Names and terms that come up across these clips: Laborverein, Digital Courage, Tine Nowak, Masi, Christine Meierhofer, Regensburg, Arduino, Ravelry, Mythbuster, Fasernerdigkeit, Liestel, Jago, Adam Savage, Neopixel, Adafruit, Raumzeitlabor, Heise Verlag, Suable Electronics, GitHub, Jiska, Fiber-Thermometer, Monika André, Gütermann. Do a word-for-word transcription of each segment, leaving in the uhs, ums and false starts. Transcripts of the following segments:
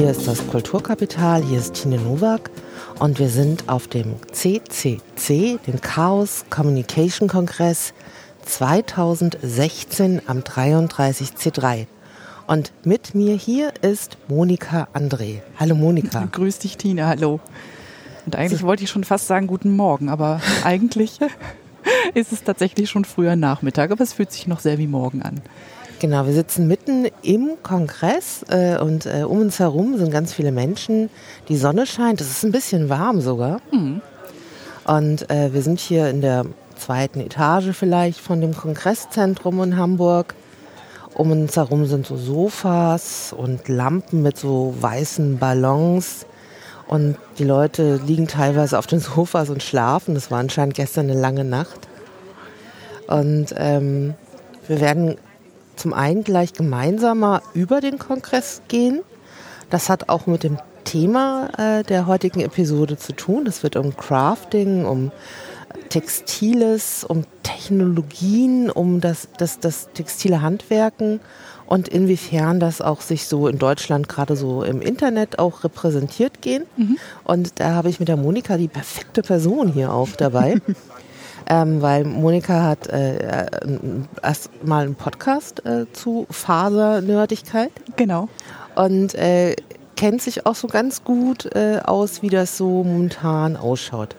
Hier ist das Kulturkapital, hier ist Tine Nowak und wir sind auf dem C C C, dem Chaos Communication Kongress zwanzig sechzehn am dreiunddreißig C drei. Und mit mir hier ist Monika André. Hallo Monika. Grüß dich Tine, hallo. Und eigentlich wollte ich schon fast sagen guten Morgen, aber eigentlich ist es tatsächlich schon früher Nachmittag, aber es fühlt sich noch sehr wie morgen an. Genau, wir sitzen mitten im Kongress äh, und äh, um uns herum sind ganz viele Menschen. Die Sonne scheint, es ist ein bisschen warm sogar. Mhm. Und äh, wir sind hier in der zweiten Etage vielleicht von dem Kongresszentrum in Hamburg. Um uns herum sind so Sofas und Lampen mit so weißen Ballons. Und die Leute liegen teilweise auf den Sofas und schlafen. Das war anscheinend gestern eine lange Nacht. Und ähm, wir werden zum einen gleich gemeinsamer über den Kongress gehen. Das hat auch mit dem Thema äh, der heutigen Episode zu tun. Es wird um Crafting, um Textiles, um Technologien, um das, das, das textile Handwerken und inwiefern das auch sich so in Deutschland gerade so im Internet auch repräsentiert gehen. Mhm. Und da habe ich mit der Monika die perfekte Person hier auch dabei. Ähm, weil Monika hat äh, erst mal einen Podcast äh, zu Fasernerdigkeit. Genau. Und äh, kennt sich auch so ganz gut äh, aus, wie das so momentan ausschaut.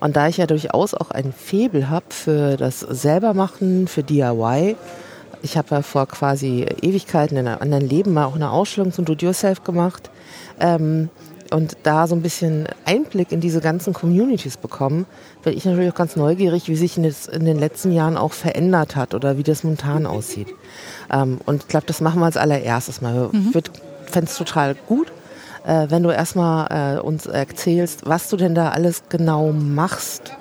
Und da ich ja durchaus auch ein Faible habe für das Selbermachen, für D I Y, ich habe ja vor quasi Ewigkeiten in einem anderen Leben mal auch eine Ausstellung zum Do-it-yourself gemacht, ähm, und da so ein bisschen Einblick in diese ganzen Communities bekommen, bin ich natürlich auch ganz neugierig, wie sich das in den letzten Jahren auch verändert hat oder wie das momentan aussieht. Ähm, und ich glaube, das machen wir als allererstes mal. Mhm. Ich fände es total gut, äh, wenn du erstmal äh, uns erzählst, was du denn da alles genau machst.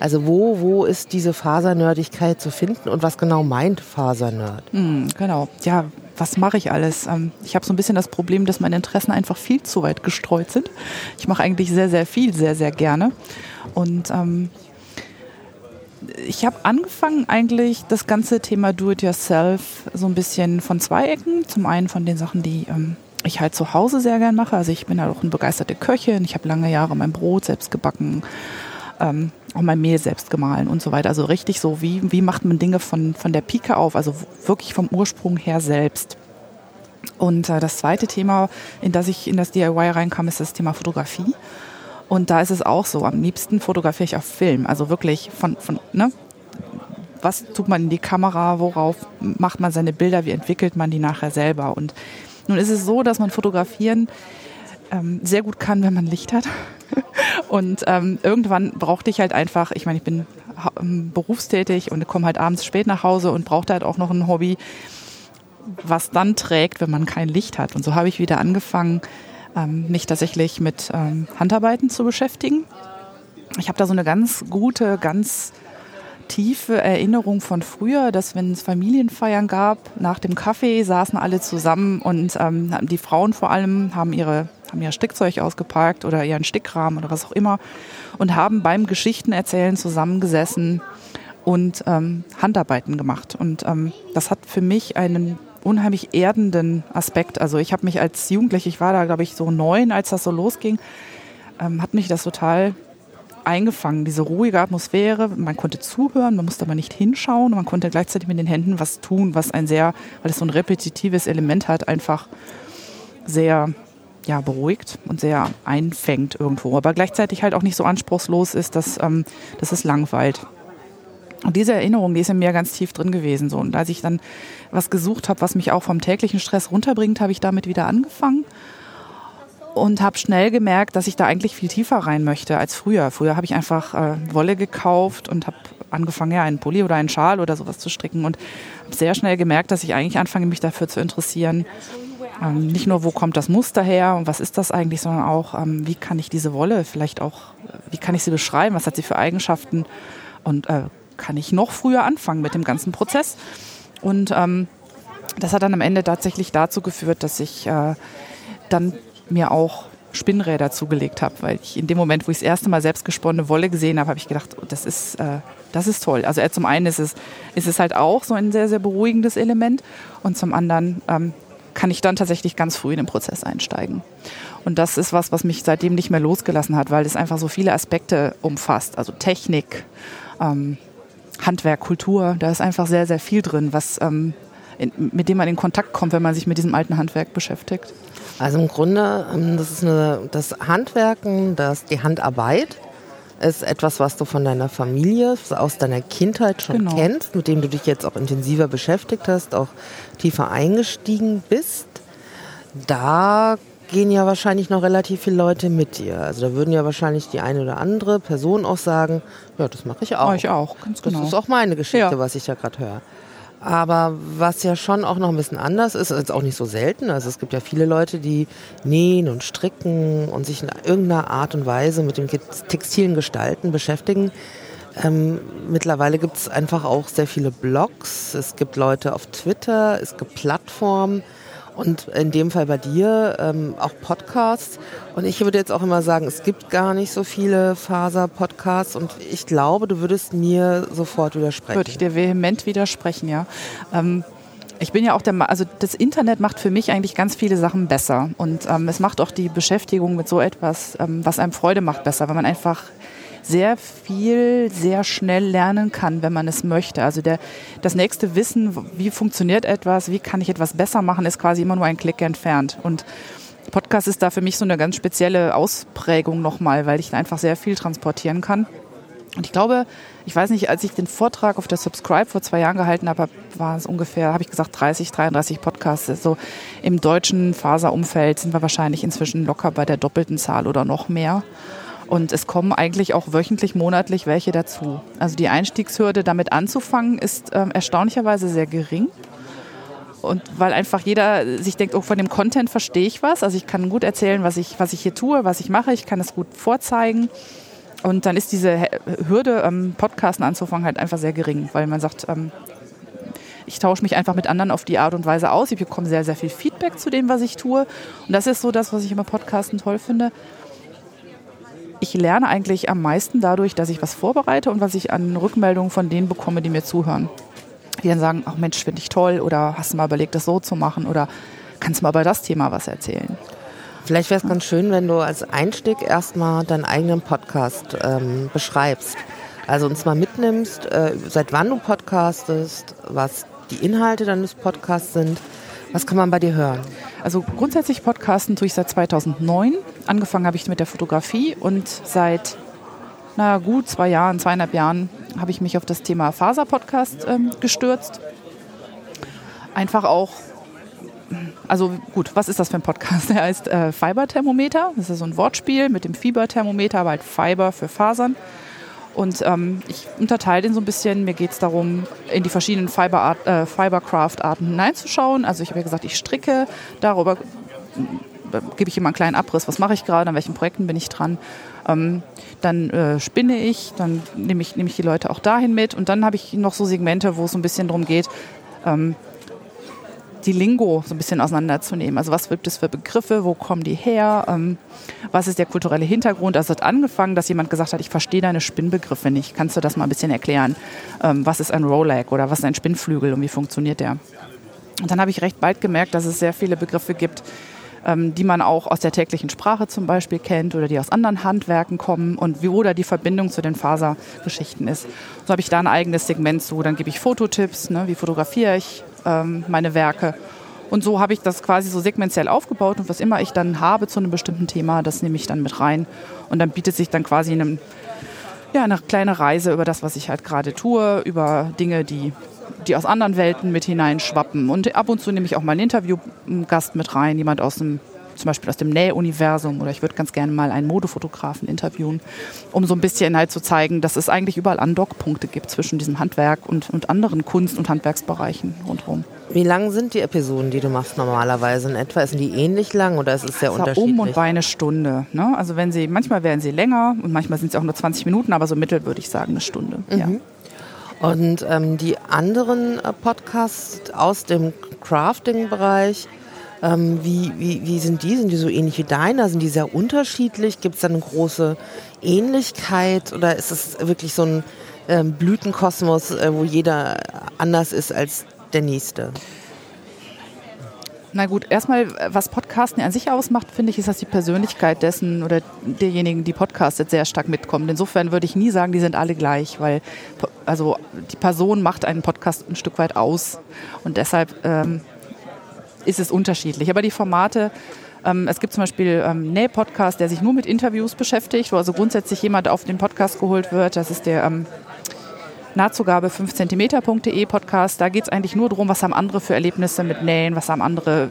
Also wo, wo ist diese Fasernerdigkeit zu finden und was genau meint Fasernerd? Mhm, genau, ja. Was mache ich alles? Ich habe so ein bisschen das Problem, dass meine Interessen einfach viel zu weit gestreut sind. Ich mache eigentlich sehr, sehr viel, sehr, sehr gerne. Und ähm, ich habe angefangen eigentlich das ganze Thema Do-it-yourself so ein bisschen von zwei Ecken. Zum einen von den Sachen, die ähm, ich halt zu Hause sehr gern mache. Also ich bin halt auch eine begeisterte Köchin. Ich habe lange Jahre mein Brot selbst gebacken, ähm, auch mein Mehl selbst gemahlen und so weiter. Also richtig so, wie, wie macht man Dinge von, von der Pike auf, also wirklich vom Ursprung her selbst. Und äh, das zweite Thema, in das ich in das D I Y reinkam, ist das Thema Fotografie. Und da ist es auch so, am liebsten fotografiere ich auf Film, also wirklich von, von ne? Was tut man in die Kamera, worauf macht man seine Bilder, wie entwickelt man die nachher selber. Und nun ist es so, dass man fotografieren ähm, sehr gut kann, wenn man Licht hat. Und ähm, irgendwann brauchte ich halt einfach, ich meine, ich bin ha- berufstätig und komme halt abends spät nach Hause und brauchte halt auch noch ein Hobby, was dann trägt, wenn man kein Licht hat. Und so habe ich wieder angefangen, ähm, mich tatsächlich mit ähm, Handarbeiten zu beschäftigen. Ich habe da so eine ganz gute, ganz tiefe Erinnerung von früher, dass wenn es Familienfeiern gab, nach dem Kaffee saßen alle zusammen und ähm, die Frauen vor allem haben ihre haben ihr Stickzeug ausgepackt oder ihren Stickrahmen oder was auch immer und haben beim Geschichtenerzählen zusammengesessen und ähm, Handarbeiten gemacht. Und ähm, das hat für mich einen unheimlich erdenden Aspekt. Also ich habe mich als Jugendliche, ich war da glaube ich so neun, als das so losging, ähm, hat mich das total eingefangen, diese ruhige Atmosphäre. Man konnte zuhören, man musste aber nicht hinschauen und man konnte gleichzeitig mit den Händen was tun, was ein sehr, weil es so ein repetitives Element hat, einfach sehr ja, beruhigt und sehr einfängt irgendwo, aber gleichzeitig halt auch nicht so anspruchslos ist, dass, ähm, dass es langweilt. Und diese Erinnerung, die ist in mir ganz tief drin gewesen. So. Und als ich dann was gesucht habe, was mich auch vom täglichen Stress runterbringt, habe ich damit wieder angefangen und habe schnell gemerkt, dass ich da eigentlich viel tiefer rein möchte als früher. Früher habe ich einfach äh, Wolle gekauft und habe angefangen, ja, einen Pulli oder einen Schal oder sowas zu stricken und habe sehr schnell gemerkt, dass ich eigentlich anfange, mich dafür zu interessieren, Ähm, nicht nur, wo kommt das Muster her und was ist das eigentlich, sondern auch, ähm, wie kann ich diese Wolle vielleicht auch, wie kann ich sie beschreiben, was hat sie für Eigenschaften und äh, kann ich noch früher anfangen mit dem ganzen Prozess. Und ähm, das hat dann am Ende tatsächlich dazu geführt, dass ich äh, dann mir auch Spinnräder zugelegt habe, weil ich in dem Moment, wo ich das erste Mal selbst gesponnene Wolle gesehen habe, habe ich gedacht, oh, das ist, äh, das ist toll. Also äh, zum einen ist es, ist es halt auch so ein sehr, sehr beruhigendes Element und zum anderen ähm, kann ich dann tatsächlich ganz früh in den Prozess einsteigen. Und das ist was, was mich seitdem nicht mehr losgelassen hat, weil es einfach so viele Aspekte umfasst. Also Technik, ähm, Handwerk, Kultur, da ist einfach sehr, sehr viel drin, was, ähm, in, mit dem man in Kontakt kommt, wenn man sich mit diesem alten Handwerk beschäftigt. Also im Grunde, das ist eine, das Handwerken, das, die Handarbeit ist etwas, was du von deiner Familie, aus deiner Kindheit schon genau. kennst, mit dem du dich jetzt auch intensiver beschäftigt hast, auch tiefer eingestiegen bist. Da gehen ja wahrscheinlich noch relativ viele Leute mit dir. Also da würden ja wahrscheinlich die eine oder andere Person auch sagen, ja, das mache ich auch. Mach ich auch, ganz genau. Das ist auch meine Geschichte, ja. was ich ja gerade höre. Aber was ja schon auch noch ein bisschen anders ist, ist auch nicht so selten, also es gibt ja viele Leute, die nähen und stricken und sich in irgendeiner Art und Weise mit dem textilen Gestalten beschäftigen. Ähm, mittlerweile gibt es einfach auch sehr viele Blogs, es gibt Leute auf Twitter, es gibt Plattformen und in dem Fall bei dir ähm, auch Podcasts. Und ich würde jetzt auch immer sagen, es gibt gar nicht so viele Faser-Podcasts und ich glaube, du würdest mir sofort widersprechen. Würde ich dir vehement widersprechen, ja. Ähm, ich bin ja auch der, Ma- also das Internet macht für mich eigentlich ganz viele Sachen besser. Und ähm, es macht auch die Beschäftigung mit so etwas, ähm, was einem Freude macht, besser, weil man einfach sehr viel, sehr schnell lernen kann, wenn man es möchte. Also der, das nächste Wissen, wie funktioniert etwas, wie kann ich etwas besser machen, ist quasi immer nur ein Klick entfernt. Und Podcast ist da für mich so eine ganz spezielle Ausprägung nochmal, weil ich da einfach sehr viel transportieren kann. Und ich glaube, ich weiß nicht, als ich den Vortrag auf der Subscribe vor zwei Jahren gehalten habe, war es ungefähr, habe ich gesagt, dreißig, dreiunddreißig Podcasts. Also im deutschen Faserumfeld sind wir wahrscheinlich inzwischen locker bei der doppelten Zahl oder noch mehr. Und es kommen eigentlich auch wöchentlich, monatlich welche dazu. Also die Einstiegshürde, damit anzufangen, ist äh, erstaunlicherweise sehr gering. Und weil einfach jeder sich denkt, oh, von dem Content verstehe ich was. Also ich kann gut erzählen, was ich, was ich hier tue, was ich mache. Ich kann es gut vorzeigen. Und dann ist diese Hürde, ähm, Podcasten anzufangen, halt einfach sehr gering. Weil man sagt, ähm, ich tausche mich einfach mit anderen auf die Art und Weise aus. Ich bekomme sehr, sehr viel Feedback zu dem, was ich tue. Und das ist so das, was ich immer Podcasten toll finde. Ich lerne eigentlich am meisten dadurch, dass ich was vorbereite und was ich an Rückmeldungen von denen bekomme, die mir zuhören. Die dann sagen, ach Mensch, finde ich toll oder hast du mal überlegt, das so zu machen oder kannst du mal über das Thema was erzählen. Vielleicht wäre es ganz schön, wenn du als Einstieg erstmal deinen eigenen Podcast ähm, beschreibst. Also uns mal mitnimmst, äh, seit wann du podcastest, was die Inhalte deines Podcasts sind. Was kann man bei dir hören? Also grundsätzlich Podcasten tue ich seit zweitausendneun. Angefangen habe ich mit der Fotografie und seit na gut zwei Jahren, zweieinhalb Jahren habe ich mich auf das Thema Faser-Podcast ähm, gestürzt. Einfach auch, also gut, was ist das für ein Podcast? Der heißt äh, Fiber-Thermometer. Das ist so ein Wortspiel mit dem Fiber-Thermometer, aber halt Fiber für Fasern. Und ähm, ich unterteile den so ein bisschen. Mir geht es darum, in die verschiedenen Fiber-Art, äh, Fibercraft-Arten hineinzuschauen. Also ich habe ja gesagt, ich stricke. Darüber gebe ich immer einen kleinen Abriss. Was mache ich gerade? An welchen Projekten bin ich dran? Ähm, dann äh, spinne ich. Dann nehme ich, nehm ich die Leute auch dahin mit. Und dann habe ich noch so Segmente, wo es so ein bisschen darum geht, ähm, die Lingo so ein bisschen auseinanderzunehmen. Also was gibt es für Begriffe, wo kommen die her, ähm, was ist der kulturelle Hintergrund? Also es hat angefangen, dass jemand gesagt hat, ich verstehe deine Spinnbegriffe nicht. Kannst du das mal ein bisschen erklären? Ähm, was ist ein Rowlag oder was ist ein Spinnflügel und wie funktioniert der? Und dann habe ich recht bald gemerkt, dass es sehr viele Begriffe gibt, ähm, die man auch aus der täglichen Sprache zum Beispiel kennt oder die aus anderen Handwerken kommen und wie oder die Verbindung zu den Fasergeschichten ist. So habe ich da ein eigenes Segment zu. Dann gebe ich Fototipps, ne? Wie fotografiere ich meine Werke. Und so habe ich das quasi so segmentiell aufgebaut und was immer ich dann habe zu einem bestimmten Thema, das nehme ich dann mit rein. Und dann bietet sich dann quasi eine, ja, eine kleine Reise über das, was ich halt gerade tue, über Dinge, die, die aus anderen Welten mit hineinschwappen. Und ab und zu nehme ich auch mal einen Interviewgast mit rein, jemand aus dem, zum Beispiel aus dem Nähuniversum oder ich würde ganz gerne mal einen Modefotografen interviewen, um so ein bisschen halt zu zeigen, dass es eigentlich überall Andockpunkte gibt zwischen diesem Handwerk und, und anderen Kunst- und Handwerksbereichen rundherum. Wie lang sind die Episoden, die du machst normalerweise in etwa? Sind die ähnlich lang oder ist es sehr also unterschiedlich? Um und bei eine Stunde. Ne? Also wenn sie, manchmal werden sie länger und manchmal sind es auch nur zwanzig Minuten, aber so mittel würde ich sagen eine Stunde. Mhm. Ja. Und ähm, die anderen Podcasts aus dem Crafting-Bereich, Ähm, wie, wie, wie sind die? Sind die so ähnlich wie deiner? Sind die sehr unterschiedlich? Gibt es da eine große Ähnlichkeit? Oder ist es wirklich so ein ähm, Blütenkosmos, äh, wo jeder anders ist als der Nächste? Na gut, erstmal, was Podcasten an sich ausmacht, finde ich, ist, dass die Persönlichkeit dessen oder derjenigen, die podcastet, sehr stark mitkommt. Insofern würde ich nie sagen, die sind alle gleich, weil also die Person macht einen Podcast ein Stück weit aus und deshalb ähm, ist es unterschiedlich. Aber die Formate, ähm, es gibt zum Beispiel ähm, Näh-Podcast, der sich nur mit Interviews beschäftigt, wo also grundsätzlich jemand auf den Podcast geholt wird, das ist der... Ähm, nahtzugabe fünf Zentimeter punkt de Podcast, da geht es eigentlich nur darum, was haben andere für Erlebnisse mit Nähen, was haben andere,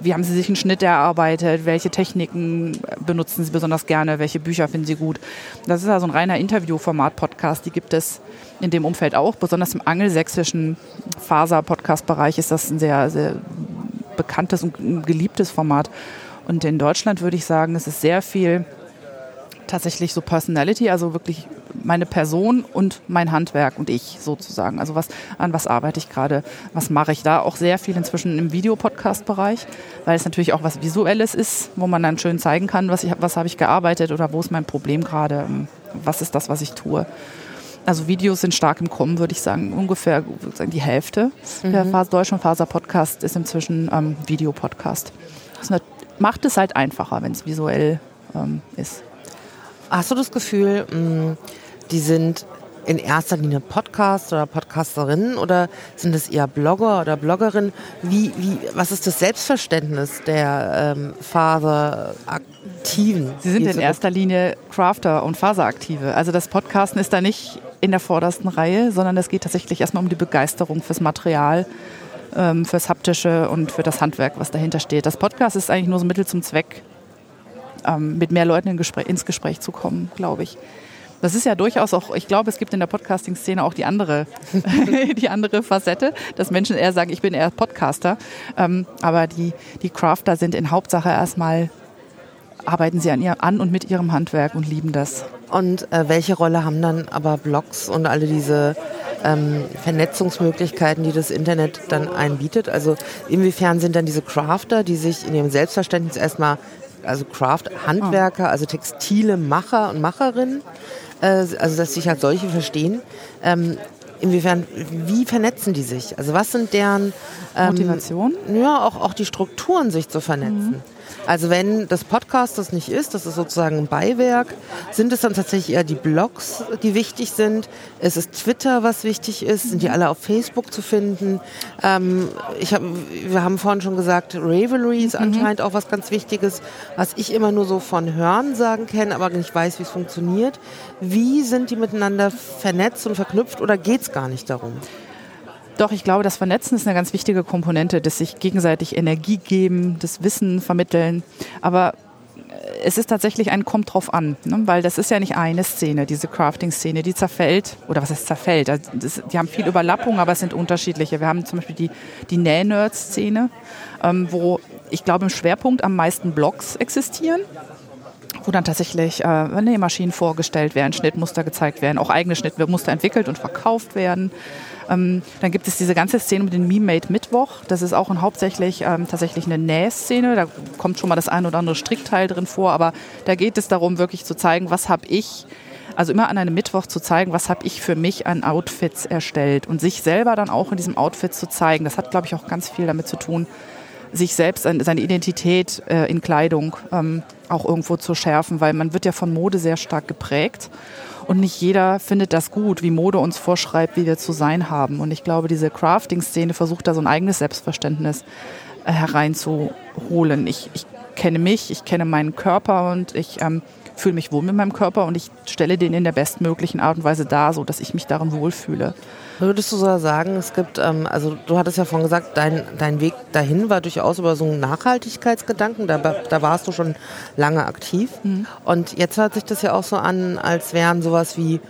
wie haben sie sich einen Schnitt erarbeitet, welche Techniken benutzen sie besonders gerne, welche Bücher finden sie gut. Das ist also ein reiner Interviewformat-Podcast, die gibt es in dem Umfeld auch, besonders im angelsächsischen Faser-Podcast-Bereich ist das ein sehr, sehr bekanntes und geliebtes Format. Und in Deutschland würde ich sagen, es ist sehr viel tatsächlich so Personality, also wirklich meine Person und mein Handwerk und ich sozusagen. Also was, an was arbeite ich gerade, was mache ich da? Auch sehr viel inzwischen im Videopodcast-Bereich, weil es natürlich auch was Visuelles ist, wo man dann schön zeigen kann, was, ich, was habe ich gearbeitet oder wo ist mein Problem gerade, was ist das, was ich tue. Also Videos sind stark im Kommen, würde ich sagen. Ungefähr würde ich sagen, die Hälfte mhm. der Faser, deutschen Faser-Podcast ist inzwischen ähm, Videopodcast. Das macht es halt einfacher, wenn es visuell ähm, ist. Hast du das Gefühl, mh, die sind in erster Linie Podcasts oder Podcasterinnen oder sind es eher Blogger oder Bloggerinnen? Wie, wie, was ist das Selbstverständnis der ähm, Faseraktiven? Sie sind in erster Linie Crafter und Faseraktive. Also das Podcasten ist da nicht in der vordersten Reihe, sondern es geht tatsächlich erstmal um die Begeisterung fürs Material, ähm, fürs Haptische und für das Handwerk, was dahinter steht. Das Podcast ist eigentlich nur so ein Mittel zum Zweck, mit mehr Leuten ins Gespräch zu kommen, glaube ich. Das ist ja durchaus auch, ich glaube, es gibt in der Podcasting-Szene auch die andere, die andere Facette, dass Menschen eher sagen, ich bin eher Podcaster. Aber die, die Crafter sind in Hauptsache erstmal, arbeiten sie an, ihr, an und mit ihrem Handwerk und lieben das. Und äh, welche Rolle haben dann aber Blogs und alle diese ähm, Vernetzungsmöglichkeiten, die das Internet dann einbietet? Also inwiefern sind dann diese Crafter, die sich in ihrem Selbstverständnis erstmal also Craft-Handwerker, also textile Macher und Macherinnen, also dass sich halt solche verstehen. Ähm, inwiefern, wie vernetzen die sich? Also was sind deren ähm, Motivation? Ja, auch, auch die Strukturen, sich zu vernetzen. Mhm. Also wenn das Podcast das nicht ist, das ist sozusagen ein Beiwerk, sind es dann tatsächlich eher die Blogs, die wichtig sind? Ist es Twitter, was wichtig ist? Sind die alle auf Facebook zu finden? Ähm, ich hab, wir haben vorhin schon gesagt, Ravelry ist anscheinend mhm. auch was ganz Wichtiges, was ich immer nur so von Hören sagen kenne, aber nicht weiß, wie es funktioniert. Wie sind die miteinander vernetzt und verknüpft oder geht es gar nicht darum? Doch, ich glaube, das Vernetzen ist eine ganz wichtige Komponente, das sich gegenseitig Energie geben, das Wissen vermitteln. Aber es ist tatsächlich ein kommt drauf an, ne? Weil das ist ja nicht eine Szene, diese Crafting-Szene, die zerfällt, oder was heißt zerfällt? Also das, die haben viel Überlappung, aber es sind unterschiedliche. Wir haben zum Beispiel die, die Näh-Nerd-Szene, ähm, wo ich glaube im Schwerpunkt am meisten Blogs existieren, wo dann tatsächlich äh, Nähmaschinen vorgestellt werden, Schnittmuster gezeigt werden, auch eigene Schnittmuster entwickelt und verkauft werden. Ähm, dann gibt es diese ganze Szene mit dem Me-Made-Mittwoch. Das ist auch ein, hauptsächlich ähm, tatsächlich eine Nähszene. Da kommt schon mal das ein oder andere Strickteil drin vor, aber da geht es darum, wirklich zu zeigen, was habe ich, also immer an einem Mittwoch zu zeigen, was habe ich für mich an Outfits erstellt und sich selber dann auch in diesem Outfit zu zeigen. Das hat, glaube ich, auch ganz viel damit zu tun, sich selbst, seine Identität äh, in Kleidung ähm, auch irgendwo zu schärfen, weil man wird ja von Mode sehr stark geprägt und nicht jeder findet das gut, wie Mode uns vorschreibt, wie wir zu sein haben. Und ich glaube, diese Crafting-Szene versucht da so ein eigenes Selbstverständnis äh, hereinzuholen. Ich, ich kenne mich, ich kenne meinen Körper und ich ähm, fühle mich wohl mit meinem Körper und ich stelle den in der bestmöglichen Art und Weise dar, so dass ich mich darin wohlfühle. Würdest du sogar sagen, es gibt, ähm, also du hattest ja vorhin gesagt, dein, dein Weg dahin war durchaus über so einen Nachhaltigkeitsgedanken, da, da warst du schon lange aktiv. Mhm. Und jetzt hört sich das ja auch so an, als wären sowas wie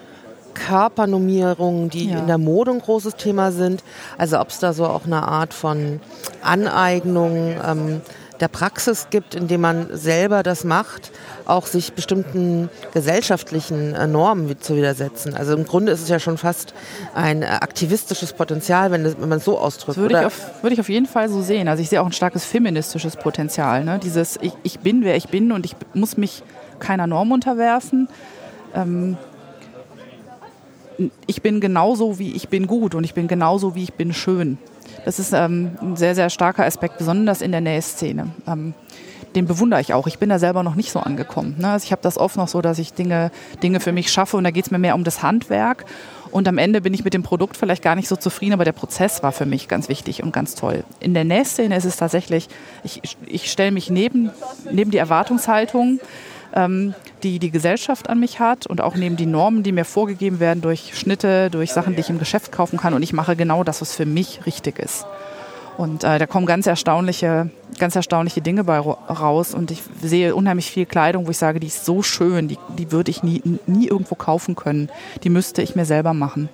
Körpernormierungen, die ja. in der Mode ein großes Thema sind. Also ob es da so auch eine Art von Aneignung ähm, der Praxis gibt, indem man selber das macht, auch sich bestimmten gesellschaftlichen Normen zu widersetzen. Also im Grunde ist es ja schon fast ein aktivistisches Potenzial, wenn, das, wenn man es so ausdrückt. Das würde, oder? Ich auf, würde ich auf jeden Fall so sehen. Also ich sehe auch ein starkes feministisches Potenzial. Ne? Dieses ich, ich bin, wer ich bin und ich muss mich keiner Norm unterwerfen. Ähm, ich bin genauso, wie ich bin gut und ich bin genauso, wie ich bin schön. Das ist ähm, ein sehr, sehr starker Aspekt, besonders in der Nähszene. Ähm, den bewundere ich auch. Ich bin da selber noch nicht so angekommen. Ne? Also ich habe das oft noch so, dass ich Dinge, Dinge für mich schaffe und da geht es mir mehr um das Handwerk. Und am Ende bin ich mit dem Produkt vielleicht gar nicht so zufrieden, aber der Prozess war für mich ganz wichtig und ganz toll. In der Nähszene ist es tatsächlich, ich, ich stelle mich neben, neben die Erwartungshaltung, ähm, die die Gesellschaft an mich hat und auch neben die Normen, die mir vorgegeben werden durch Schnitte, durch Sachen, die ich im Geschäft kaufen kann. Und ich mache genau das, was für mich richtig ist. Und äh, da kommen ganz erstaunliche, ganz erstaunliche Dinge bei raus. Und ich sehe unheimlich viel Kleidung, wo ich sage, die ist so schön, die, die würde ich nie, nie irgendwo kaufen können. Die müsste ich mir selber machen.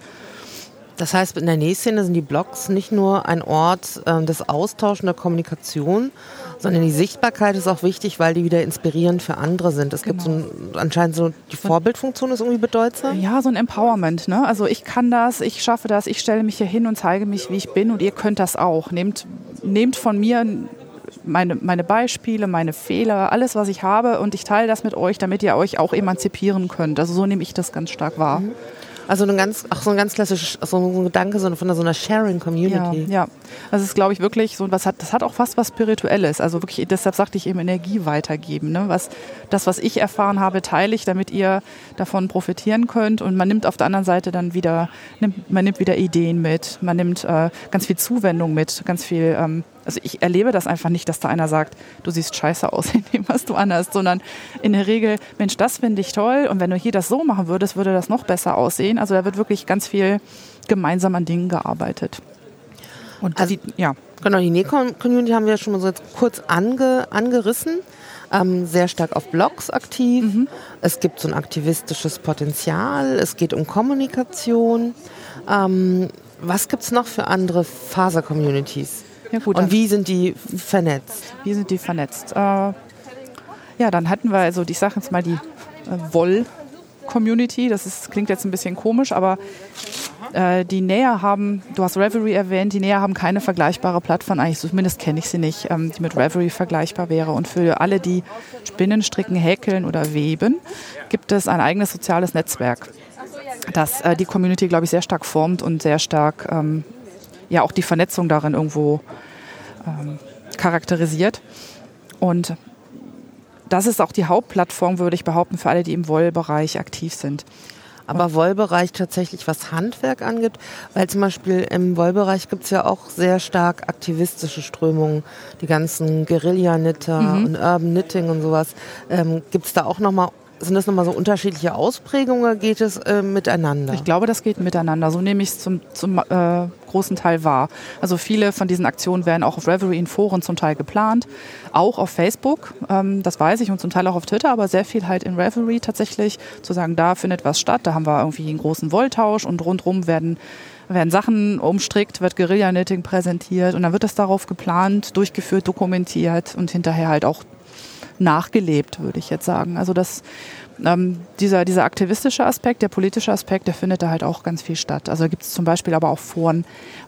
Das heißt, in der Nähszene sind die Blogs nicht nur ein Ort äh, des Austauschs und der Kommunikation, sondern die Sichtbarkeit ist auch wichtig, weil die wieder inspirierend für andere sind. Es genau. gibt so ein, anscheinend so, die Vorbildfunktion ist irgendwie bedeutsam. Ja, so ein Empowerment. Ne? Also ich kann das, ich schaffe das, ich stelle mich hier hin und zeige mich, wie ich bin und ihr könnt das auch. Nehmt, nehmt von mir meine, meine Beispiele, meine Fehler, alles, was ich habe und ich teile das mit euch, damit ihr euch auch emanzipieren könnt. Also so nehme ich das ganz stark wahr. Mhm. Also ein ganz, auch so ein ganz klassischer so ein Gedanke so von so einer Sharing-Community. Ja, ja. Das ist, glaube ich, wirklich so, was hat, das hat auch fast was Spirituelles. Also wirklich, deshalb sagte ich eben Energie weitergeben. Ne? Was, das, was ich erfahren habe, teile ich, damit ihr davon profitieren könnt. Und man nimmt auf der anderen Seite dann wieder, nimmt, man nimmt wieder Ideen mit, man nimmt äh, ganz viel Zuwendung mit, ganz viel. Ähm, Also ich erlebe das einfach nicht, dass da einer sagt, du siehst scheiße aus in dem, was du anhast, sondern in der Regel, Mensch, das finde ich toll und wenn du hier das so machen würdest, würde das noch besser aussehen. Also da wird wirklich ganz viel gemeinsam an Dingen gearbeitet. Und also, die, ja. Genau, die Näh-Community haben wir schon mal so jetzt kurz ange, angerissen, ähm, sehr stark auf Blogs aktiv. Mhm. Es gibt so ein aktivistisches Potenzial, es geht um Kommunikation. Ähm, was gibt es noch für andere Faser-Communities? Ja, gut, und wie sind die vernetzt? Wie sind die vernetzt? Äh, ja, dann hatten wir, also ich sage jetzt mal die äh, Woll-Community. Das ist, klingt jetzt ein bisschen komisch, aber äh, die Näher haben, du hast Ravelry erwähnt, die Näher haben keine vergleichbare Plattform, eigentlich zumindest kenne ich sie nicht, ähm, die mit Ravelry vergleichbar wäre. Und für alle, die spinnen, stricken, häkeln oder weben, gibt es ein eigenes soziales Netzwerk, das äh, die Community, glaube ich, sehr stark formt und sehr stark ähm, ja auch die Vernetzung darin irgendwo ähm, charakterisiert. Und das ist auch die Hauptplattform, würde ich behaupten, für alle, die im Wollbereich aktiv sind. Aber Wollbereich tatsächlich, was Handwerk angeht, weil zum Beispiel im Wollbereich gibt es ja auch sehr stark aktivistische Strömungen, die ganzen Guerilla-Knitter mhm. und Urban Knitting und sowas. Ähm, gibt es da auch nochmal, sind das nochmal so unterschiedliche Ausprägungen oder geht es äh, miteinander? Ich glaube, das geht miteinander. So nehme ich es zum, zum äh, großen Teil wahr. Also viele von diesen Aktionen werden auch auf Ravelry in Foren zum Teil geplant. Auch auf Facebook, ähm, das weiß ich, und zum Teil auch auf Twitter, aber sehr viel halt in Ravelry tatsächlich. Zu sagen, da findet was statt, da haben wir irgendwie einen großen Wolltausch und rundherum werden, werden Sachen umstrickt, wird Guerilla-Knitting präsentiert und dann wird das darauf geplant, durchgeführt, dokumentiert und hinterher halt auch nachgelebt, würde ich jetzt sagen. Also das, ähm, dieser, dieser aktivistische Aspekt, der politische Aspekt, der findet da halt auch ganz viel statt. Also gibt es zum Beispiel aber auch Foren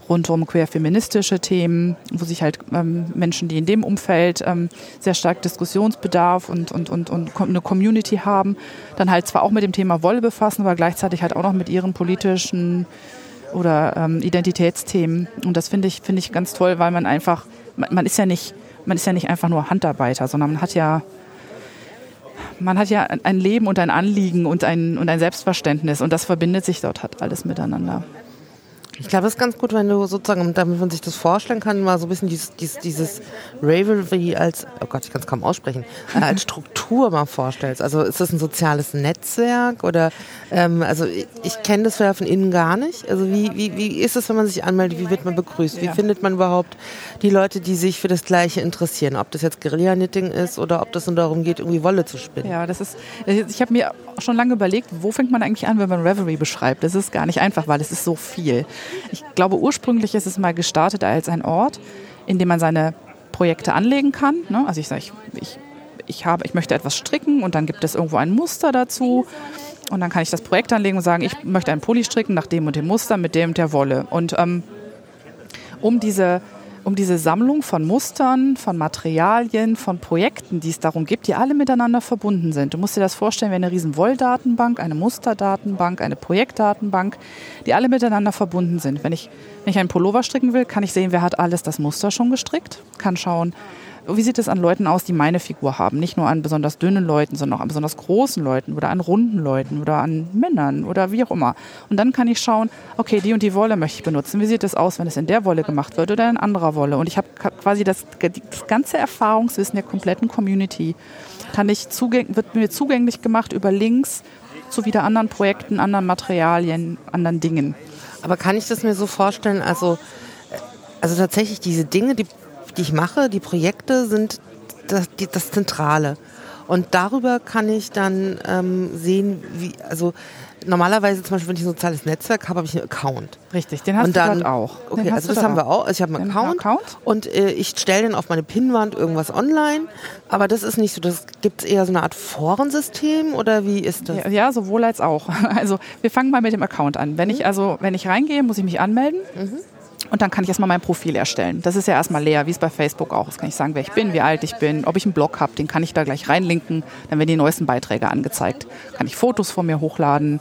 rund um queer-feministische Themen, wo sich halt ähm, Menschen, die in dem Umfeld ähm, sehr stark Diskussionsbedarf und, und, und, und eine Community haben, dann halt zwar auch mit dem Thema Wolle befassen, aber gleichzeitig halt auch noch mit ihren politischen oder ähm, Identitätsthemen. Und das finde ich, finde ich ganz toll, weil man einfach, man, man ist ja nicht Man ist ja nicht einfach nur Handarbeiter, sondern man hat ja, man hat ja ein Leben und ein Anliegen und ein, und ein Selbstverständnis. Und das verbindet sich dort halt alles miteinander. Ich glaube, es ist ganz gut, wenn du sozusagen, damit man sich das vorstellen kann, mal so ein bisschen dieses, dieses, dieses Ravelry als, oh Gott, ich kann es kaum aussprechen, äh, als Struktur mal vorstellst. Also ist das ein soziales Netzwerk oder, ähm, also ich, ich kenne das von innen gar nicht. Also wie, wie, wie ist es, wenn man sich anmeldet, wie wird man begrüßt? Wie ja. findet man überhaupt die Leute, die sich für das Gleiche interessieren? Ob das jetzt Guerilla-Knitting ist oder ob das nur darum geht, irgendwie Wolle zu spinnen? Ja, das ist, ich habe mir schon lange überlegt, wo fängt man eigentlich an, wenn man Ravelry beschreibt? Das ist gar nicht einfach, weil es ist so viel. Ich glaube, ursprünglich ist es mal gestartet als ein Ort, in dem man seine Projekte anlegen kann. Also ich sage, ich, ich, ich, habe, ich möchte etwas stricken und dann gibt es irgendwo ein Muster dazu. Und dann kann ich das Projekt anlegen und sagen, ich möchte einen Pulli stricken nach dem und dem Muster mit dem der Wolle. Und ähm, um diese um diese Sammlung von Mustern, von Materialien, von Projekten, die es darum gibt, die alle miteinander verbunden sind. Du musst dir das vorstellen wie eine riesen Wolldatenbank, eine Musterdatenbank, eine Projektdatenbank, die alle miteinander verbunden sind. Wenn ich, wenn ich einen Pullover stricken will, kann ich sehen, wer hat alles das Muster schon gestrickt, kann schauen, wie sieht es an Leuten aus, die meine Figur haben. Nicht nur an besonders dünnen Leuten, sondern auch an besonders großen Leuten oder an runden Leuten oder an Männern oder wie auch immer. Und dann kann ich schauen, okay, die und die Wolle möchte ich benutzen. Wie sieht es aus, wenn es in der Wolle gemacht wird oder in anderer Wolle? Und ich habe quasi das, das ganze Erfahrungswissen der kompletten Community. Kann ich zugäng- wird mir zugänglich gemacht über Links zu wieder anderen Projekten, anderen Materialien, anderen Dingen. Aber kann ich das mir so vorstellen, also, also tatsächlich diese Dinge, die die ich mache, die Projekte sind das, die, das Zentrale. Und darüber kann ich dann ähm, sehen, wie, also normalerweise zum Beispiel, wenn ich ein soziales Netzwerk habe, habe ich einen Account. Richtig, den hast und dann, du dort auch. Okay, den also das haben auch. wir auch. Also ich habe einen Account, Account und äh, ich stelle dann auf meine Pinnwand irgendwas online. Aber das ist nicht so, das gibt es eher so eine Art Forensystem oder wie ist das? Ja, ja, sowohl als auch. Also wir fangen mal mit dem Account an. Wenn mhm. ich also, wenn ich reingehe, muss ich mich anmelden. Mhm. Und dann kann ich erstmal mein Profil erstellen. Das ist ja erstmal leer, wie es bei Facebook auch ist. Kann ich sagen, wer ich bin, wie alt ich bin, ob ich einen Blog habe, den kann ich da gleich reinlinken. Dann werden die neuesten Beiträge angezeigt. Kann ich Fotos von mir hochladen,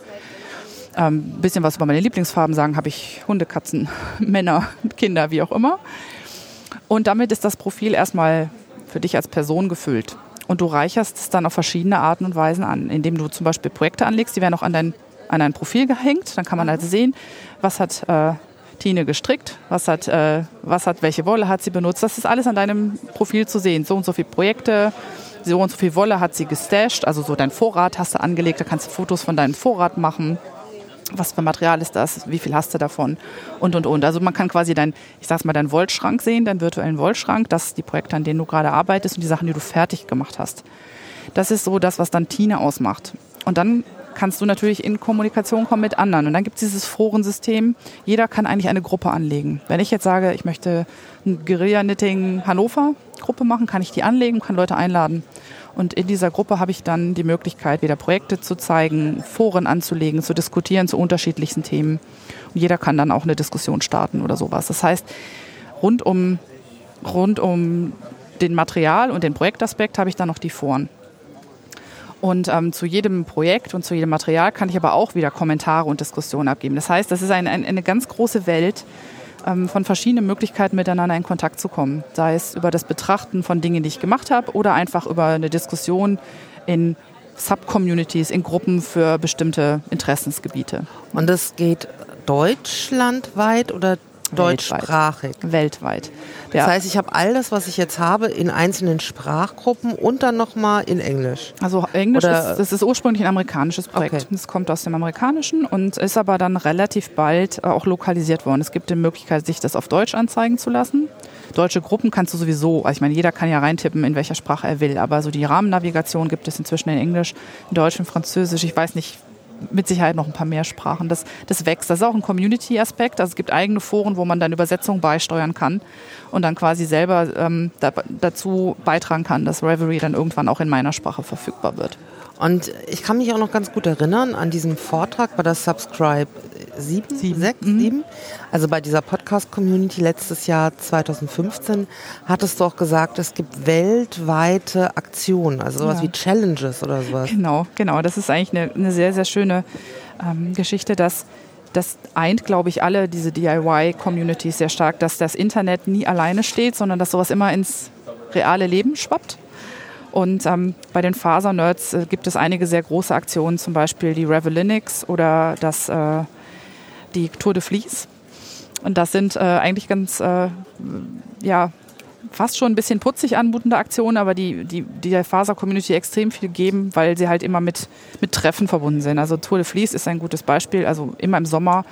ähm, bisschen was über meine Lieblingsfarben sagen. Habe ich Hunde, Katzen, Männer, Kinder, wie auch immer. Und damit ist das Profil erstmal für dich als Person gefüllt. Und du reicherst es dann auf verschiedene Arten und Weisen an, indem du zum Beispiel Projekte anlegst, die werden auch an dein, an dein Profil gehängt. Dann kann man also sehen, was hat... Äh, Tine gestrickt, was hat, äh, was hat, welche Wolle hat sie benutzt. Das ist alles an deinem Profil zu sehen. So und so viele Projekte, so und so viel Wolle hat sie gestasht. Also so dein Vorrat hast du angelegt, da kannst du Fotos von deinem Vorrat machen. Was für Material ist das, wie viel hast du davon und, und, und. Also man kann quasi dein, ich sag's mal, deinen Wollschrank sehen, deinen virtuellen Wollschrank. Das sind die Projekte, an denen du gerade arbeitest und die Sachen, die du fertig gemacht hast. Das ist so das, was dann Tine ausmacht. Und dann kannst du natürlich in Kommunikation kommen mit anderen. Und dann gibt es dieses Forensystem. Jeder kann eigentlich eine Gruppe anlegen. Wenn ich jetzt sage, ich möchte eine Guerilla-Knitting-Hannover-Gruppe machen, kann ich die anlegen, kann Leute einladen. Und in dieser Gruppe habe ich dann die Möglichkeit, wieder Projekte zu zeigen, Foren anzulegen, zu diskutieren zu unterschiedlichsten Themen. Und jeder kann dann auch eine Diskussion starten oder sowas. Das heißt, rund um, rund um den Material- und den Projektaspekt habe ich dann noch die Foren. Und ähm, zu jedem Projekt und zu jedem Material kann ich aber auch wieder Kommentare und Diskussionen abgeben. Das heißt, das ist ein, ein, eine ganz große Welt ähm, von verschiedenen Möglichkeiten, miteinander in Kontakt zu kommen. Sei es über das Betrachten von Dingen, die ich gemacht habe, oder einfach über eine Diskussion in Subcommunities, in Gruppen für bestimmte Interessensgebiete. Und das geht deutschlandweit oder deutschsprachig? Weltweit. Weltweit. Ja. Das heißt, ich habe all das, was ich jetzt habe, in einzelnen Sprachgruppen und dann nochmal in Englisch. Also Englisch Oder ist, das ist ursprünglich ein amerikanisches Projekt. Okay. Das kommt aus dem Amerikanischen und ist aber dann relativ bald auch lokalisiert worden. Es gibt die Möglichkeit, sich das auf Deutsch anzeigen zu lassen. Deutsche Gruppen kannst du sowieso, also ich meine, jeder kann ja reintippen, in welcher Sprache er will, aber so die Rahmennavigation gibt es inzwischen in Englisch, in Deutsch, in Französisch, ich weiß nicht, mit Sicherheit noch ein paar mehr Sprachen. Das, das wächst. Das ist auch ein Community-Aspekt. Also es gibt eigene Foren, wo man dann Übersetzungen beisteuern kann und dann quasi selber ähm, da, dazu beitragen kann, dass Ravelry dann irgendwann auch in meiner Sprache verfügbar wird. Und ich kann mich auch noch ganz gut erinnern an diesen Vortrag bei der Subscribe sieben, sechs, sieben. Also bei dieser Podcast-Community letztes Jahr zwanzig fünfzehn hattest du auch gesagt, es gibt weltweite Aktionen, also sowas ja. wie Challenges oder sowas. Genau, genau. Das ist eigentlich eine, eine sehr, sehr schöne ähm, Geschichte, dass das eint, glaube ich, alle diese D I Y-Communities sehr stark, dass das Internet nie alleine steht, sondern dass sowas immer ins reale Leben schwappt. Und ähm, bei den Fasernerds äh, gibt es einige sehr große Aktionen, zum Beispiel die Ravelinics oder das, äh, die Tour de Fleece. Und das sind äh, eigentlich ganz, äh, ja, fast schon ein bisschen putzig anmutende Aktionen, aber die, die, die der Faser-Community extrem viel geben, weil sie halt immer mit, mit Treffen verbunden sind. Also Tour de Fleece ist ein gutes Beispiel, also immer im Sommer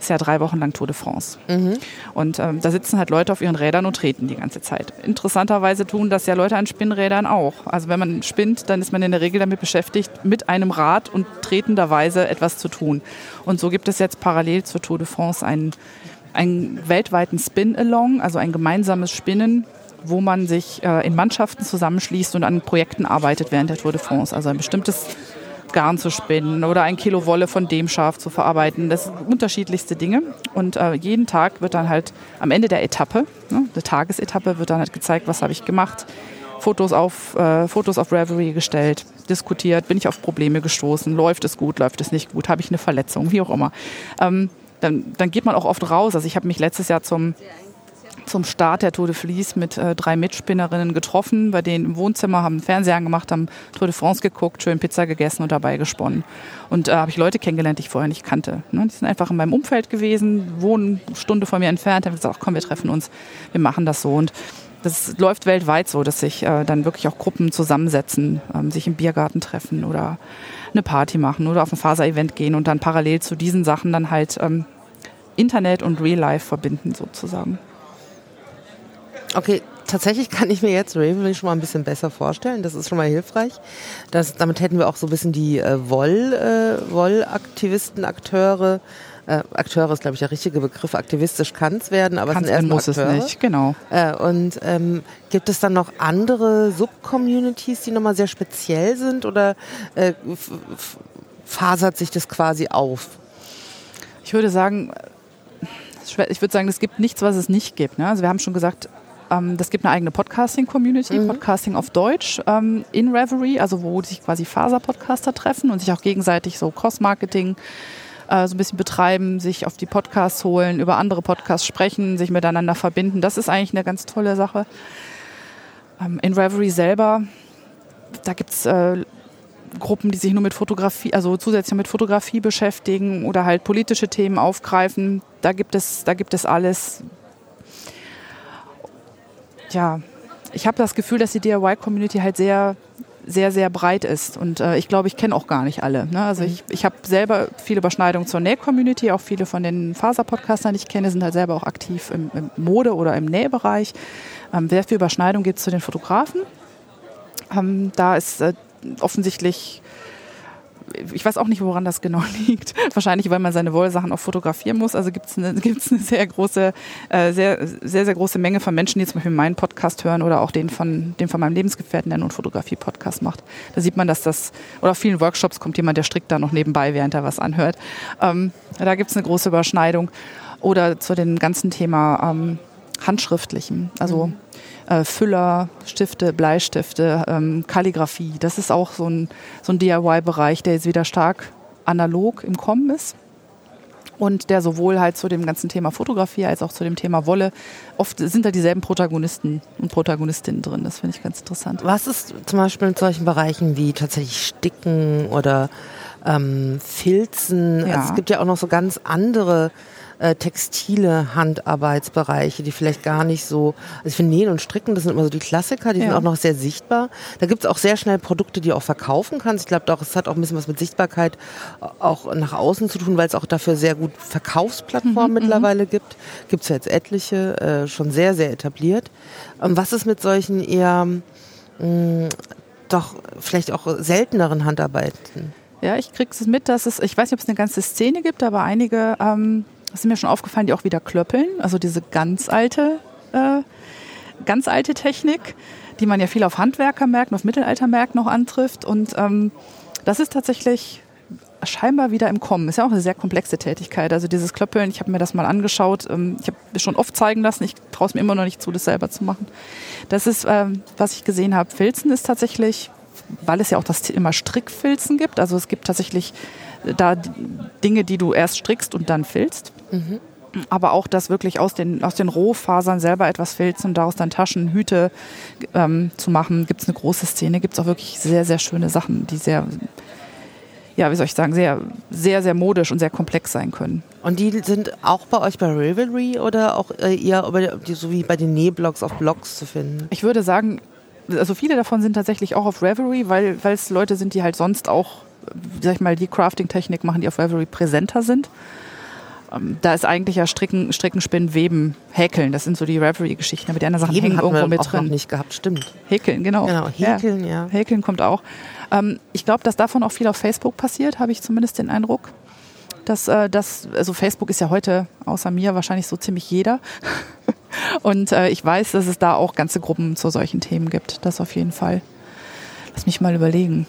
ist ja drei Wochen lang Tour de France. Mhm. Und ähm, da sitzen halt Leute auf ihren Rädern und treten die ganze Zeit. Interessanterweise tun das ja Leute an Spinnrädern auch. Also wenn man spinnt, dann ist man in der Regel damit beschäftigt, mit einem Rad und tretenderweise etwas zu tun. Und so gibt es jetzt parallel zur Tour de France einen, einen weltweiten Spin-Along, also ein gemeinsames Spinnen, wo man sich äh, in Mannschaften zusammenschließt und an Projekten arbeitet während der Tour de France. Also ein bestimmtes Garn zu spinnen oder ein Kilo Wolle von dem Schaf zu verarbeiten. Das sind unterschiedlichste Dinge. Und äh, jeden Tag wird dann halt am Ende der Etappe, ne, der Tagesetappe, wird dann halt gezeigt, was habe ich gemacht. Fotos auf, äh, Fotos auf Ravelry gestellt, diskutiert, bin ich auf Probleme gestoßen, läuft es gut, läuft es nicht gut, habe ich eine Verletzung, wie auch immer. Ähm, dann, dann geht man auch oft raus. Also ich habe mich letztes Jahr zum... zum Start der Tour de Fleece mit äh, drei Mitspinnerinnen getroffen, bei denen im Wohnzimmer, haben einen Fernseher angemacht, haben Tour de France geguckt, schön Pizza gegessen und dabei gesponnen. Und da äh, habe ich Leute kennengelernt, die ich vorher nicht kannte. Ne? Die sind einfach in meinem Umfeld gewesen, wohnen eine Stunde von mir entfernt, haben gesagt, ach, komm, wir treffen uns, wir machen das so. Und das läuft weltweit so, dass sich äh, dann wirklich auch Gruppen zusammensetzen, ähm, sich im Biergarten treffen oder eine Party machen oder auf ein Faser-Event gehen und dann parallel zu diesen Sachen dann halt ähm, Internet und Real Life verbinden sozusagen. Okay, tatsächlich kann ich mir jetzt Ravelry schon mal ein bisschen besser vorstellen. Das ist schon mal hilfreich. Das, damit hätten wir auch so ein bisschen die äh, Woll, äh, Woll-Aktivisten, Akteure. Äh, Akteure ist, glaube ich, der richtige Begriff. Aktivistisch kann es werden, aber es sind muss Akteure. Es nicht, genau. Äh, und ähm, gibt es dann noch andere Subcommunities, die nochmal sehr speziell sind, oder äh, f- f- fasert sich das quasi auf? Ich würde sagen, ich würde sagen, es gibt nichts, was es nicht gibt. Ne? Also wir haben schon gesagt, das gibt eine eigene Podcasting-Community, mhm. Podcasting auf Deutsch ähm, in Ravelry, also wo sich quasi Faser-Podcaster treffen und sich auch gegenseitig so Cross-Marketing äh, so ein bisschen betreiben, sich auf die Podcasts holen, über andere Podcasts sprechen, sich miteinander verbinden. Das ist eigentlich eine ganz tolle Sache. Ähm, in Ravelry selber, da gibt es äh, Gruppen, die sich nur mit Fotografie, also zusätzlich mit Fotografie beschäftigen oder halt politische Themen aufgreifen. Da gibt es, da gibt es alles. Ja, ich habe das Gefühl, dass die D I Y-Community halt sehr, sehr, sehr breit ist. Und äh, ich glaube, ich kenne auch gar nicht alle. Ne? Also ich, ich habe selber viele Überschneidungen zur Näh-Community. Auch viele von den Faser-Podcastern, die ich kenne, sind halt selber auch aktiv im, im Mode- oder im Nähbereich. Ähm, sehr viel Überschneidung gibt es zu den Fotografen. Ähm, da ist äh, offensichtlich... Ich weiß auch nicht, woran das genau liegt. Wahrscheinlich, weil man seine Wollsachen auch fotografieren muss. Also gibt es eine, gibt's eine sehr große, äh, sehr, sehr, sehr große Menge von Menschen, die zum Beispiel meinen Podcast hören oder auch den von, den von meinem Lebensgefährten, der nun Fotografie-Podcast macht. Da sieht man, dass das, oder auf vielen Workshops kommt jemand, der strickt da noch nebenbei, während er was anhört. Ähm, da gibt es eine große Überschneidung. Oder zu dem ganzen Thema ähm, Handschriftlichen. Also mhm. Füller, Stifte, Bleistifte, ähm, Kalligrafie. Das ist auch so ein, so ein D I Y-Bereich, der jetzt wieder stark analog im Kommen ist und der sowohl halt zu dem ganzen Thema Fotografie als auch zu dem Thema Wolle, oft sind da dieselben Protagonisten und Protagonistinnen drin. Das finde ich ganz interessant. Was ist zum Beispiel in solchen Bereichen wie tatsächlich Sticken oder ähm, Filzen? Ja. Also es gibt ja auch noch so ganz andere Äh, textile Handarbeitsbereiche, die vielleicht gar nicht so, also ich finde Nähen und Stricken, das sind immer so die Klassiker, die ja. sind auch noch sehr sichtbar. Da gibt es auch sehr schnell Produkte, die du auch verkaufen kannst. Ich glaube doch, es hat auch ein bisschen was mit Sichtbarkeit auch nach außen zu tun, weil es auch dafür sehr gut Verkaufsplattformen mhm, mittlerweile m-m. gibt. Gibt es ja jetzt etliche, äh, schon sehr, sehr etabliert. Ähm, was ist mit solchen eher mh, doch vielleicht auch selteneren Handarbeiten? Ja, ich kriege es mit, dass es, ich weiß nicht, ob es eine ganze Szene gibt, aber einige ähm das ist mir schon aufgefallen, die auch wieder klöppeln, also diese ganz alte, äh, ganz alte Technik, die man ja viel auf Handwerkermärkten, auf Mittelaltermärkten noch antrifft. Und ähm, das ist tatsächlich scheinbar wieder im Kommen. Ist ja auch eine sehr komplexe Tätigkeit. Also dieses Klöppeln, ich habe mir das mal angeschaut, ähm, ich habe es schon oft zeigen lassen, ich traue es mir immer noch nicht zu, das selber zu machen. Das ist, ähm, was ich gesehen habe. Filzen ist tatsächlich, weil es ja auch das Thema Strickfilzen gibt, also es gibt tatsächlich da Dinge, die du erst strickst und dann filzt. Mhm. Aber auch das wirklich aus den, aus den Rohfasern selber etwas filzen und daraus dann Taschen, Hüte ähm, zu machen, gibt es eine große Szene. Gibt es auch wirklich sehr, sehr schöne Sachen, die sehr, ja, wie soll ich sagen, sehr, sehr, sehr modisch und sehr komplex sein können. Und die sind auch bei euch bei Ravelry oder auch eher über die, so wie bei den Nähblogs auf Blogs zu finden? Ich würde sagen, also viele davon sind tatsächlich auch auf Ravelry, weil es Leute sind, die halt sonst auch, sag ich mal, die Crafting-Technik machen, die auf Ravelry präsenter sind. Da ist eigentlich ja Stricken, Stricken, Spinnen, Weben, Häkeln. Das sind so die Ravelry-Geschichten. Aber die anderen Sachen Eben hängen irgendwo mit drin. Häkeln haben wir auch noch nicht gehabt, stimmt. Häkeln, genau. Genau, Häkeln, ja. ja. Häkeln kommt auch. Ähm, ich glaube, dass davon auch viel auf Facebook passiert, habe ich zumindest den Eindruck. Dass, äh, dass, also Facebook ist ja heute, außer mir, wahrscheinlich so ziemlich jeder. Und äh, ich weiß, dass es da auch ganze Gruppen zu solchen Themen gibt. Das auf jeden Fall. Lass mich mal überlegen.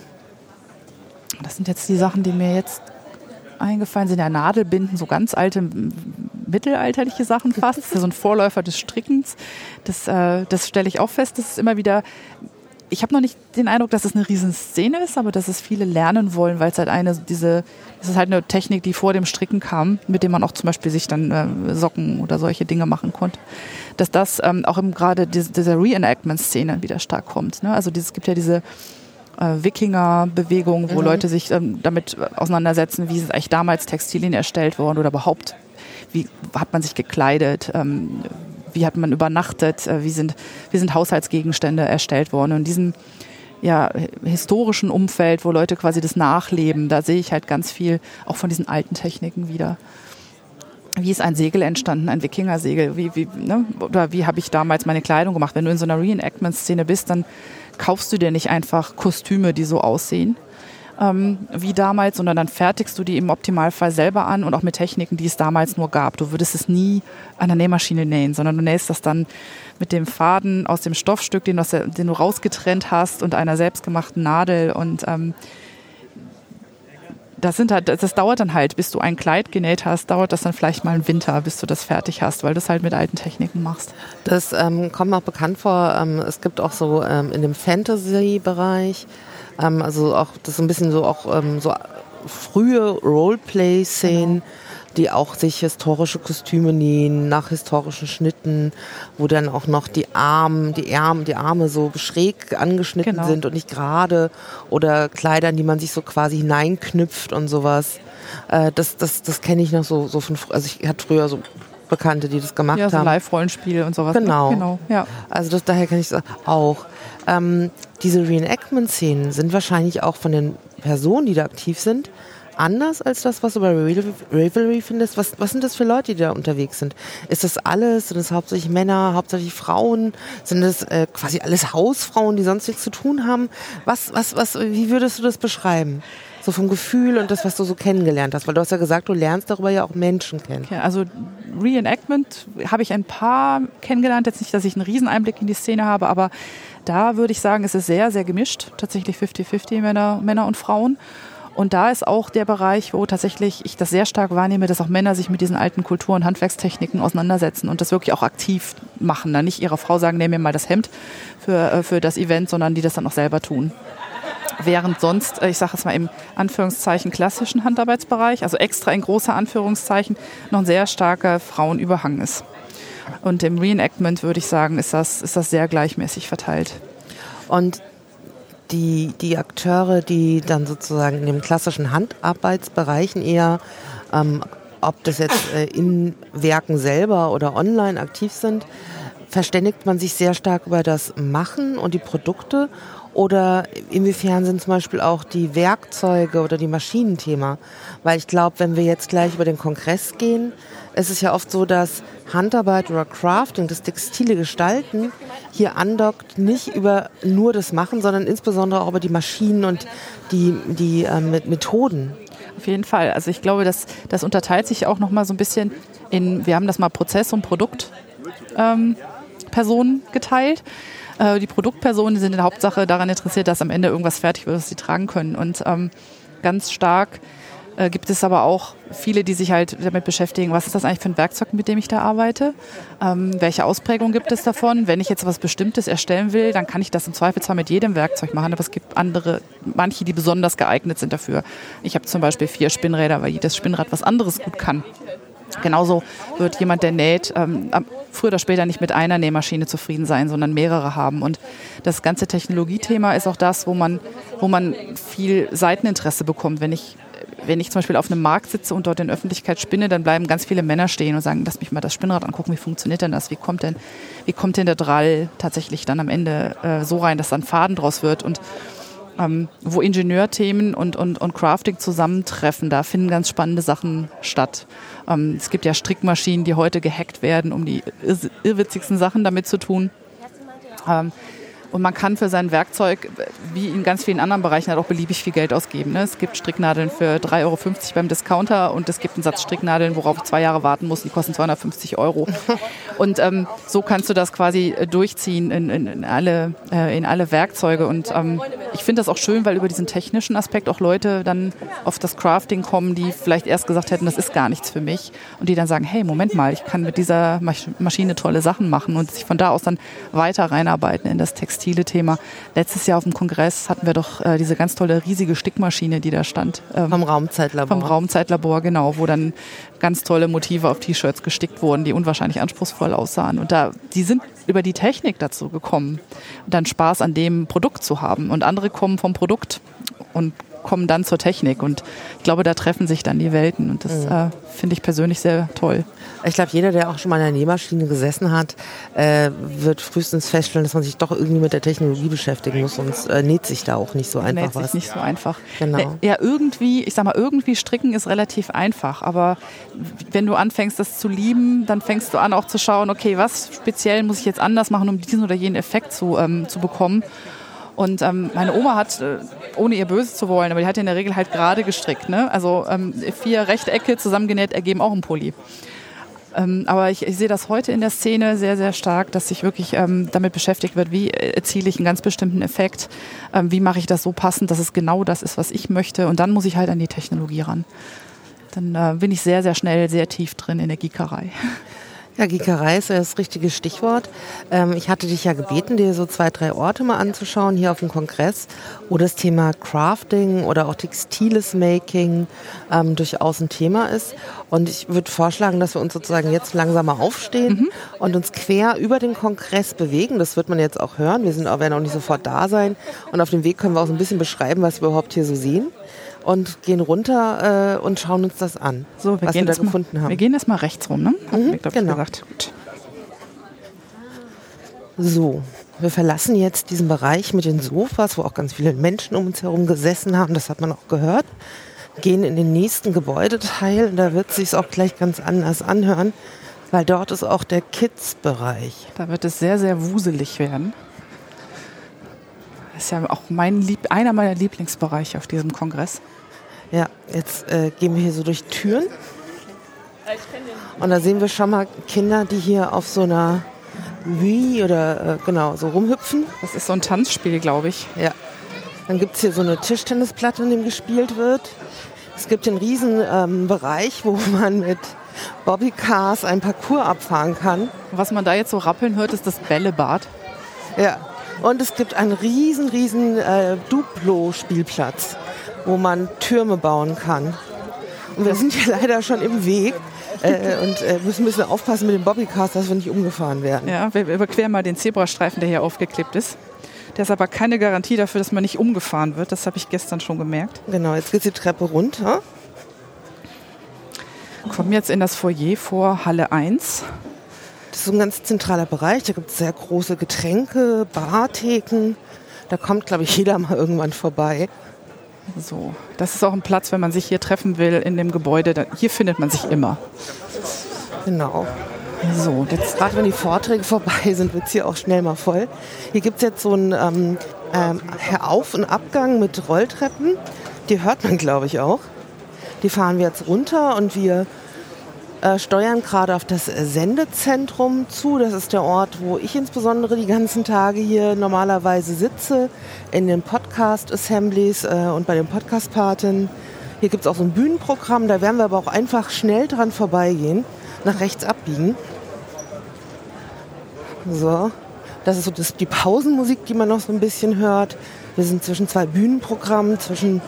Das sind jetzt die Sachen, die mir jetzt eingefallen sind. Ja, Nadelbinden, so ganz alte mittelalterliche Sachen fast. Das ist ja so ein Vorläufer des Strickens. Das, äh, das stelle ich auch fest, dass es immer wieder... Ich habe noch nicht den Eindruck, dass es eine Riesenszene ist, aber dass es viele lernen wollen, weil es halt eine, diese, es ist halt eine Technik, die vor dem Stricken kam, mit dem man auch zum Beispiel sich dann äh, Socken oder solche Dinge machen konnte. Dass das ähm, auch gerade diese, diese Reenactment-Szene wieder stark kommt. Ne? Also dieses, es gibt ja diese äh, Wikinger-Bewegung, wo mhm. Leute sich ähm, damit auseinandersetzen, wie sind eigentlich damals Textilien erstellt worden oder überhaupt, wie hat man sich gekleidet, ähm, wie hat man übernachtet, wie sind, wie sind Haushaltsgegenstände erstellt worden. Und in diesem ja, historischen Umfeld, wo Leute quasi das nachleben, da sehe ich halt ganz viel auch von diesen alten Techniken wieder. Wie ist ein Segel entstanden, ein Wikingersegel? Wie, wie, ne? Oder wie habe ich damals meine Kleidung gemacht? Wenn du in so einer Reenactment-Szene bist, dann kaufst du dir nicht einfach Kostüme, die so aussehen ähm, wie damals, sondern dann fertigst du die im Optimalfall selber an und auch mit Techniken, die es damals nur gab. Du würdest es nie an der Nähmaschine nähen, sondern du nähst das dann mit dem Faden aus dem Stoffstück, den du, den du rausgetrennt hast, und einer selbstgemachten Nadel. Und ähm, das, sind halt, das dauert dann halt, bis du ein Kleid genäht hast, dauert das dann vielleicht mal einen Winter, bis du das fertig hast, weil du es halt mit alten Techniken machst. Das ähm, kommt mir auch bekannt vor. Ähm, es gibt auch so ähm, in dem Fantasy-Bereich, also auch das ist ein bisschen so auch ähm, so frühe Roleplay-Szenen, genau, die auch sich historische Kostüme nähen nach historischen Schnitten, wo dann auch noch die Arme, die Ärmel, die Arme so schräg angeschnitten, genau, sind und nicht gerade, oder Kleidern, die man sich so quasi hineinknüpft und sowas. Äh, das das das kenne ich noch so so von, also ich hatte früher so Bekannte, die das gemacht ja, so haben. Ja, Live-Rollenspiel und sowas. Genau. genau ja. Also das, daher kann ich es auch. Ähm, diese Reenactment-Szenen sind wahrscheinlich auch von den Personen, die da aktiv sind, anders als das, was du bei Ravelry findest. Was, was sind das für Leute, die da unterwegs sind? Ist das alles? Sind das hauptsächlich Männer, hauptsächlich Frauen? Sind das äh, quasi alles Hausfrauen, die sonst nichts zu tun haben? Was, was, was, wie würdest du das beschreiben? So vom Gefühl und das, was du so kennengelernt hast. Weil du hast ja gesagt, du lernst darüber ja auch Menschen kennen. Okay, also Reenactment habe ich ein paar kennengelernt. Jetzt nicht, dass ich einen riesen Einblick in die Szene habe, aber da würde ich sagen, es ist sehr, sehr gemischt. Tatsächlich fünfzig fünfzig Männer, Männer und Frauen. Und da ist auch der Bereich, wo tatsächlich ich das sehr stark wahrnehme, dass auch Männer sich mit diesen alten Kultur- und Handwerkstechniken auseinandersetzen und das wirklich auch aktiv machen. Dann nicht ihrer Frau sagen, nimm mir mal das Hemd für, für das Event, sondern die das dann auch selber tun. Während sonst, ich sage es mal im Anführungszeichen klassischen Handarbeitsbereich, also extra in großer Anführungszeichen, noch ein sehr starker Frauenüberhang ist. Und im Reenactment würde ich sagen, ist das, ist das sehr gleichmäßig verteilt. Und die, die Akteure, die dann sozusagen in den klassischen Handarbeitsbereichen eher, ähm, ob das jetzt äh, in Werken selber oder online aktiv sind, verständigt man sich sehr stark über das Machen und die Produkte? Oder inwiefern sind zum Beispiel auch die Werkzeuge oder die Maschinen Thema? Weil ich glaube, wenn wir jetzt gleich über den Kongress gehen, ist es ja oft so, dass Handarbeit oder Crafting, das textile Gestalten, hier andockt nicht über nur das Machen, sondern insbesondere auch über die Maschinen und die, die äh, Methoden. Auf jeden Fall. Also ich glaube, das, das unterteilt sich auch nochmal so ein bisschen in, wir haben das mal Prozess- und Produktpersonen ähm, geteilt. Die Produktpersonen sind in der Hauptsache daran interessiert, dass am Ende irgendwas fertig wird, was sie tragen können. Und ähm, ganz stark äh, gibt es aber auch viele, die sich halt damit beschäftigen, was ist das eigentlich für ein Werkzeug, mit dem ich da arbeite? Ähm, welche Ausprägung gibt es davon? Wenn ich jetzt was Bestimmtes erstellen will, dann kann ich das im Zweifel zwar mit jedem Werkzeug machen, aber es gibt andere, manche, die besonders geeignet sind dafür. Ich habe zum Beispiel vier Spinnräder, weil jedes Spinnrad was anderes gut kann. Genauso wird jemand, der näht, ähm, früher oder später nicht mit einer Nähmaschine zufrieden sein, sondern mehrere haben. Und das ganze Technologiethema ist auch das, wo man, wo man viel Seiteninteresse bekommt. Wenn ich, wenn ich zum Beispiel auf einem Markt sitze und dort in der Öffentlichkeit spinne, dann bleiben ganz viele Männer stehen und sagen, lass mich mal das Spinnrad angucken, wie funktioniert denn das? Wie kommt denn, wie kommt denn der Drall tatsächlich dann am Ende äh, so rein, dass dann Faden draus wird? Und ähm, wo Ingenieurthemen und, und, und Crafting zusammentreffen, da finden ganz spannende Sachen statt. Ähm, es gibt ja Strickmaschinen, die heute gehackt werden, um die irr- irrwitzigsten Sachen damit zu tun. Ähm, und man kann für sein Werkzeug, wie in ganz vielen anderen Bereichen, halt auch beliebig viel Geld ausgeben. Ne? Es gibt Stricknadeln für drei Euro fünfzig beim Discounter und es gibt einen Satz Stricknadeln, worauf ich zwei Jahre warten muss, die kosten zweihundertfünfzig Euro. Und ähm, so kannst du das quasi durchziehen in, in, in, alle, äh, in alle Werkzeuge. Und ähm, ich finde das auch schön, weil über diesen technischen Aspekt auch Leute dann auf das Crafting kommen, die vielleicht erst gesagt hätten, das ist gar nichts für mich. Und die dann sagen, hey, Moment mal, ich kann mit dieser Maschine tolle Sachen machen und sich von da aus dann weiter reinarbeiten in das textile Thema. Letztes Jahr auf dem Kongress hatten wir doch äh, diese ganz tolle riesige Stickmaschine, die da stand. Ähm, vom Raumzeitlabor. Vom Raumzeitlabor, genau, wo dann ganz tolle Motive auf T-Shirts gestickt wurden, die unwahrscheinlich anspruchsvoll aussahen. Und da, die sind über die Technik dazu gekommen, dann Spaß an dem Produkt zu haben. Und andere kommen vom Produkt und kommen dann zur Technik. Und ich glaube, da treffen sich dann die Welten. Und das äh, finde ich persönlich sehr toll. Ich glaube, jeder, der auch schon mal in der Nähmaschine gesessen hat, äh, wird frühestens feststellen, dass man sich doch irgendwie mit der Technologie beschäftigen muss. Sonst äh, näht sich da auch nicht so einfach was. Näht sich nicht so einfach. Genau. Ja, irgendwie, ich sag mal, irgendwie stricken ist relativ einfach. Aber wenn du anfängst, das zu lieben, dann fängst du an, auch zu schauen, okay, was speziell muss ich jetzt anders machen, um diesen oder jenen Effekt zu, ähm, zu bekommen. Und ähm, meine Oma hat, äh, ohne ihr böse zu wollen, aber die hat ja in der Regel halt gerade gestrickt. Ne? Also ähm, vier Rechtecke zusammengenäht ergeben auch einen Pulli. Ähm, aber ich, ich sehe das heute in der Szene sehr, sehr stark, dass sich wirklich ähm, damit beschäftigt wird, wie erziele ich einen ganz bestimmten Effekt, ähm, wie mache ich das so passend, dass es genau das ist, was ich möchte. Und dann muss ich halt an die Technologie ran. Dann äh, bin ich sehr, sehr schnell, sehr tief drin in der Geekerei. Ja, Geekerei ist das richtige Stichwort. Ähm, ich hatte dich ja gebeten, dir so zwei, drei Orte mal anzuschauen hier auf dem Kongress, wo das Thema Crafting oder auch textiles Making ähm, durchaus ein Thema ist. Und ich würde vorschlagen, dass wir uns sozusagen jetzt langsam mal aufstehen mhm. und uns quer über den Kongress bewegen. Das wird man jetzt auch hören. Wir sind auch, werden auch nicht sofort da sein. Und auf dem Weg können wir auch so ein bisschen beschreiben, was wir überhaupt hier so sehen. Und gehen runter äh, und schauen uns das an, so, wir was wir da gefunden mal, haben. Wir gehen erstmal rechts rum, ne? Mhm, ich, glaub, genau. ich gesagt. Gut. So, wir verlassen jetzt diesen Bereich mit den Sofas, wo auch ganz viele Menschen um uns herum gesessen haben. Das hat man auch gehört. Gehen in den nächsten Gebäudeteil. Da wird es sich auch gleich ganz anders anhören, weil dort ist auch der Kids-Bereich. Da wird es sehr, sehr wuselig werden. Das ist ja auch mein Lieb- einer meiner Lieblingsbereiche auf diesem Kongress. Ja, jetzt äh, gehen wir hier so durch Türen und da sehen wir schon mal Kinder, die hier auf so einer Wii oder äh, genau so rumhüpfen. Das ist so ein Tanzspiel, glaube ich. Ja. Dann gibt es hier so eine Tischtennisplatte, in dem gespielt wird. Es gibt einen riesen ähm, Bereich, wo man mit Bobbycars einen Parcours abfahren kann. Was man da jetzt so rappeln hört, ist das Bällebad. Ja. Und es gibt einen riesen, riesen äh, Duplo-Spielplatz, wo man Türme bauen kann. Und wir sind hier leider schon im Weg äh, und äh, müssen müssen aufpassen mit den Bobbycars, dass wir nicht umgefahren werden. Ja, wir überqueren mal den Zebrastreifen, der hier aufgeklebt ist. Der ist aber keine Garantie dafür, dass man nicht umgefahren wird. Das habe ich gestern schon gemerkt. Genau, jetzt geht die Treppe runter. Wir kommen jetzt in das Foyer vor Halle eins. Das ist so ein ganz zentraler Bereich, da gibt es sehr große Getränke, Bartheken. Da kommt, glaube ich, jeder mal irgendwann vorbei. So, das ist auch ein Platz, wenn man sich hier treffen will in dem Gebäude. Da, hier findet man sich immer. Genau. So, jetzt gerade wenn die Vorträge vorbei sind, wird es hier auch schnell mal voll. Hier gibt es jetzt so einen ähm, äh, Auf- und Abgang mit Rolltreppen. Die hört man, glaube ich, auch. Die fahren wir jetzt runter und wir steuern gerade auf das Sendezentrum zu. Das ist der Ort, wo ich insbesondere die ganzen Tage hier normalerweise sitze, in den Podcast-Assemblies äh, und bei den Podcast-Paten. Hier gibt es auch so ein Bühnenprogramm, da werden wir aber auch einfach schnell dran vorbeigehen, nach rechts abbiegen. So, das ist so das, die Pausenmusik, die man noch so ein bisschen hört. Wir sind zwischen zwei Bühnenprogrammen, zwischen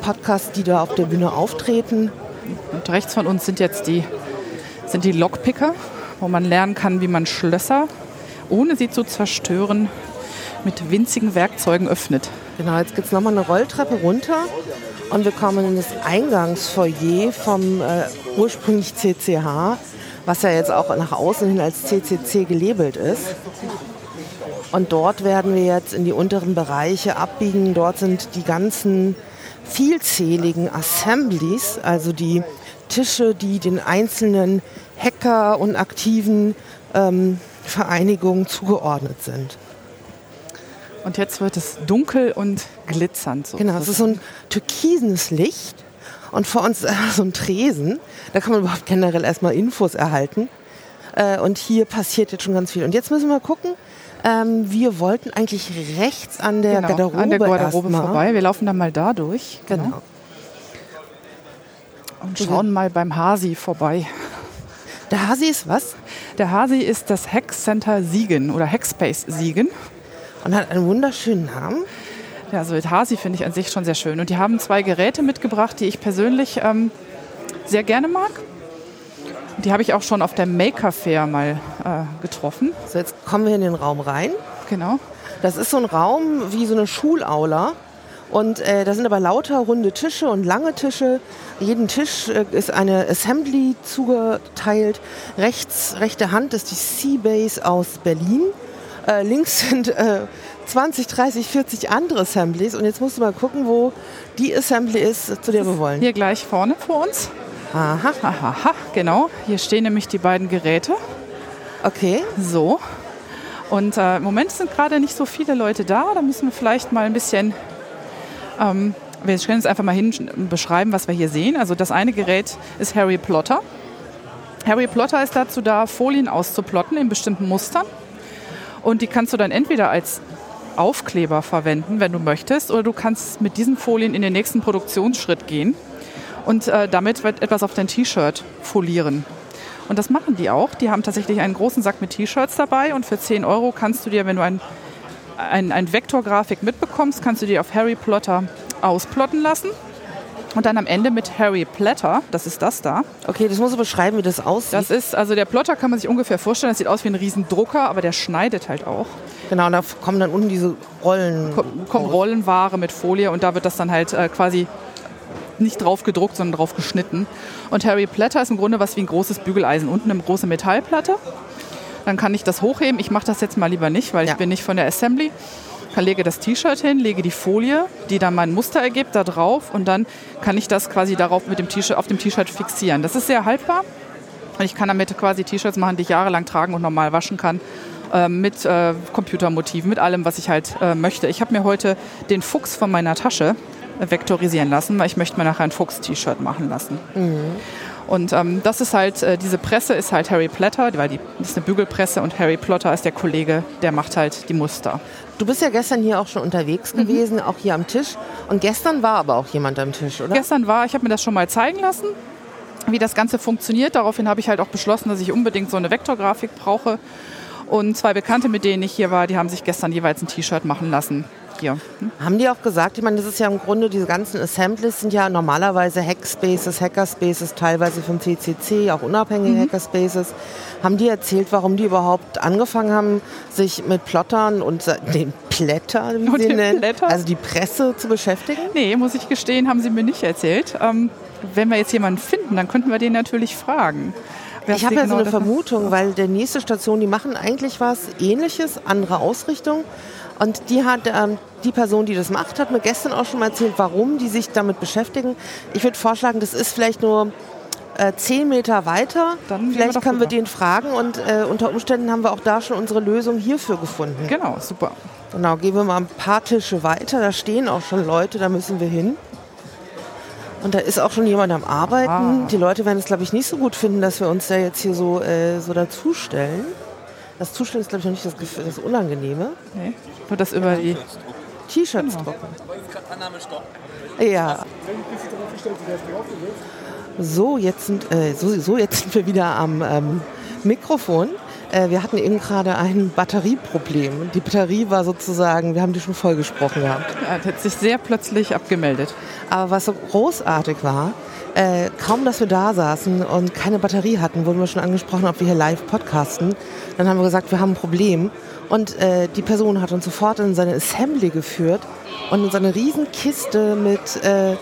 Podcasts, die da auf der Bühne auftreten. Und rechts von uns sind jetzt die sind die Lockpicker, wo man lernen kann, wie man Schlösser, ohne sie zu zerstören, mit winzigen Werkzeugen öffnet. Genau, jetzt gibt es nochmal eine Rolltreppe runter und wir kommen in das Eingangsfoyer vom äh, ursprünglich C C H, was ja jetzt auch nach außen hin als C C C gelabelt ist. Und dort werden wir jetzt in die unteren Bereiche abbiegen. Dort sind die ganzen vielzähligen Assemblies, also die Tische, die den einzelnen Hacker und aktiven ähm, Vereinigungen zugeordnet sind. Und jetzt wird es dunkel und glitzernd. So genau, es ist so ein türkisenes Licht und vor uns so ein Tresen. Da kann man überhaupt generell erstmal Infos erhalten. Äh, und hier passiert jetzt schon ganz viel. Und jetzt müssen wir gucken. Ähm, wir wollten eigentlich rechts an der genau, Garderobe, an der Garderobe vorbei. Wir laufen dann mal da durch. Genau. genau. Und schauen mal beim Hasi vorbei. Der Hasi ist was? Der Hasi ist das Hackcenter Siegen oder Hackspace Siegen. Und hat einen wunderschönen Namen. Ja, also mit Hasi finde ich an sich schon sehr schön. Und die haben zwei Geräte mitgebracht, die ich persönlich ähm, sehr gerne mag. Die habe ich auch schon auf der Maker Fair mal äh, getroffen. So, jetzt kommen wir in den Raum rein. Genau. Das ist so ein Raum wie so eine Schulaula. Und äh, da sind aber lauter runde Tische und lange Tische. Jeden Tisch äh, ist eine Assembly zugeteilt. Rechts, rechte Hand ist die C-Base aus Berlin. Äh, links sind äh, zwanzig, dreißig, vierzig andere Assemblies. Und jetzt musst du mal gucken, wo die Assembly ist, zu der wir wollen. Hier gleich vorne vor uns. Aha. Aha, genau. Hier stehen nämlich die beiden Geräte. Okay. So. Und äh, im Moment sind gerade nicht so viele Leute da. Da müssen wir vielleicht mal ein bisschen... Ähm, wir können jetzt einfach mal hin beschreiben, was wir hier sehen. Also das eine Gerät ist Harry Plotter. Harry Plotter ist dazu da, Folien auszuplotten in bestimmten Mustern. Und die kannst du dann entweder als Aufkleber verwenden, wenn du möchtest, oder du kannst mit diesen Folien in den nächsten Produktionsschritt gehen und äh, damit etwas auf dein T-Shirt folieren. Und das machen die auch. Die haben tatsächlich einen großen Sack mit T-Shirts dabei und für zehn Euro kannst du dir, wenn du ein Ein, ein Vektorgrafik mitbekommst, kannst du dir auf Harry Plotter ausplotten lassen und dann am Ende mit Harry Plotter, das ist das da. Okay, das musst du beschreiben, wie das aussieht. Das ist, also der Plotter kann man sich ungefähr vorstellen, das sieht aus wie ein Riesendrucker, aber der schneidet halt auch. Genau, und da kommen dann unten diese Rollen. Komm, kommen Rollenware mit Folie und da wird das dann halt äh, quasi nicht drauf gedruckt, sondern drauf geschnitten. Und Harry Plotter ist im Grunde was wie ein großes Bügeleisen, unten eine große Metallplatte. Dann kann ich das hochheben. Ich mache das jetzt mal lieber nicht, weil ja. ich bin nicht von der Assembly. Ich lege das T-Shirt hin, lege die Folie, die dann mein Muster ergibt, da drauf und dann kann ich das quasi darauf mit dem T-Shirt auf dem T-Shirt fixieren. Das ist sehr haltbar. Ich kann damit quasi T-Shirts machen, die ich jahrelang tragen und normal waschen kann, äh, mit äh, Computermotiven, mit allem, was ich halt äh, möchte. Ich habe mir heute den Fuchs von meiner Tasche vektorisieren lassen, weil ich möchte mir nachher ein Fuchs-T-Shirt machen lassen. Mhm. Und ähm, das ist halt, äh, diese Presse ist halt Harry Plotter, weil die das ist eine Bügelpresse und Harry Plotter ist der Kollege, der macht halt die Muster. Du bist ja gestern hier auch schon unterwegs mhm. gewesen, auch hier am Tisch. Und gestern war aber auch jemand am Tisch, oder? Gestern war, ich habe mir das schon mal zeigen lassen, wie das Ganze funktioniert. Daraufhin habe ich halt auch beschlossen, dass ich unbedingt so eine Vektorgrafik brauche. Und zwei Bekannte, mit denen ich hier war, die haben sich gestern jeweils ein T-Shirt machen lassen. Hier. Hm? Haben die auch gesagt, ich meine, das ist ja im Grunde, diese ganzen Assemblies sind ja normalerweise Hackspaces, Hackerspaces, teilweise vom C C C, auch unabhängige mhm. Hackerspaces. Haben die erzählt, warum die überhaupt angefangen haben, sich mit Plottern und den Plätter, wie und sie den nennen, Blätter? Also die Presse zu beschäftigen? Nee, muss ich gestehen, haben sie mir nicht erzählt. Ähm, wenn wir jetzt jemanden finden, dann könnten wir den natürlich fragen. Ich habe ja genau so eine Vermutung, weil die nächste Station, die machen eigentlich was Ähnliches, andere Ausrichtung. Und die hat ähm, die Person, die das macht, hat mir gestern auch schon mal erzählt, warum die sich damit beschäftigen. Ich würde vorschlagen, das ist vielleicht nur äh, zehn Meter weiter. Dann vielleicht können wir den fragen und äh, unter Umständen haben wir auch da schon unsere Lösung hierfür gefunden. Genau, super. Genau, gehen wir mal ein paar Tische weiter. Da stehen auch schon Leute, da müssen wir hin. Und da ist auch schon jemand am Arbeiten. Ah. Die Leute werden es, glaube ich, nicht so gut finden, dass wir uns da jetzt hier so, äh, so dazustellen. Das Zustellen ist, glaube ich, noch nicht das, das Unangenehme. Nee. Nur das über die T-Shirts drucken. Ja. So, jetzt sind, äh, so, so, jetzt sind wir wieder am ähm, Mikrofon. Äh, wir hatten eben gerade ein Batterieproblem. Die Batterie war sozusagen, wir haben die schon vollgesprochen gehabt. Ja, die hat sich sehr plötzlich abgemeldet. Aber was so großartig war, Äh, kaum, dass wir da saßen und keine Batterie hatten, wurden wir schon angesprochen, ob wir hier live podcasten. Dann haben wir gesagt, wir haben ein Problem. Und äh, die Person hat uns sofort in seine Assembly geführt und in so eine riesen Kiste mit äh,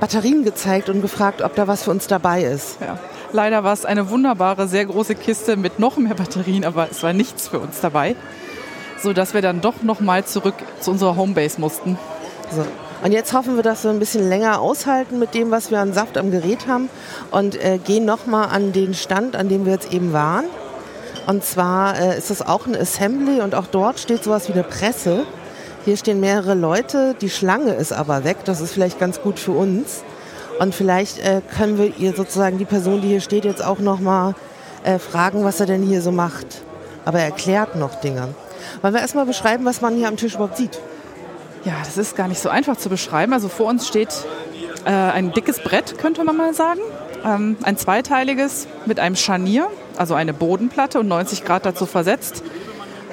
Batterien gezeigt und gefragt, ob da was für uns dabei ist. Ja. Leider war es eine wunderbare, sehr große Kiste mit noch mehr Batterien, aber es war nichts für uns dabei, sodass wir dann doch nochmal zurück zu unserer Homebase mussten. So. Und jetzt hoffen wir, dass wir ein bisschen länger aushalten mit dem, was wir an Saft am Gerät haben und äh, gehen nochmal an den Stand, an dem wir jetzt eben waren. Und zwar äh, ist das auch eine Assembly und auch dort steht sowas wie eine Presse. Hier stehen mehrere Leute, die Schlange ist aber weg, das ist vielleicht ganz gut für uns. Und vielleicht äh, können wir ihr sozusagen die Person, die hier steht, jetzt auch nochmal äh, fragen, was er denn hier so macht. Aber er erklärt noch Dinge. Wollen wir erstmal beschreiben, was man hier am Tisch überhaupt sieht? Ja, das ist gar nicht so einfach zu beschreiben. Also vor uns steht äh, ein dickes Brett, könnte man mal sagen. Ähm, ein zweiteiliges mit einem Scharnier, also eine Bodenplatte und neunzig Grad dazu versetzt.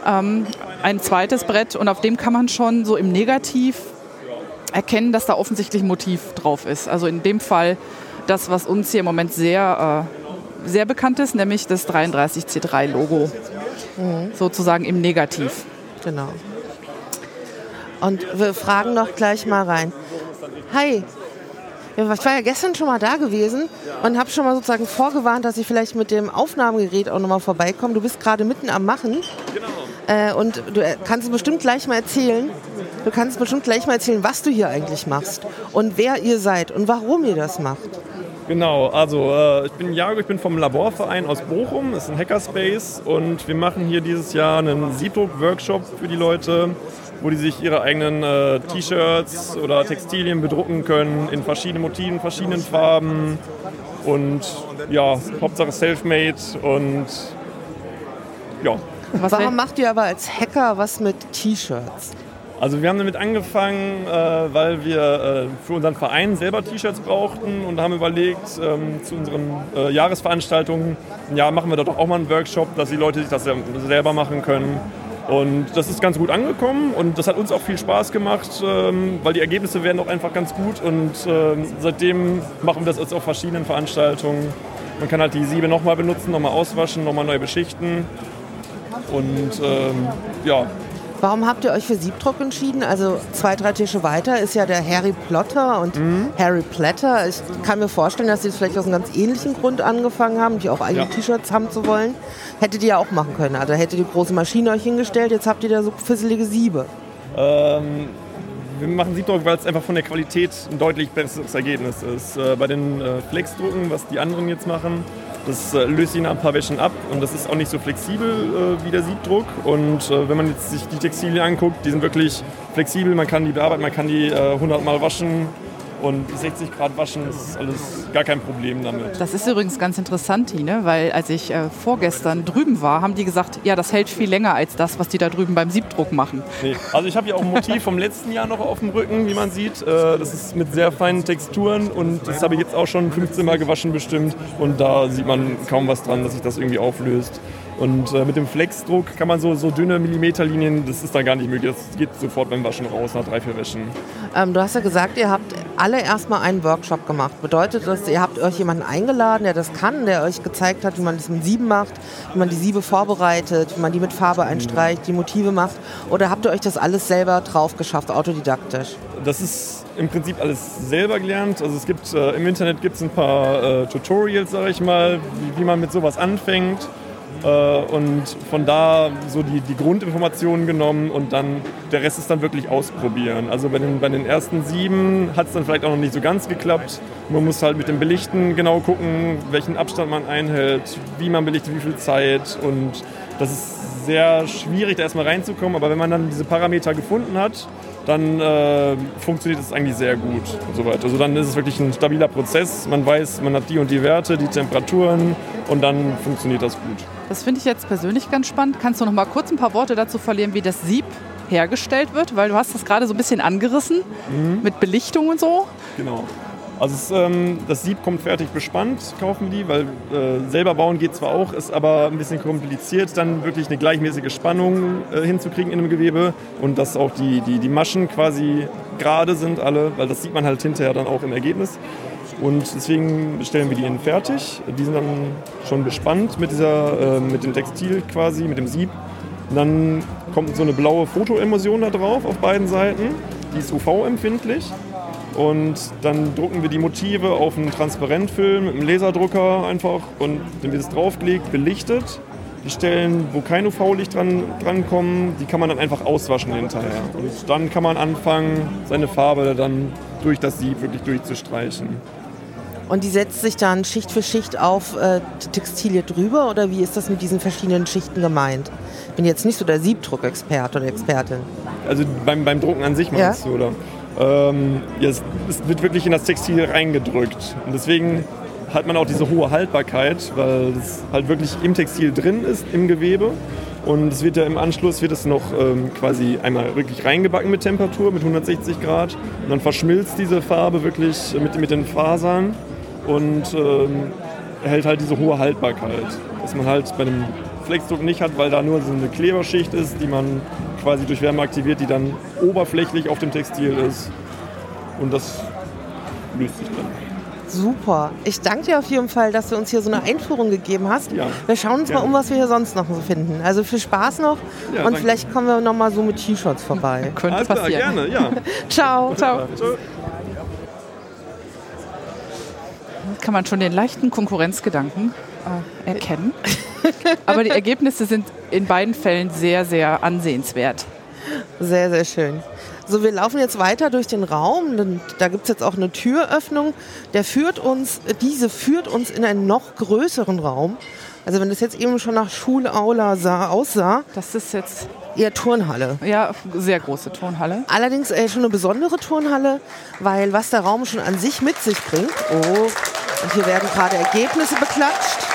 Ähm, ein zweites Brett und auf dem kann man schon so im Negativ erkennen, dass da offensichtlich ein Motiv drauf ist. Also in dem Fall das, was uns hier im Moment sehr, äh, sehr bekannt ist, nämlich das dreiunddreißig C drei Logo. Mhm. Sozusagen im Negativ. Genau. Und wir fragen noch gleich mal rein. Hi, ich war ja gestern schon mal da gewesen und habe schon mal sozusagen vorgewarnt, dass ich vielleicht mit dem Aufnahmegerät auch nochmal vorbeikomme. Du bist gerade mitten am Machen. Genau. Äh, und du kannst bestimmt gleich mal erzählen, du kannst bestimmt gleich mal erzählen, was du hier eigentlich machst und wer ihr seid und warum ihr das macht. Genau, also äh, ich bin Jago, ich bin vom Laborverein aus Bochum, das ist ein Hackerspace und wir machen hier dieses Jahr einen Siebdruck-Workshop für die Leute, wo die sich ihre eigenen äh, T-Shirts oder Textilien bedrucken können in verschiedenen Motiven, verschiedenen Farben und ja, Hauptsache self-made und ja. Warum macht ihr aber als Hacker was mit T-Shirts? Also wir haben damit angefangen, äh, weil wir äh, für unseren Verein selber T-Shirts brauchten und haben überlegt, ähm, zu unseren äh, Jahresveranstaltungen, ja, machen wir doch auch mal einen Workshop, dass die Leute sich das selber machen können. Und das ist ganz gut angekommen und das hat uns auch viel Spaß gemacht, ähm, weil die Ergebnisse werden auch einfach ganz gut und ähm, seitdem machen wir das jetzt auf verschiedenen Veranstaltungen. Man kann halt die Siebe nochmal benutzen, nochmal auswaschen, nochmal neu beschichten und ähm, ja. Warum habt ihr euch für Siebdruck entschieden? Also zwei, drei Tische weiter ist ja der Harry Plotter und mhm. Harry Plotter. Ich kann mir vorstellen, dass die das vielleicht aus einem ganz ähnlichen Grund angefangen haben, die auch eigene ja. T-Shirts haben zu wollen. Hättet ihr ja auch machen können. Also hättet ihr die große Maschine euch hingestellt, jetzt habt ihr da so fisselige Siebe. Ähm, wir machen Siebdruck, weil es einfach von der Qualität ein deutlich besseres Ergebnis ist. Äh, bei den äh, Flexdrucken, was die anderen jetzt machen, das löst ihn nach ein paar Wäschen ab und das ist auch nicht so flexibel äh, wie der Siebdruck. Und äh, wenn man jetzt sich die Textilien anguckt, die sind wirklich flexibel, man kann die bearbeiten, man kann die äh, hundert Mal waschen und sechzig Grad waschen, das ist alles gar kein Problem damit. Das ist übrigens ganz interessant, Tine, weil als ich äh, vorgestern drüben war, haben die gesagt, ja, das hält viel länger als das, was die da drüben beim Siebdruck machen. Nee. Also ich habe ja auch ein Motiv vom letzten Jahr noch auf dem Rücken, wie man sieht. Äh, das ist mit sehr feinen Texturen und das habe ich jetzt auch schon fünfzehn Mal gewaschen bestimmt und da sieht man kaum was dran, dass sich das irgendwie auflöst. Und äh, mit dem Flexdruck kann man so, so dünne Millimeterlinien, das ist dann gar nicht möglich. Das geht sofort beim Waschen raus, nach drei, vier Wäschen. Ähm, du hast ja gesagt, ihr habt alle erstmal einen Workshop gemacht. Bedeutet das, ihr habt euch jemanden eingeladen, der das kann, der euch gezeigt hat, wie man das mit Sieben macht, wie man die Siebe vorbereitet, wie man die mit Farbe einstreicht, die Motive macht? Oder habt ihr euch das alles selber drauf geschafft, autodidaktisch? Das ist im Prinzip alles selber gelernt. Also es gibt, äh, im Internet gibt es ein paar äh, Tutorials, sag ich mal, wie, wie man mit sowas anfängt. Und von da so die, die Grundinformationen genommen und dann der Rest ist dann wirklich ausprobieren. Also bei den, bei den ersten sieben hat es dann vielleicht auch noch nicht so ganz geklappt. Man muss halt mit dem Belichten genau gucken, welchen Abstand man einhält, wie man belichtet, wie viel Zeit. Und das ist sehr schwierig, da erstmal reinzukommen. Aber wenn man dann diese Parameter gefunden hat, dann äh, funktioniert es eigentlich sehr gut und so weiter. Also dann ist es wirklich ein stabiler Prozess. Man weiß, man hat die und die Werte, die Temperaturen und dann funktioniert das gut. Das finde ich jetzt persönlich ganz spannend. Kannst du noch mal kurz ein paar Worte dazu verlieren, wie das Sieb hergestellt wird? Weil du hast das gerade so ein bisschen angerissen mhm. mit Belichtung und so. Genau. Also es, ähm, das Sieb kommt fertig bespannt, kaufen die, weil äh, selber bauen geht zwar auch, ist aber ein bisschen kompliziert, dann wirklich eine gleichmäßige Spannung äh, hinzukriegen in einem Gewebe und dass auch die, die, die Maschen quasi gerade sind alle, weil das sieht man halt hinterher dann auch im Ergebnis. Und deswegen bestellen wir die in fertig, die sind dann schon bespannt mit, dieser, äh, mit dem Textil quasi, mit dem Sieb. Und dann kommt so eine blaue Fotoemulsion da drauf auf beiden Seiten, die ist U V-empfindlich. Und dann drucken wir die Motive auf einen Transparentfilm mit einem Laserdrucker einfach und dann wird es draufgelegt, belichtet. Die Stellen, wo kein U V-Licht dran, dran kommen, die kann man dann einfach auswaschen hinterher. Und dann kann man anfangen, seine Farbe dann durch das Sieb wirklich durchzustreichen. Und die setzt sich dann Schicht für Schicht auf äh, Textilie drüber oder wie ist das mit diesen verschiedenen Schichten gemeint? Ich bin jetzt nicht so der Siebdruckexperte oder Expertin. Also beim, beim Drucken an sich meinst ja? du, oder? Ähm, ja, es, es wird wirklich in das Textil reingedrückt. Und deswegen hat man auch diese hohe Haltbarkeit, weil es halt wirklich im Textil drin ist, im Gewebe. Und es wird ja im Anschluss wird es noch ähm, quasi einmal wirklich reingebacken mit Temperatur, mit hundertsechzig Grad. Und dann verschmilzt diese Farbe wirklich mit, mit den Fasern und ähm, erhält halt diese hohe Haltbarkeit. Was man halt bei einem Flexdruck nicht hat, weil da nur so eine Kleberschicht ist, die man quasi durch Wärme aktiviert, die dann oberflächlich auf dem Textil ist. Und das löst sich dann. Super. Ich danke dir auf jeden Fall, dass du uns hier so eine Einführung gegeben hast. Ja, wir schauen uns gerne mal um, was wir hier sonst noch so finden. Also viel Spaß noch, ja, und danke. Vielleicht kommen wir noch mal so mit T-Shirts vorbei. Könnte Alles passieren. Klar, gerne, ja. Ciao. Ciao. Ciao. Kann man schon den leichten Konkurrenzgedanken äh, erkennen. Aber die Ergebnisse sind in beiden Fällen sehr, sehr ansehenswert. Sehr, sehr schön. So, wir laufen jetzt weiter durch den Raum. Da gibt es jetzt auch eine Türöffnung. Der führt uns, diese führt uns in einen noch größeren Raum. Also wenn das jetzt eben schon nach Schulaula sah, aussah. Das ist jetzt eher Turnhalle. Ja, sehr große Turnhalle. Allerdings äh, schon eine besondere Turnhalle, weil was der Raum schon an sich mit sich bringt. Oh, und hier werden gerade Ergebnisse beklatscht.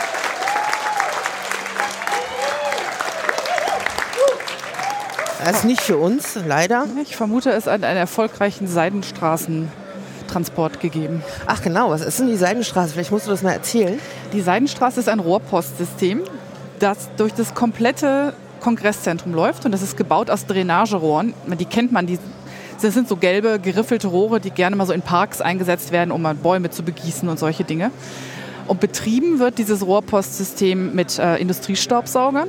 Das ist nicht für uns, leider. Ich vermute, es hat einen erfolgreichen Seidenstraßentransport gegeben. Ach genau, was ist denn die Seidenstraße? Vielleicht musst du das mal erzählen. Die Seidenstraße ist ein Rohrpostsystem, das durch das komplette Kongresszentrum läuft. Und das ist gebaut aus Drainagerohren. Die kennt man. Die, das sind so gelbe, geriffelte Rohre, die gerne mal so in Parks eingesetzt werden, um mal Bäume zu begießen und solche Dinge. Und betrieben wird dieses Rohrpostsystem mit äh, Industriestaubsaugern.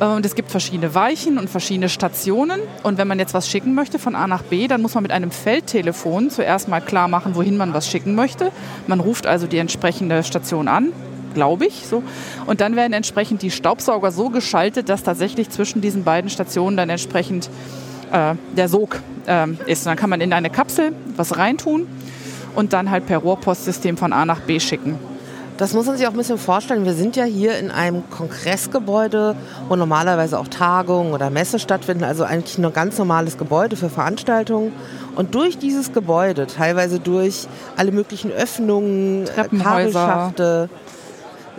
Und es gibt verschiedene Weichen und verschiedene Stationen. Und wenn man jetzt was schicken möchte von A nach B, dann muss man mit einem Feldtelefon zuerst mal klar machen, wohin man was schicken möchte. Man ruft also die entsprechende Station an, glaube ich. So. Und dann werden entsprechend die Staubsauger so geschaltet, dass tatsächlich zwischen diesen beiden Stationen dann entsprechend äh, der Sog äh, ist. Und dann kann man in eine Kapsel was reintun und dann halt per Rohrpostsystem von A nach B schicken. Das muss man sich auch ein bisschen vorstellen. Wir sind ja hier in einem Kongressgebäude, wo normalerweise auch Tagungen oder Messe stattfinden. Also eigentlich ein ganz normales Gebäude für Veranstaltungen. Und durch dieses Gebäude, teilweise durch alle möglichen Öffnungen, Kabelschafte,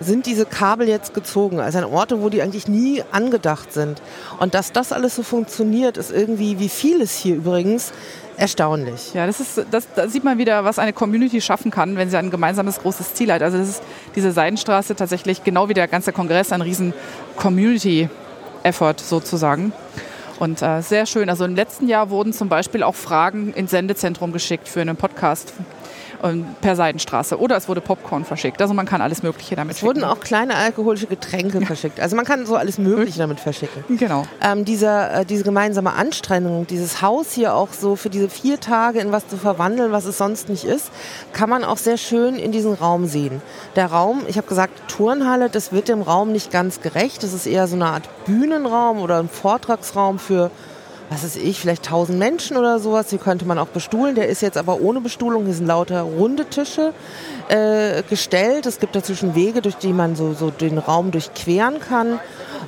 sind diese Kabel jetzt gezogen. Also an Orte, wo die eigentlich nie angedacht sind. Und dass das alles so funktioniert, ist irgendwie, wie vieles hier übrigens, erstaunlich. Ja, das ist, das, da sieht man wieder, was eine Community schaffen kann, wenn sie ein gemeinsames großes Ziel hat. Also das ist diese Seidenstraße tatsächlich genau wie der ganze Kongress ein riesen Community-Effort sozusagen. Und äh, sehr schön. Also im letzten Jahr wurden zum Beispiel auch Fragen ins Sendezentrum geschickt für einen Podcast per Seidenstraße. Oder es wurde Popcorn verschickt. Also man kann alles Mögliche damit es schicken. Es wurden auch kleine alkoholische Getränke ja. verschickt. Also man kann so alles Mögliche damit verschicken. Genau. Ähm, dieser, äh, diese gemeinsame Anstrengung, dieses Haus hier auch so für diese vier Tage in was zu verwandeln, was es sonst nicht ist, kann man auch sehr schön in diesem Raum sehen. Der Raum, ich habe gesagt Turnhalle, das wird dem Raum nicht ganz gerecht. Das ist eher so eine Art Bühnenraum oder ein Vortragsraum für was weiß ich, vielleicht tausend Menschen oder sowas, die könnte man auch bestuhlen. Der ist jetzt aber ohne Bestuhlung, hier sind lauter runde Tische äh, gestellt. Es gibt dazwischen Wege, durch die man so, so den Raum durchqueren kann.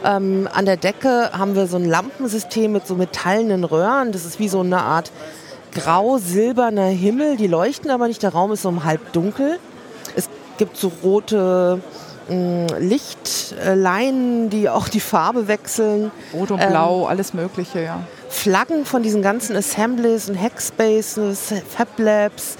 Ähm, an der Decke haben wir so ein Lampensystem mit so metallenen Röhren. Das ist wie so eine Art grau-silberner Himmel. Die leuchten aber nicht, der Raum ist so im Halbdunkel. Es gibt so rote Lichtleinen, die auch die Farbe wechseln. Rot und Blau, ähm, alles Mögliche, ja. Flaggen von diesen ganzen Assemblies und Hackspaces, FabLabs,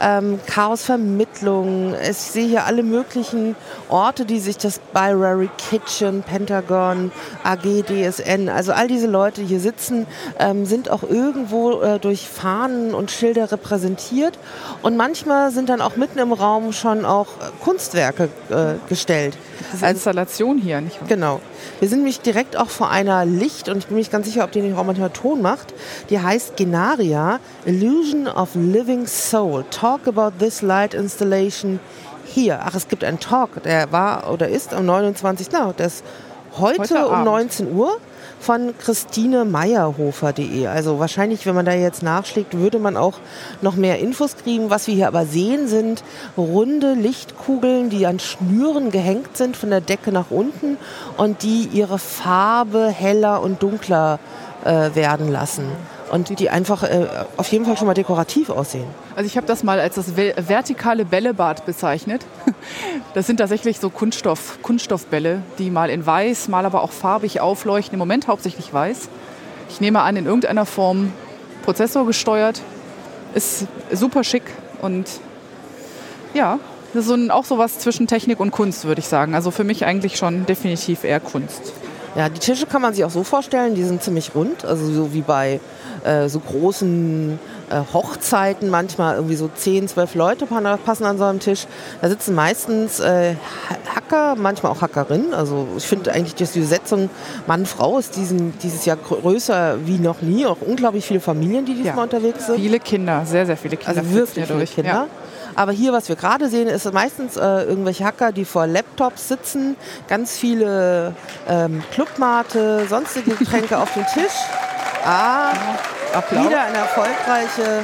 ähm, Chaosvermittlung. Ich sehe hier alle möglichen Orte, die sich das Library Kitchen, Pentagon, A G, D S N, also all diese Leute, die hier sitzen, ähm, sind auch irgendwo äh, durch Fahnen und Schilder repräsentiert. Und manchmal sind dann auch mitten im Raum schon auch Kunstwerke äh, gestellt. Das ist eine Installation hier, nicht wahr? Genau. Wir sind nämlich direkt auch vor einer Licht, und ich bin mir nicht ganz sicher, ob die nicht auch manchmal Ton macht. Die heißt Genaria: Illusion of Living Soul. Talk about this light installation here. Ach, es gibt einen Talk, der war oder ist am neunundzwanzigsten Na, der ist heute, heute um Abend. neunzehn Uhr von christine meierhofer punkt de. Also wahrscheinlich, wenn man da jetzt nachschlägt, würde man auch noch mehr Infos kriegen. Was wir hier aber sehen, sind runde Lichtkugeln, die an Schnüren gehängt sind von der Decke nach unten und die ihre Farbe heller und dunkler äh, werden lassen. und die, die einfach äh, auf jeden Fall schon mal dekorativ aussehen. Also ich habe das mal als das vertikale Bällebad bezeichnet. Das sind tatsächlich so Kunststoff, Kunststoffbälle, die mal in weiß, mal aber auch farbig aufleuchten. Im Moment hauptsächlich weiß. Ich nehme an, in irgendeiner Form prozessorgesteuert. Ist super schick und ja, das ist so ein, auch sowas zwischen Technik und Kunst, würde ich sagen. Also für mich eigentlich schon definitiv eher Kunst. Ja, die Tische kann man sich auch so vorstellen, die sind ziemlich rund, also so wie bei äh, so großen äh, Hochzeiten manchmal, irgendwie so zehn, zwölf Leute passen an so einem Tisch. Da sitzen meistens äh, Hacker, manchmal auch Hackerinnen. Also ich finde eigentlich, dass die Besetzung Mann-Frau ist diesen, dieses Jahr größer wie noch nie. Auch unglaublich viele Familien, die diesmal ja. unterwegs sind. Viele Kinder, sehr, sehr viele Kinder. Also wirklich viele durch. Kinder. Ja. Aber hier, was wir gerade sehen, ist meistens äh, irgendwelche Hacker, die vor Laptops sitzen, ganz viele ähm, Clubmate, sonstige Getränke auf dem Tisch. Ah, Applaus. Wieder eine erfolgreiche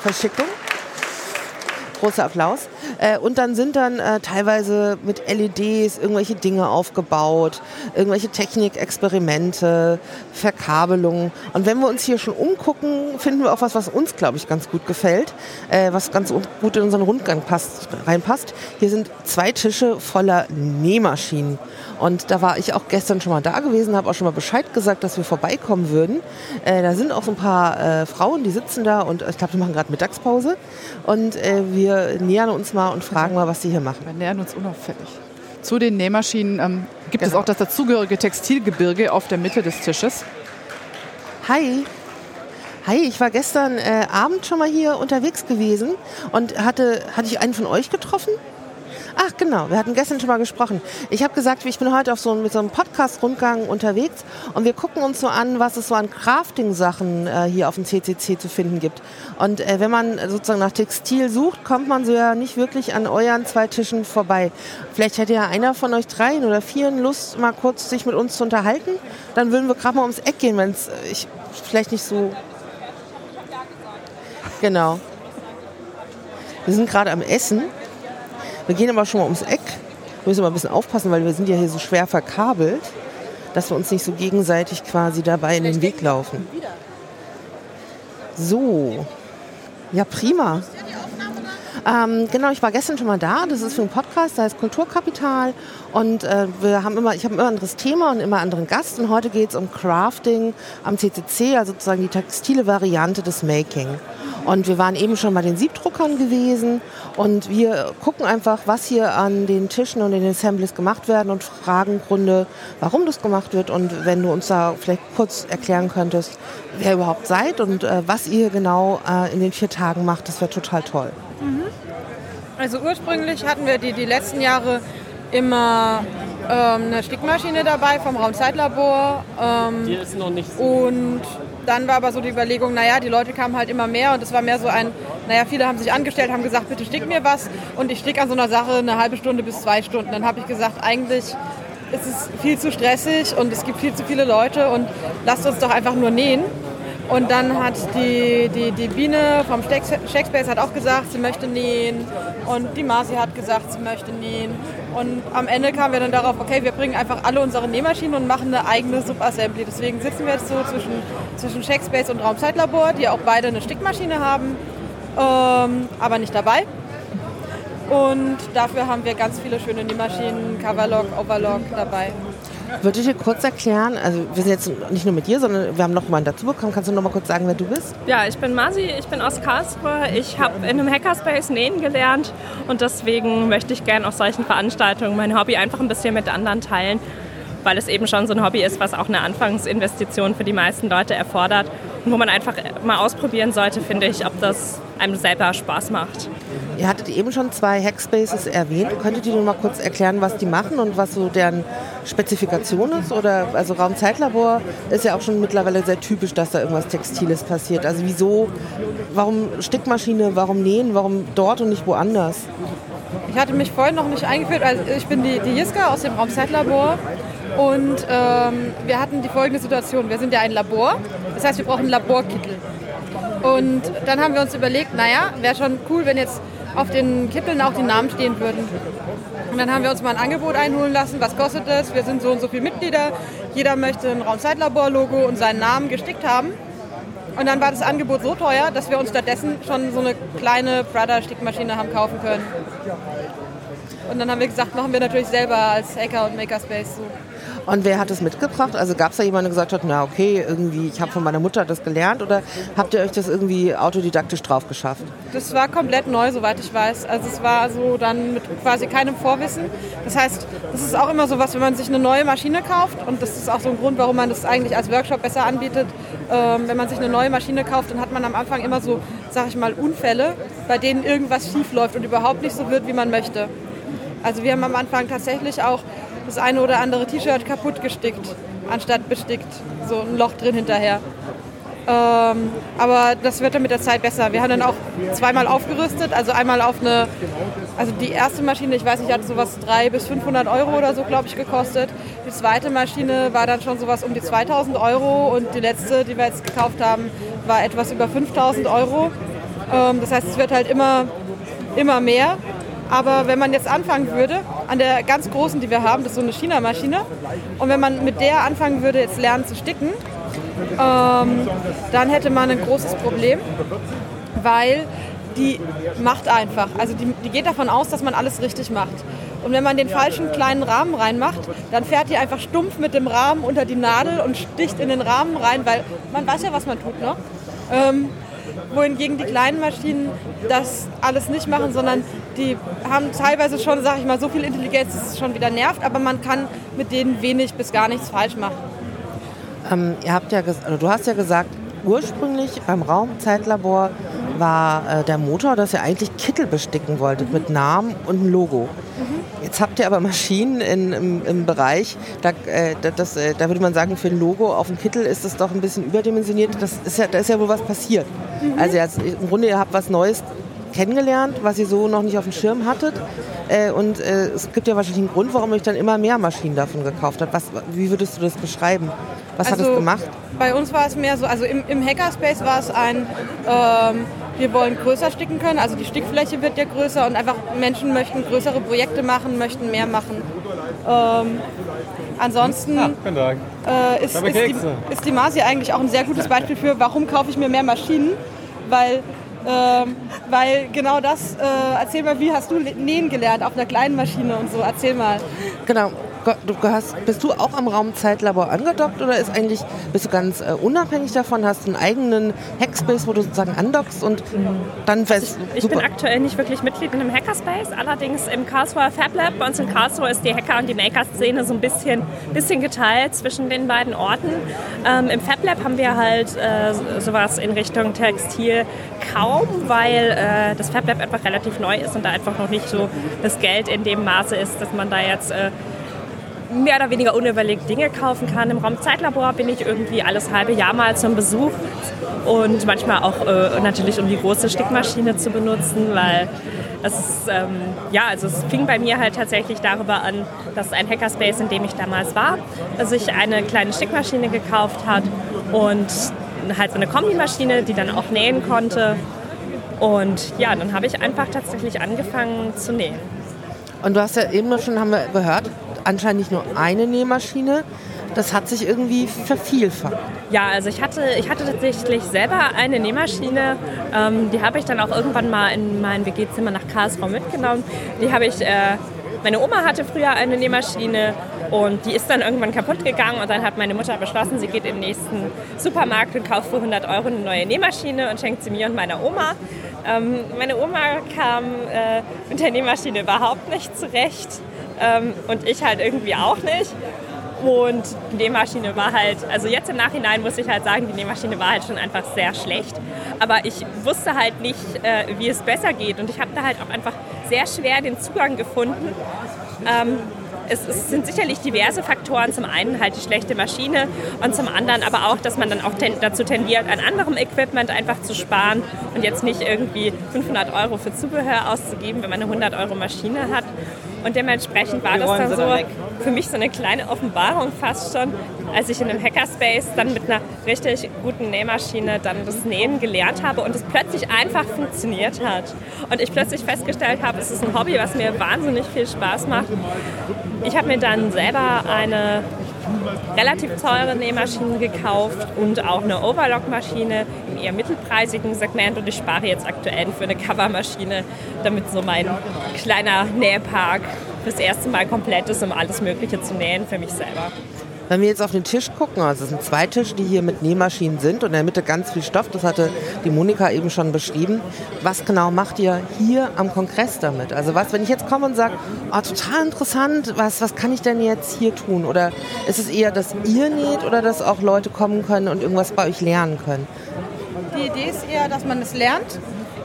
Verschickung. Großer Applaus. Äh, und dann sind dann äh, teilweise mit L E Ds irgendwelche Dinge aufgebaut, irgendwelche Technikexperimente, Verkabelungen. Und wenn wir uns hier schon umgucken, finden wir auch was, was uns, glaube ich, ganz gut gefällt, äh, was ganz gut in unseren Rundgang passt, reinpasst. Hier sind zwei Tische voller Nähmaschinen. Und da war ich auch gestern schon mal da gewesen, habe auch schon mal Bescheid gesagt, dass wir vorbeikommen würden. Äh, da sind auch so ein paar äh, Frauen, die sitzen da und ich glaube, die machen gerade Mittagspause. Und äh, wir nähern uns mal und fragen mal, was die hier machen. Wir nähern uns unauffällig. Zu den Nähmaschinen ähm, gibt genau. es auch das dazugehörige Textilgebirge auf der Mitte des Tisches. Hi. Hi, ich war gestern äh, Abend schon mal hier unterwegs gewesen und hatte, hatte ich einen von euch getroffen? Ach genau, wir hatten gestern schon mal gesprochen. Ich habe gesagt, ich bin heute auf so, mit so einem Podcast-Rundgang unterwegs und wir gucken uns so an, was es so an Crafting-Sachen äh, hier auf dem C C C zu finden gibt. Und äh, wenn man sozusagen nach Textil sucht, kommt man so ja nicht wirklich an euren zwei Tischen vorbei. Vielleicht hätte ja einer von euch dreien oder vieren Lust, mal kurz sich mit uns zu unterhalten. Dann würden wir gerade mal ums Eck gehen, wenn es äh, vielleicht nicht so... Genau. Wir sind gerade am Essen. Wir gehen aber schon mal ums Eck. Wir müssen mal ein bisschen aufpassen, weil wir sind ja hier so schwer verkabelt, dass wir uns nicht so gegenseitig quasi dabei in den Weg laufen. So. Ja, prima. Ähm, genau, ich war gestern schon mal da. Das ist für einen Podcast, der heißt Kulturkapital. Und äh, wir haben immer, ich habe immer ein anderes Thema und immer einen anderen Gast. Und heute geht es um Crafting am C C C, also sozusagen die textile Variante des Making. Und wir waren eben schon bei den Siebdruckern gewesen und wir gucken einfach, was hier an den Tischen und den Assemblies gemacht werden und fragen im Grunde, warum das gemacht wird. Und wenn du uns da vielleicht kurz erklären könntest, wer ihr überhaupt seid und äh, was ihr genau äh, in den vier Tagen macht, das wäre total toll. Also ursprünglich hatten wir die, die letzten Jahre immer ähm, eine Stickmaschine dabei vom Raumzeitlabor. Ähm, die ist noch nicht so. Und dann war aber so die Überlegung, naja, die Leute kamen halt immer mehr und es war mehr so ein, naja, viele haben sich angestellt, haben gesagt, bitte stick mir was und ich stick an so einer Sache eine halbe Stunde bis zwei Stunden. Dann habe ich gesagt, eigentlich ist es viel zu stressig und es gibt viel zu viele Leute und lasst uns doch einfach nur nähen. Und dann hat die, die, die Biene vom Checkspace hat auch gesagt, sie möchte nähen und die Masi hat gesagt, sie möchte nähen. Und am Ende kamen wir dann darauf, okay, wir bringen einfach alle unsere Nähmaschinen und machen eine eigene Subassembly. Deswegen sitzen wir jetzt so zwischen, zwischen Checkspace und Raumzeitlabor, die auch beide eine Stickmaschine haben, ähm, aber nicht dabei. Und dafür haben wir ganz viele schöne Nähmaschinen, Coverlock, Overlock dabei. Würdest du dir kurz erklären, also wir sind jetzt nicht nur mit dir, sondern wir haben noch mal einen dazu bekommen. Kannst du noch mal kurz sagen, wer du bist? Ja, ich bin Masi, ich bin aus Karlsruhe. Ich habe in einem Hackerspace nähen gelernt und deswegen möchte ich gerne auf solchen Veranstaltungen mein Hobby einfach ein bisschen mit anderen teilen, weil es eben schon so ein Hobby ist, was auch eine Anfangsinvestition für die meisten Leute erfordert und wo man einfach mal ausprobieren sollte, finde ich, ob das einem selber Spaß macht. Ihr hattet eben schon zwei Hackspaces erwähnt. Könntet ihr nur mal kurz erklären, was die machen und was so deren Spezifikation ist? Oder, also Raumzeitlabor ist ja auch schon mittlerweile sehr typisch, dass da irgendwas Textiles passiert. Also wieso, warum Stickmaschine, warum nähen, warum dort und nicht woanders? Ich hatte mich vorhin noch nicht eingeführt, also ich bin die, die Jiska aus dem Raumzeitlabor. Und ähm, wir hatten die folgende Situation. Wir sind ja ein Labor, das heißt, wir brauchen einen Laborkittel. Und dann haben wir uns überlegt, naja, wäre schon cool, wenn jetzt auf den Kitteln auch die Namen stehen würden. Und dann haben wir uns mal ein Angebot einholen lassen, was kostet das? Wir sind so und so viele Mitglieder, jeder möchte ein Raumzeitlabor-Logo und seinen Namen gestickt haben. Und dann war das Angebot so teuer, dass wir uns stattdessen schon so eine kleine Prada-Stickmaschine haben kaufen können. Und dann haben wir gesagt, machen wir natürlich selber als Hacker und Makerspace so. Und wer hat es mitgebracht? Also gab es da jemanden, der gesagt hat, na okay, irgendwie, ich habe von meiner Mutter das gelernt, oder habt ihr euch das irgendwie autodidaktisch drauf geschafft? Das war komplett neu, soweit ich weiß. Also es war so dann mit quasi keinem Vorwissen. Das heißt, das ist auch immer so was, wenn man sich eine neue Maschine kauft, und das ist auch so ein Grund, warum man das eigentlich als Workshop besser anbietet. Ähm, wenn man sich eine neue Maschine kauft, dann hat man am Anfang immer so, sag ich mal, Unfälle, bei denen irgendwas schief läuft und überhaupt nicht so wird, wie man möchte. Also wir haben am Anfang tatsächlich auch das eine oder andere T-Shirt kaputt gestickt, anstatt bestickt, so ein Loch drin hinterher. Ähm, aber das wird dann mit der Zeit besser. Wir haben dann auch zweimal aufgerüstet, also einmal auf eine, also die erste Maschine, ich weiß nicht, hat sowas dreihundert bis fünfhundert Euro oder so, glaube ich, gekostet. Die zweite Maschine war dann schon sowas um die zweitausend Euro, und die letzte, die wir jetzt gekauft haben, war etwas über fünftausend Euro. Ähm, das heißt, es wird halt immer, immer mehr. Aber wenn man jetzt anfangen würde, an der ganz großen, die wir haben, das ist so eine China-Maschine, und wenn man mit der anfangen würde, jetzt lernen zu sticken, ähm, dann hätte man ein großes Problem, weil die macht einfach. Also die, die geht davon aus, dass man alles richtig macht. Und wenn man den falschen kleinen Rahmen reinmacht, dann fährt die einfach stumpf mit dem Rahmen unter die Nadel und sticht in den Rahmen rein, weil man weiß ja, was man tut, ne? Ähm, wohingegen die kleinen Maschinen das alles nicht machen, sondern die haben teilweise schon, sag ich mal, so viel Intelligenz, dass es schon wieder nervt, aber man kann mit denen wenig bis gar nichts falsch machen. Ähm, ihr habt ja, also du hast ja gesagt, ursprünglich beim Raumzeitlabor war äh, der Motor, dass ihr eigentlich Kittel besticken wolltet, mhm, mit Namen und einem Logo. Mhm. Jetzt habt ihr aber Maschinen in, im, im Bereich, da, äh, das, äh, da würde man sagen, für ein Logo auf dem Kittel ist das doch ein bisschen überdimensioniert. Das ist ja, da ist ja wohl was passiert. Mhm. Also jetzt, im Grunde, ihr habt was Neues kennengelernt, was ihr so noch nicht auf dem Schirm hattet. Äh, und äh, es gibt ja wahrscheinlich einen Grund, warum euch dann immer mehr Maschinen davon gekauft habt. Was, wie würdest du das beschreiben? Was also, hat es gemacht? Bei uns war es mehr so, also im, im Hackerspace war es ein, ähm, wir wollen größer sticken können, also die Stickfläche wird ja größer, und einfach Menschen möchten größere Projekte machen, möchten mehr machen. Ähm, ansonsten ja, guten Tag. Äh, ist, ist, die, ist die Masi eigentlich auch ein sehr gutes Beispiel für, warum kaufe ich mir mehr Maschinen, weil... Ähm, weil genau das, äh, erzähl mal, wie hast du nähen gelernt auf einer kleinen Maschine und so, erzähl mal. Genau, du hast, bist du auch am Raumzeitlabor angedockt, oder ist eigentlich, bist du ganz äh, unabhängig davon, hast einen eigenen Hackspace, wo du sozusagen andockst und dann fest? Ich, ich bin aktuell nicht wirklich Mitglied in einem Hackerspace, allerdings im Karlsruhe FabLab, bei uns in Karlsruhe ist die Hacker- und die Maker-Szene so ein bisschen, bisschen geteilt zwischen den beiden Orten. Ähm, im FabLab haben wir halt äh, sowas in Richtung Textil kaum, weil äh, das FabLab einfach relativ neu ist und da einfach noch nicht so das Geld in dem Maße ist, dass man da jetzt äh, mehr oder weniger unüberlegt Dinge kaufen kann. Im Raumzeitlabor bin ich irgendwie alles halbe Jahr mal zum Besuch und manchmal auch äh, natürlich, um die große Stickmaschine zu benutzen, weil es, ähm, ja, also es fing bei mir halt tatsächlich darüber an, dass ein Hackerspace, in dem ich damals war, sich eine kleine Stickmaschine gekauft hat und halt so eine Kombimaschine, die dann auch nähen konnte. Und ja, dann habe ich einfach tatsächlich angefangen zu nähen. Und du hast ja eben noch schon, haben wir gehört, anscheinend nicht nur eine Nähmaschine, das hat sich irgendwie vervielfacht. Ja, also ich hatte, ich hatte tatsächlich selber eine Nähmaschine, ähm, die habe ich dann auch irgendwann mal in mein W G-Zimmer nach Karlsruhe mitgenommen. Die habe ich, äh, meine Oma hatte früher eine Nähmaschine und die ist dann irgendwann kaputt gegangen, und dann hat meine Mutter beschlossen, sie geht im nächsten Supermarkt und kauft für hundert Euro eine neue Nähmaschine und schenkt sie mir und meiner Oma. Ähm, meine Oma kam äh, mit der Nähmaschine überhaupt nicht zurecht. Ähm, und ich halt irgendwie auch nicht. Und die Nähmaschine war halt, also jetzt im Nachhinein muss ich halt sagen, die Nähmaschine war halt schon einfach sehr schlecht. Aber ich wusste halt nicht, äh, wie es besser geht. Und ich habe da halt auch einfach sehr schwer den Zugang gefunden. Ähm, es, es sind sicherlich diverse Faktoren. Zum einen halt die schlechte Maschine und zum anderen aber auch, dass man dann auch ten, dazu tendiert, an anderem Equipment einfach zu sparen und jetzt nicht irgendwie fünfhundert Euro für Zubehör auszugeben, wenn man eine hundert Euro Maschine hat. Und dementsprechend war das dann so für mich so eine kleine Offenbarung fast schon, als ich in einem Hackerspace dann mit einer richtig guten Nähmaschine dann das Nähen gelernt habe und es plötzlich einfach funktioniert hat. Und ich plötzlich festgestellt habe, es ist ein Hobby, was mir wahnsinnig viel Spaß macht. Ich habe mir dann selber eine relativ teure Nähmaschinen gekauft und auch eine Overlock-Maschine im eher mittelpreisigen Segment. Und ich spare jetzt aktuell für eine Covermaschine, damit so mein kleiner Nähpark das erste Mal komplett ist, um alles Mögliche zu nähen für mich selber. Wenn wir jetzt auf den Tisch gucken, also es sind zwei Tische, die hier mit Nähmaschinen sind und in der Mitte ganz viel Stoff, das hatte die Monika eben schon beschrieben. Was genau macht ihr hier am Kongress damit? Also was, wenn ich jetzt komme und sage, oh, total interessant, was, was kann ich denn jetzt hier tun? Oder ist es eher, dass ihr näht oder dass auch Leute kommen können und irgendwas bei euch lernen können? Die Idee ist eher, dass man es lernt.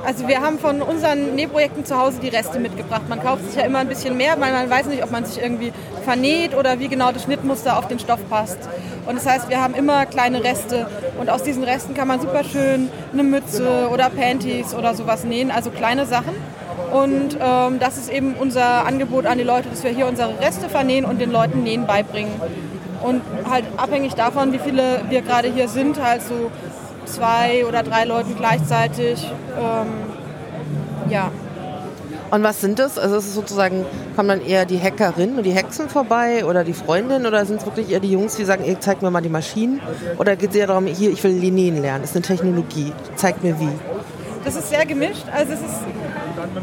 Also wir haben von unseren Nähprojekten zu Hause die Reste mitgebracht. Man kauft sich ja immer ein bisschen mehr, weil man weiß nicht, ob man sich irgendwie vernäht oder wie genau das Schnittmuster auf den Stoff passt. Und das heißt, wir haben immer kleine Reste und aus diesen Resten kann man super schön eine Mütze oder Panties oder sowas nähen, also kleine Sachen. Und ähm, das ist eben unser Angebot an die Leute, dass wir hier unsere Reste vernähen und den Leuten Nähen beibringen. Und halt abhängig davon, wie viele wir gerade hier sind, halt so zwei oder drei Leuten gleichzeitig, ähm, ja. Und was sind das? Also ist es sozusagen, kommen dann eher die Hackerinnen und die Hexen vorbei oder die Freundinnen oder sind es wirklich eher die Jungs, die sagen, ihr zeigt mir mal die Maschinen? Oder geht es eher darum, hier, ich will nähen lernen, das ist eine Technologie, zeigt mir wie? Das ist sehr gemischt, also es ist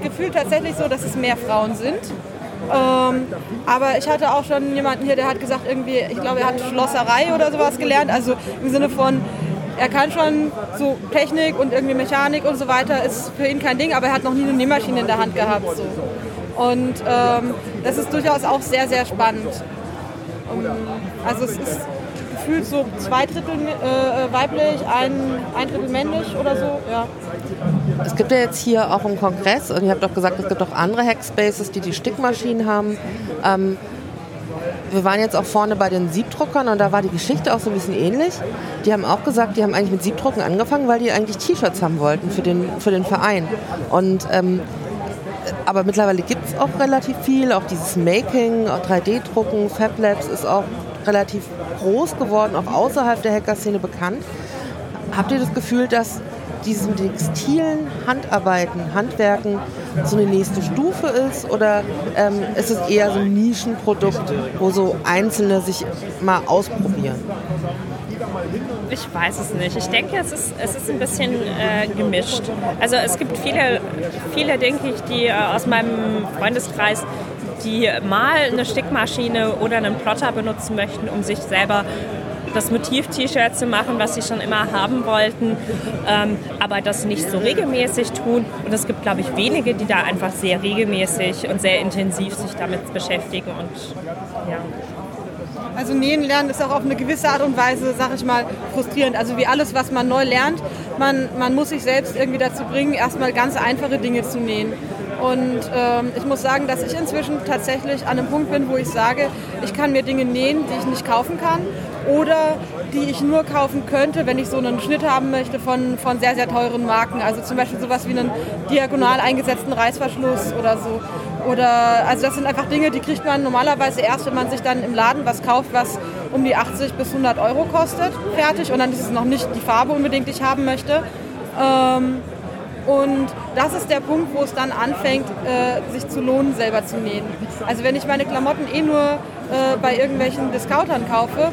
gefühlt tatsächlich so, dass es mehr Frauen sind. Ähm, aber ich hatte auch schon jemanden hier, der hat gesagt, irgendwie, ich glaube, er hat Schlosserei oder sowas gelernt, also im Sinne von, er kann schon so Technik und irgendwie Mechanik und so weiter, ist für ihn kein Ding, aber er hat noch nie eine Nähmaschine in der Hand gehabt. So. Und ähm, das ist durchaus auch sehr, sehr spannend. Um, also es ist gefühlt so zwei Drittel äh, weiblich, ein, ein Drittel männlich oder so. Ja. Es gibt ja jetzt hier auch einen Kongress und ihr habt doch gesagt, es gibt auch andere Hackspaces, die die Stickmaschinen haben. Ähm, Wir waren jetzt auch vorne bei den Siebdruckern und da war die Geschichte auch so ein bisschen ähnlich. Die haben auch gesagt, die haben eigentlich mit Siebdrucken angefangen, weil die eigentlich T-Shirts haben wollten für den, für den Verein. Und, ähm, aber mittlerweile gibt es auch relativ viel, auch dieses Making, auch drei D Drucken, FabLabs ist auch relativ groß geworden, auch außerhalb der Hacker-Szene bekannt. Habt ihr das Gefühl, dass diesem textilen Handarbeiten, Handwerken so eine nächste Stufe ist oder ähm, ist es eher so ein Nischenprodukt, wo so Einzelne sich mal ausprobieren? Ich weiß es nicht. Ich denke, es ist, es ist ein bisschen äh, gemischt. Also es gibt viele, viele denke ich, die äh, aus meinem Freundeskreis, die mal eine Stickmaschine oder einen Plotter benutzen möchten, um sich selber das Motiv-T-Shirt zu machen, was sie schon immer haben wollten, ähm, aber das nicht so regelmäßig tun. Und es gibt, glaube ich, wenige, die da einfach sehr regelmäßig und sehr intensiv sich damit beschäftigen. Und, ja. Also nähen lernen ist auch auf eine gewisse Art und Weise, sag ich mal, frustrierend. Also wie alles, was man neu lernt, man, man muss sich selbst irgendwie dazu bringen, erstmal ganz einfache Dinge zu nähen. Und ähm, ich muss sagen, dass ich inzwischen tatsächlich an einem Punkt bin, wo ich sage, ich kann mir Dinge nähen, die ich nicht kaufen kann oder die ich nur kaufen könnte, wenn ich so einen Schnitt haben möchte von, von sehr, sehr teuren Marken. Also zum Beispiel sowas wie einen diagonal eingesetzten Reißverschluss oder so. Oder, also das sind einfach Dinge, die kriegt man normalerweise erst, wenn man sich dann im Laden was kauft, was um die achtzig bis hundert Euro kostet, fertig. Und dann ist es noch nicht die Farbe unbedingt, die ich haben möchte. Ähm, Und das ist der Punkt, wo es dann anfängt, äh, sich zu lohnen, selber zu nähen. Also wenn ich meine Klamotten eh nur äh, bei irgendwelchen Discountern kaufe,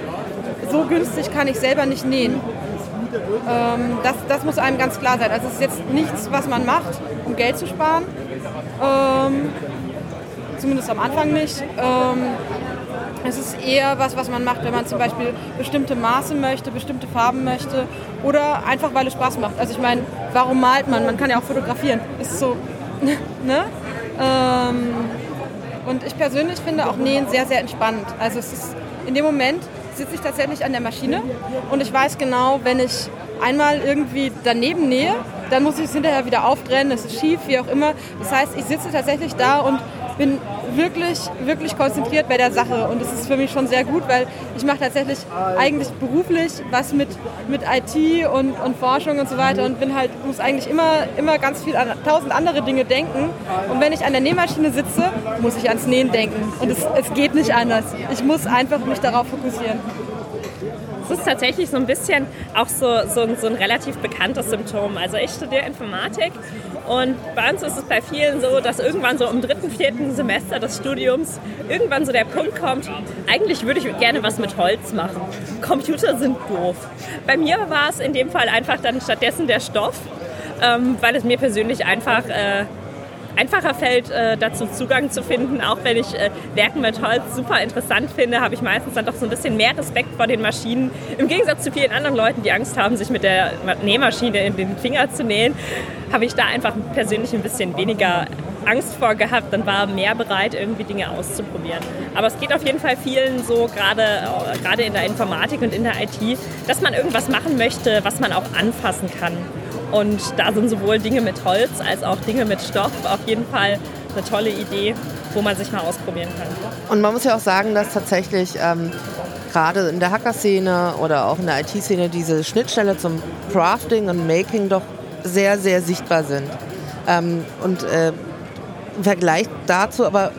so günstig kann ich selber nicht nähen. Ähm, das, das muss einem ganz klar sein. Also es ist jetzt nichts, was man macht, um Geld zu sparen. Ähm, zumindest am Anfang nicht. Ähm, Es ist eher was, was man macht, wenn man zum Beispiel bestimmte Maße möchte, bestimmte Farben möchte oder einfach, weil es Spaß macht. Also ich meine, warum malt man? Man kann ja auch fotografieren. Ist so, ne? Ähm, und ich persönlich finde auch Nähen sehr, sehr entspannend. Also es ist, in dem Moment sitze ich tatsächlich an der Maschine und ich weiß genau, wenn ich einmal irgendwie daneben nähe, dann muss ich es hinterher wieder auftrennen, es ist schief, wie auch immer. Das heißt, ich sitze tatsächlich da und bin wirklich, wirklich konzentriert bei der Sache und das ist für mich schon sehr gut, weil ich mache tatsächlich eigentlich beruflich was mit, mit I T und, und Forschung und so weiter und bin halt, muss eigentlich immer, immer ganz viel an tausend andere Dinge denken und wenn ich an der Nähmaschine sitze, muss ich ans Nähen denken und es, es geht nicht anders. Ich muss einfach mich darauf fokussieren. Das ist tatsächlich so ein bisschen auch so, so, so ein relativ bekanntes Symptom. Also ich studiere Informatik und bei uns ist es bei vielen so, dass irgendwann so im dritten, vierten Semester des Studiums irgendwann so der Punkt kommt, eigentlich würde ich gerne was mit Holz machen. Computer sind doof. Bei mir war es in dem Fall einfach dann stattdessen der Stoff, ähm, weil es mir persönlich einfach... Äh, einfacher fällt, äh, dazu Zugang zu finden. Auch wenn ich äh, Werken mit Holz super interessant finde, habe ich meistens dann doch so ein bisschen mehr Respekt vor den Maschinen. Im Gegensatz zu vielen anderen Leuten, die Angst haben, sich mit der Nähmaschine in den Finger zu nähen, habe ich da einfach persönlich ein bisschen weniger Angst vor gehabt. Dann war mehr bereit, irgendwie Dinge auszuprobieren. Aber es geht auf jeden Fall vielen so, gerade äh, gerade in der Informatik und in der I T, dass man irgendwas machen möchte, was man auch anfassen kann. Und da sind sowohl Dinge mit Holz als auch Dinge mit Stoff auf jeden Fall eine tolle Idee, wo man sich mal ausprobieren kann. Und man muss ja auch sagen, dass tatsächlich ähm, gerade in der Hacker-Szene oder auch in der I T-Szene diese Schnittstelle zum Crafting und Making doch sehr, sehr sichtbar sind. Ähm, und äh, im Vergleich dazu aber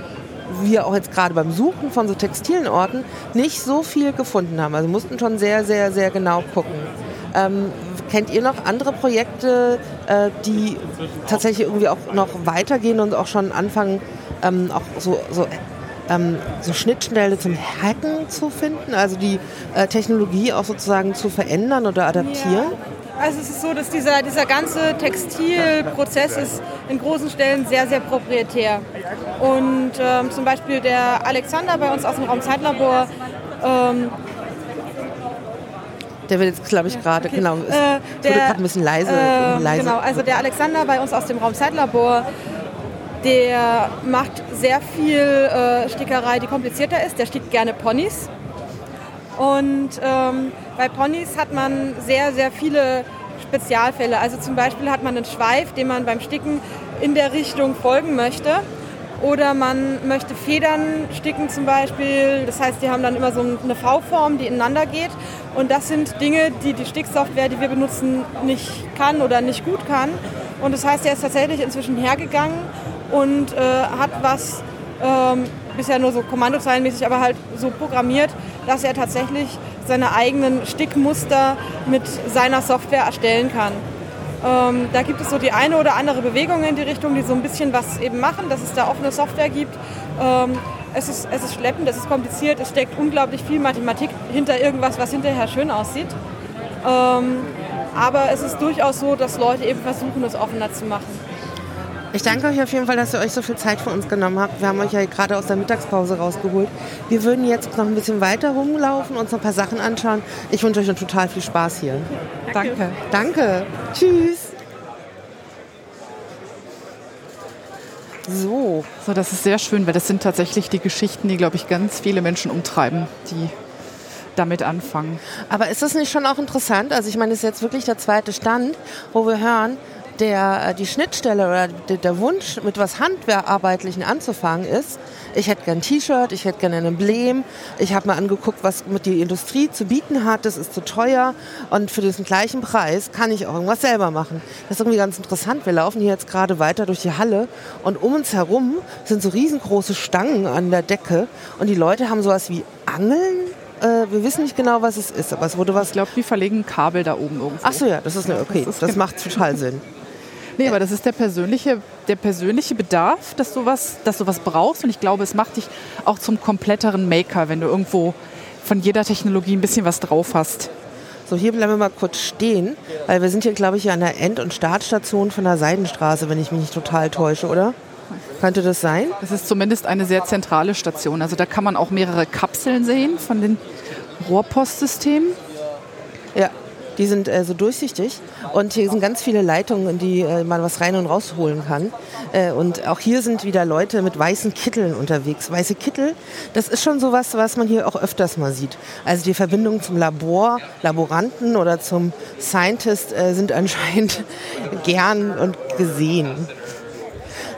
wir auch jetzt gerade beim Suchen von so textilen Orten nicht so viel gefunden haben. Also mussten schon sehr, sehr, sehr genau gucken. Ähm, Kennt ihr noch andere Projekte, die tatsächlich irgendwie auch noch weitergehen und auch schon anfangen, auch so, so, so Schnittstellen zum Hacken zu finden, also die Technologie auch sozusagen zu verändern oder adaptieren? Ja. Also es ist so, dass dieser, dieser ganze Textilprozess ist in großen Stellen sehr, sehr proprietär. Und ähm, zum Beispiel der Alexander bei uns aus dem Raumzeitlabor, ähm, der wird jetzt, glaube ich, gerade, okay. genau, es äh, der, wurde gerade ein bisschen leise, äh, leise. Genau, also der Alexander bei uns aus dem Raumzeitlabor, der macht sehr viel äh, Stickerei, die komplizierter ist. Der stickt gerne Ponys. Und ähm, bei Ponys hat man sehr, sehr viele Spezialfälle. Also zum Beispiel hat man einen Schweif, den man beim Sticken in der Richtung folgen möchte. Oder man möchte Federn sticken zum Beispiel. Das heißt, die haben dann immer so eine V-Form, die ineinander geht. Und das sind Dinge, die die Sticksoftware, die wir benutzen, nicht kann oder nicht gut kann. Und das heißt, er ist tatsächlich inzwischen hergegangen und äh, hat was, ähm, bisher nur so kommandozeilenmäßig, aber halt so programmiert, dass er tatsächlich seine eigenen Stickmuster mit seiner Software erstellen kann. Ähm, da gibt es so die eine oder andere Bewegung in die Richtung, die so ein bisschen was eben machen, dass es da offene Software gibt. Ähm, es ist, es ist schleppend, es ist kompliziert, es steckt unglaublich viel Mathematik hinter irgendwas, was hinterher schön aussieht. Ähm, aber es ist durchaus so, dass Leute eben versuchen, es offener zu machen. Ich danke euch auf jeden Fall, dass ihr euch so viel Zeit für uns genommen habt. Wir haben euch ja gerade aus der Mittagspause rausgeholt. Wir würden jetzt noch ein bisschen weiter rumlaufen, uns noch ein paar Sachen anschauen. Ich wünsche euch noch total viel Spaß hier. Danke. Danke. Danke. Tschüss. So. So, das ist sehr schön, weil das sind tatsächlich die Geschichten, die, glaube ich, ganz viele Menschen umtreiben, die damit anfangen. Aber ist das nicht schon auch interessant? Also ich meine, das ist jetzt wirklich der zweite Stand, wo wir hören, Der, die Schnittstelle oder der, der Wunsch, mit was Handwerklichen anzufangen ist, ich hätte gern ein T-Shirt, ich hätte gern ein Emblem, ich habe mal angeguckt, was mit die Industrie zu bieten hat, das ist zu teuer und für diesen gleichen Preis kann ich auch irgendwas selber machen. Das ist irgendwie ganz interessant. Wir laufen hier jetzt gerade weiter durch die Halle und um uns herum sind so riesengroße Stangen an der Decke und die Leute haben sowas wie Angeln. Wir wissen nicht genau, was es ist, aber es wurde was... Ich glaube, die verlegen Kabel da oben irgendwo. Ach so, ja, das ist okay, das, ist das macht total Sinn. Nee, aber das ist der persönliche, der persönliche Bedarf, dass du was, dass du was brauchst. Und ich glaube, es macht dich auch zum kompletteren Maker, wenn du irgendwo von jeder Technologie ein bisschen was drauf hast. So, hier bleiben wir mal kurz stehen, weil wir sind hier, glaube ich, hier an der End- und Startstation von der Seidenstraße, wenn ich mich nicht total täusche, oder? Könnte das sein? Das ist zumindest eine sehr zentrale Station. Also da kann man auch mehrere Kapseln sehen von den Rohrpostsystemen. Ja. Die sind äh, so durchsichtig und hier sind ganz viele Leitungen, in die äh, man was rein und rausholen kann. Äh, und auch hier sind wieder Leute mit weißen Kitteln unterwegs. Weiße Kittel, das ist schon sowas, was man hier auch öfters mal sieht. Also die Verbindung zum Labor, Laboranten oder zum Scientist äh, sind anscheinend gern und gesehen.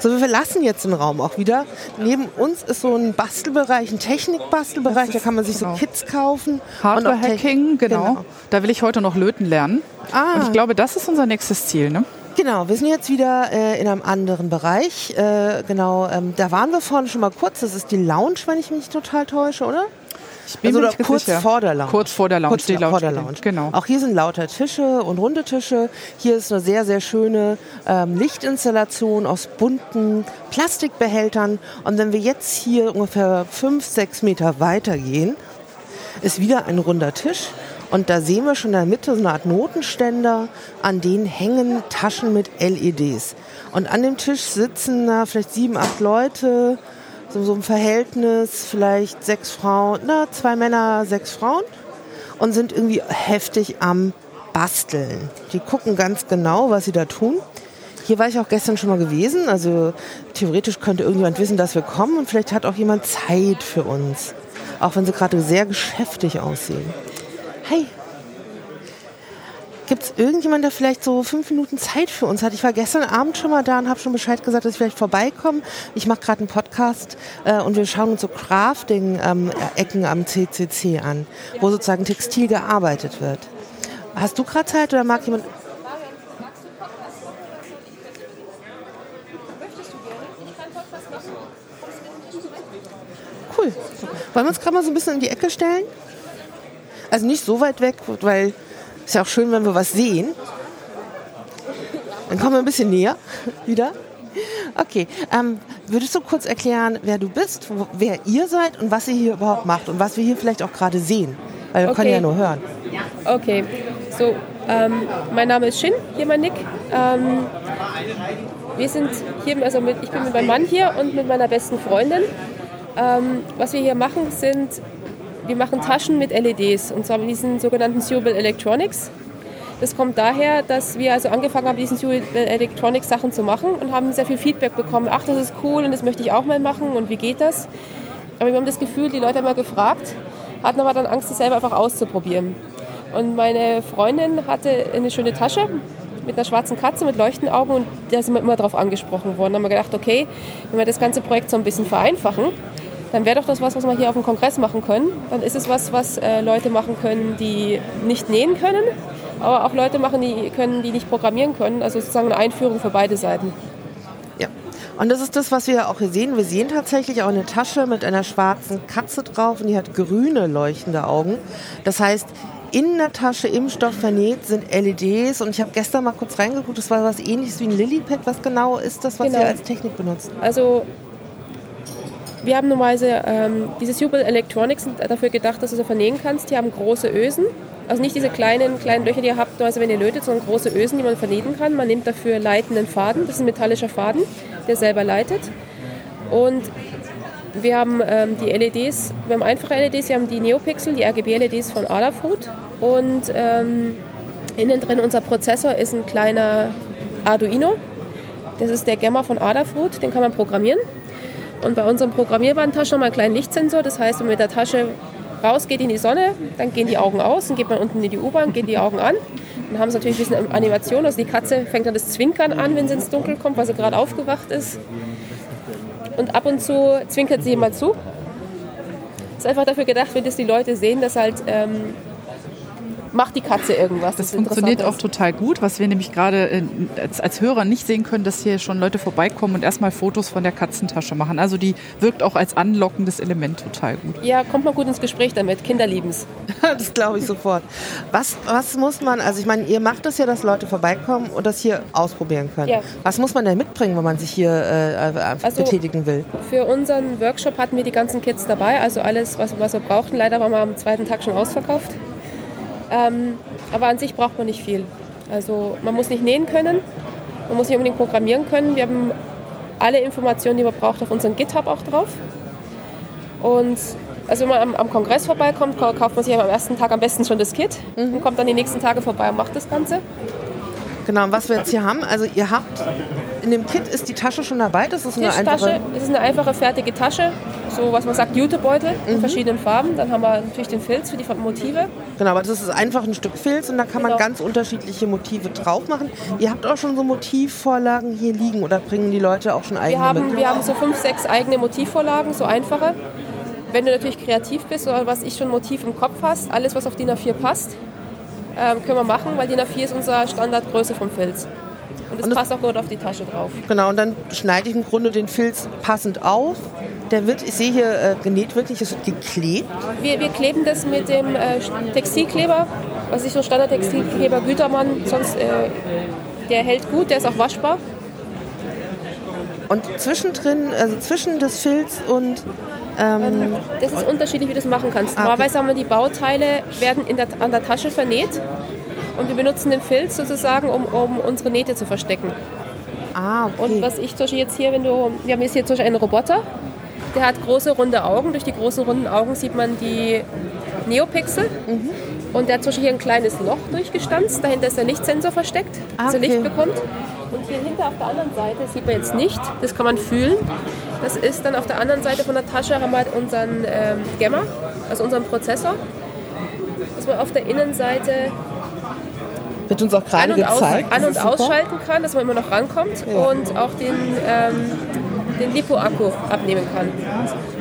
So, wir verlassen jetzt den Raum auch wieder. Neben uns ist so ein Bastelbereich, ein Technikbastelbereich, da kann man sich genau. so Kits kaufen. Hardware-Hacking, genau. genau. Da will ich heute noch löten lernen. Ah. Und ich glaube, das ist unser nächstes Ziel, ne? Genau, wir sind jetzt wieder äh, in einem anderen Bereich. Äh, genau, ähm, da waren wir vorhin schon mal kurz. Das ist die Lounge, wenn ich mich total täusche, oder? Ich bin also mir nicht kurz sicher. vor der Lounge. Kurz vor der Lounge. Kurz die la- Lounge vor der Lounge. Genau. Auch hier sind lauter Tische und runde Tische. Hier ist eine sehr, sehr schöne ähm, Lichtinstallation aus bunten Plastikbehältern. Und wenn wir jetzt hier ungefähr fünf, sechs Meter weiter gehen, ist wieder ein runder Tisch. Und da sehen wir schon in der Mitte so eine Art Notenständer, an denen hängen Taschen mit L E Ds. Und an dem Tisch sitzen na, vielleicht sieben, acht Leute, so, so ein Verhältnis, vielleicht sechs Frauen, na, zwei Männer, sechs Frauen und sind irgendwie heftig am Basteln. Die gucken ganz genau, was sie da tun. Hier war ich auch gestern schon mal gewesen, also theoretisch könnte irgendjemand wissen, dass wir kommen und vielleicht hat auch jemand Zeit für uns, auch wenn sie gerade sehr geschäftig aussehen. Hi. Gibt es irgendjemanden, der vielleicht so fünf Minuten Zeit für uns hat? Ich war gestern Abend schon mal da und habe schon Bescheid gesagt, dass ich vielleicht vorbeikomme. Ich mache gerade einen Podcast äh, und wir schauen uns so Crafting-Ecken ähm, am C C C an, wo sozusagen Textil gearbeitet wird. Hast du gerade Zeit oder mag jemand... Cool. Wollen wir uns gerade mal so ein bisschen in die Ecke stellen? Also nicht so weit weg, weil es ist ja auch schön, wenn wir was sehen. Dann kommen wir ein bisschen näher wieder. Okay, ähm, würdest du kurz erklären, wer du bist, wo, wer ihr seid und was ihr hier überhaupt macht und was wir hier vielleicht auch gerade sehen? Weil wir okay. können ja nur hören. Okay, so, ähm, mein Name ist Shin, hier mein Nick. Ähm, wir sind hier, also mit, ich bin mit meinem Mann hier und mit meiner besten Freundin. Ähm, was wir hier machen, sind... Wir machen Taschen mit L E Ds und zwar mit diesen sogenannten Suable Electronics. Das kommt daher, dass wir also angefangen haben, diesen Suable Electronics Sachen zu machen und haben sehr viel Feedback bekommen. Ach, das ist cool und das möchte ich auch mal machen und wie geht das? Aber wir haben das Gefühl, die Leute haben mal gefragt, hatten aber dann Angst, das selber einfach auszuprobieren. Und meine Freundin hatte eine schöne Tasche mit einer schwarzen Katze mit leuchtenden Augen und da sind wir immer drauf angesprochen worden. Da haben wir gedacht, okay, wenn wir das ganze Projekt so ein bisschen vereinfachen, dann wäre doch das was, was wir hier auf dem Kongress machen können. Dann ist es was, was äh, Leute machen können, die nicht nähen können, aber auch Leute machen die können, die nicht programmieren können. Also sozusagen eine Einführung für beide Seiten. Ja, und das ist das, was wir auch hier sehen. Wir sehen tatsächlich auch eine Tasche mit einer schwarzen Katze drauf und die hat grüne leuchtende Augen. Das heißt, in der Tasche im Stoff vernäht sind L E Ds und ich habe gestern mal kurz reingeguckt, das war was ähnliches wie ein Lilipad. Was genau ist das, was genau. ihr als Technik benutzt? Also wir haben normalerweise ähm, diese Suable Electronics dafür gedacht, dass du so vernähen kannst. Die haben große Ösen, also nicht diese kleinen kleinen Löcher, die ihr habt, also wenn ihr lötet, sondern große Ösen, die man vernähen kann. Man nimmt dafür leitenden Faden, das ist ein metallischer Faden, der selber leitet. Und wir haben ähm, die L E Ds, wir haben einfache L E Ds, wir haben die Neopixel, die R G B-L E Ds von Adafruit. Und ähm, innen drin unser Prozessor ist ein kleiner Arduino. Das ist der Gemma von Adafruit, den kann man programmieren. Und bei unserem programmierbaren Taschen haben wir einen kleinen Lichtsensor. Das heißt, wenn man mit der Tasche rausgeht in die Sonne, dann gehen die Augen aus. Dann geht man unten in die U-Bahn, gehen die Augen an. Dann haben sie natürlich ein bisschen Animation. Also die Katze fängt dann das Zwinkern an, wenn sie ins Dunkel kommt, weil sie gerade aufgewacht ist. Und ab und zu zwinkert sie jemand zu. Das ist einfach dafür gedacht, wenn das die Leute sehen, dass halt... Ähm, macht die Katze irgendwas. Das, das funktioniert auch total gut, was wir nämlich gerade als, als Hörer nicht sehen können, dass hier schon Leute vorbeikommen und erstmal Fotos von der Katzentasche machen. Also die wirkt auch als anlockendes Element total gut. Ja, kommt man gut ins Gespräch damit. Kinder lieben es. Das glaube ich sofort. Was, was muss man, also ich meine, ihr macht das ja, dass Leute vorbeikommen und das hier ausprobieren können. Ja. Was muss man denn mitbringen, wenn man sich hier äh, also betätigen will? Für unseren Workshop hatten wir die ganzen Kids dabei, also alles, was, was wir brauchten. Leider waren wir am zweiten Tag schon ausverkauft. Ähm, aber an sich braucht man nicht viel. Also man muss nicht nähen können, man muss nicht unbedingt programmieren können. Wir haben alle Informationen, die man braucht, auf unserem GitHub auch drauf. Und also wenn man am, am Kongress vorbeikommt, kauft man sich am ersten Tag am besten schon das Kit mhm. und kommt dann die nächsten Tage vorbei und macht das Ganze. Genau, und was wir jetzt hier haben, also ihr habt, in dem Kit ist die Tasche schon dabei, das ist eine einfache... Es ist eine einfache, fertige Tasche, so was man sagt, Jutebeutel mhm. in verschiedenen Farben. Dann haben wir natürlich den Filz für die Motive. Genau, aber das ist einfach ein Stück Filz und da kann genau. man ganz unterschiedliche Motive drauf machen. Ihr habt auch schon so Motivvorlagen hier liegen oder bringen die Leute auch schon eigene wir haben, mit? Wir haben so fünf, sechs eigene Motivvorlagen, so einfache. Wenn du natürlich kreativ bist oder was ich schon Motiv im Kopf hast, alles was auf D I N A vier passt, können wir machen, weil D I N A vier ist unsere Standardgröße vom Filz. Und Und es und passt auch gut auf die Tasche drauf. Genau, und dann schneide ich im Grunde den Filz passend auf. Der wird, ich sehe hier, äh, genäht wirklich, es wird geklebt. Wir, wir kleben das mit dem äh, Textilkleber, was ist so ein Standard-Textilkleber Gütermann, sonst äh, der hält gut, der ist auch waschbar. Und zwischendrin, also zwischen das Filz und... Ähm das ist unterschiedlich, wie du das machen kannst. Ah, okay. Normalerweise haben wir die Bauteile, werden in der, an der Tasche vernäht und wir benutzen den Filz sozusagen, um, um unsere Nähte zu verstecken. Ah, okay. Und was ich zum Beispiel jetzt hier, wenn du... Wir haben jetzt hier zum Beispiel einen Roboter, der hat große, runde Augen. Durch die großen, runden Augen sieht man die Neopixel. Mhm. Und der hat zum Beispiel hier ein kleines Loch durchgestanzt. Dahinter ist der Lichtsensor versteckt, ah, dass er Licht okay. bekommt. Und hier hinter auf der anderen Seite, das sieht man jetzt nicht, das kann man fühlen. Das ist dann auf der anderen Seite von der Tasche, haben wir halt unseren ähm, Gemma, also unseren Prozessor. Dass man auf der Innenseite wird uns auch gerade an- und, aus- an- und ausschalten kann, dass man immer noch rankommt. Ja. Und auch den, ähm, den Lipo-Akku abnehmen kann.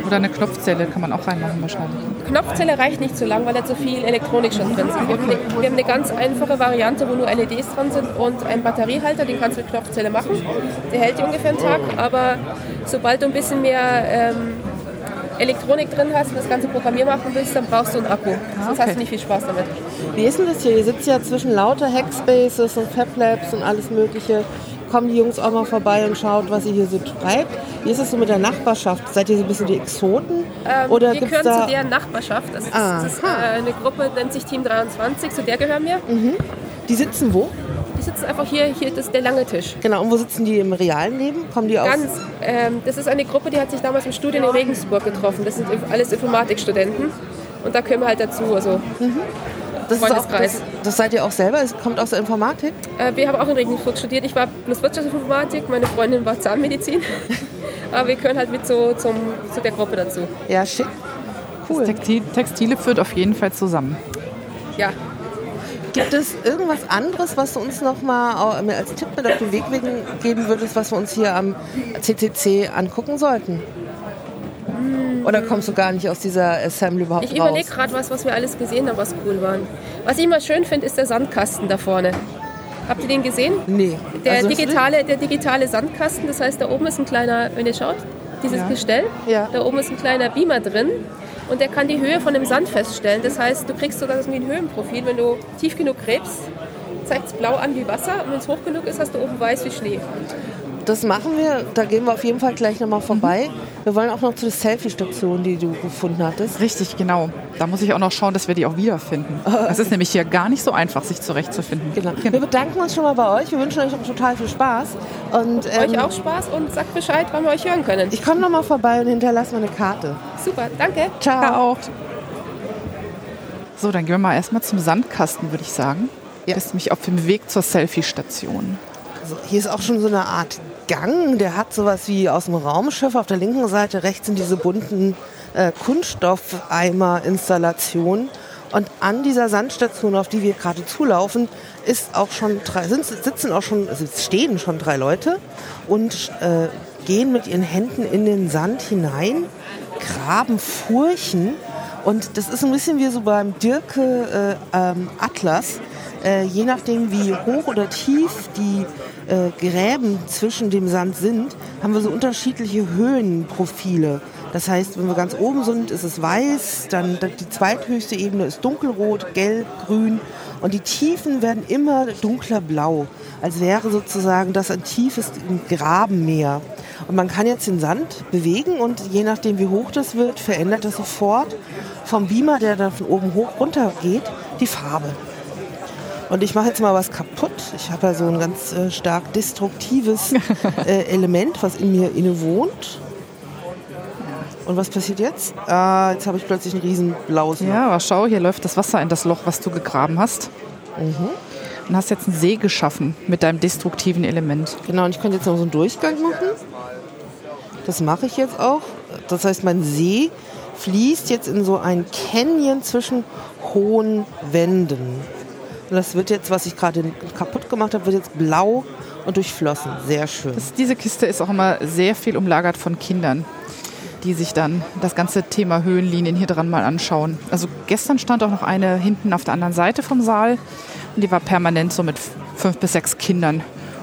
Oder eine Knopfzelle kann man auch reinmachen wahrscheinlich. Knopfzelle reicht nicht so lang, weil da so viel Elektronik schon drin ist. Wir, okay. wir haben eine ganz einfache Variante, wo nur L E Ds dran sind und einen Batteriehalter, den kannst du mit Knopfzelle machen. Der hält dir ungefähr einen Tag, aber sobald du ein bisschen mehr ähm, Elektronik drin hast und das ganze Programmier machen willst, dann brauchst du einen Akku. Ah, Sonst okay. hast du nicht viel Spaß damit. Wie ist denn das hier? Ihr sitzt ja zwischen lauter Hackspaces und FabLabs und alles Mögliche. Kommen die Jungs auch mal vorbei und schaut, was ihr hier so treibt. Wie ist es so mit der Nachbarschaft? Seid ihr so ein bisschen die Exoten? Ähm, Oder wir gehören da zu der Nachbarschaft. Das ist, das ist äh, eine Gruppe, nennt sich Team dreiundzwanzig, zu der gehören wir. Mhm. Die sitzen wo? Die sitzen einfach hier, hier ist der lange Tisch. Genau, und wo sitzen die im realen Leben? Kommen die aus? Ganz, ähm, das ist eine Gruppe, die hat sich damals im Studium in Regensburg getroffen. Das sind alles Informatikstudenten. Und da gehören wir halt dazu. Also. Mhm. Das, ist auch, das, das seid ihr auch selber? Es kommt aus der Informatik? Äh, wir haben auch in Regensburg studiert. Ich war bloß Wirtschaftsinformatik, meine Freundin war Zahnmedizin. Aber wir gehören halt mit so zum, zu der Gruppe dazu. Ja, schick. Cool. Das Textil, Textile führt auf jeden Fall zusammen. Ja. Gibt es irgendwas anderes, was du uns noch mal als Tipp mit auf den Weg geben würdest, was wir uns hier am C C C angucken sollten? Oder kommst du gar nicht aus dieser Assembly überhaupt raus? Ich überlege gerade was, was wir alles gesehen haben, was cool war. Was ich immer schön finde, ist der Sandkasten da vorne. Habt ihr den gesehen? Nee. Der, also digitale, der digitale Sandkasten, das heißt, da oben ist ein kleiner, wenn ihr schaut, dieses ja. Gestell, ja. da oben ist ein kleiner Beamer drin und der kann die Höhe von dem Sand feststellen. Das heißt, du kriegst sogar ein Höhenprofil, wenn du tief genug gräbst, zeigt es blau an wie Wasser und wenn es hoch genug ist, hast du oben weiß wie Schnee. Das machen wir, da gehen wir auf jeden Fall gleich nochmal vorbei. Mhm. Wir wollen auch noch zu der Selfie-Station, die du gefunden hattest. Richtig, genau. Da muss ich auch noch schauen, dass wir die auch wiederfinden. Das ist nämlich hier gar nicht so einfach, sich zurechtzufinden. Genau. Genau. Wir bedanken uns schon mal bei euch. Wir wünschen euch total viel Spaß. Und, ähm, euch auch Spaß und sagt Bescheid, wann wir euch hören können. Ich komme nochmal vorbei und hinterlasse meine Karte. Super, danke. Ciao. Ciao. So, dann gehen wir mal erstmal zum Sandkasten, würde ich sagen. Ja. Das ist nämlich auf dem Weg zur Selfie-Station. Also hier ist auch schon so eine Art Gang, der hat sowas wie aus dem Raumschiff auf der linken Seite, rechts sind diese bunten äh, Kunststoffeimer-Installationen und an dieser Sandstation, auf die wir gerade zulaufen, ist auch schon drei, sind, sitzen auch schon, also stehen schon drei Leute und äh, gehen mit ihren Händen in den Sand hinein, graben Furchen und das ist ein bisschen wie so beim Dirke äh, ähm, Atlas. Äh, je nachdem, wie hoch oder tief die äh, Gräben zwischen dem Sand sind, haben wir so unterschiedliche Höhenprofile. Das heißt, wenn wir ganz oben sind, ist es weiß, dann die zweithöchste Ebene ist dunkelrot, gelb, grün und die Tiefen werden immer dunkler blau, als wäre sozusagen das ein tiefes Grabenmeer. Und man kann jetzt den Sand bewegen und je nachdem, wie hoch das wird, verändert das sofort vom Beamer, der dann von oben hoch runter geht, die Farbe. Und ich mache jetzt mal was kaputt. Ich habe ja so ein ganz äh, stark destruktives äh, Element, was in mir inne wohnt. Und was passiert jetzt? Ah, jetzt habe ich plötzlich ein riesen blaues Loch. Ja, aber schau, hier läuft das Wasser in das Loch, was du gegraben hast. Mhm. Und hast jetzt einen See geschaffen mit deinem destruktiven Element. Genau, und ich könnte jetzt noch so einen Durchgang machen. Das mache ich jetzt auch. Das heißt, mein See fließt jetzt in so einen Canyon zwischen hohen Wänden. Und das wird jetzt, was ich gerade kaputt gemacht habe, wird jetzt blau und durchflossen. Sehr schön. Das, diese Kiste ist auch immer sehr viel umlagert von Kindern, die sich dann das ganze Thema Höhenlinien hier dran mal anschauen. Also gestern stand auch noch eine hinten auf der anderen Seite vom Saal und die war permanent so mit fünf bis sechs Kindern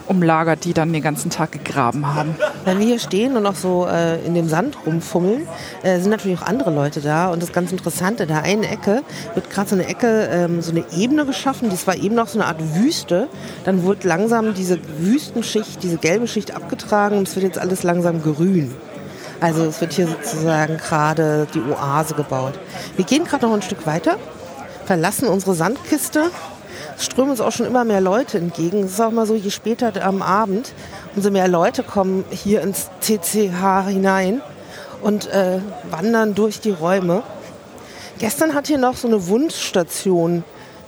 Umlager, die dann den ganzen Tag gegraben haben. Wenn wir hier stehen und auch so äh, in dem Sand rumfummeln, äh, sind natürlich auch andere Leute da. Und das ganz Interessante, da eine Ecke wird gerade so eine Ecke, ähm, so eine Ebene geschaffen. Das war eben noch so eine Art Wüste. Dann wurde langsam diese Wüstenschicht, diese gelbe Schicht abgetragen und es wird jetzt alles langsam grün. Also es wird hier sozusagen gerade die Oase gebaut. Wir gehen gerade noch ein Stück weiter, verlassen unsere Sandkiste. Es strömen uns auch schon immer mehr Leute entgegen. Es ist auch mal so, je später am Abend, umso mehr Leute kommen hier ins T C H hinein und äh, wandern durch die Räume. Gestern hat hier noch so eine Wundstation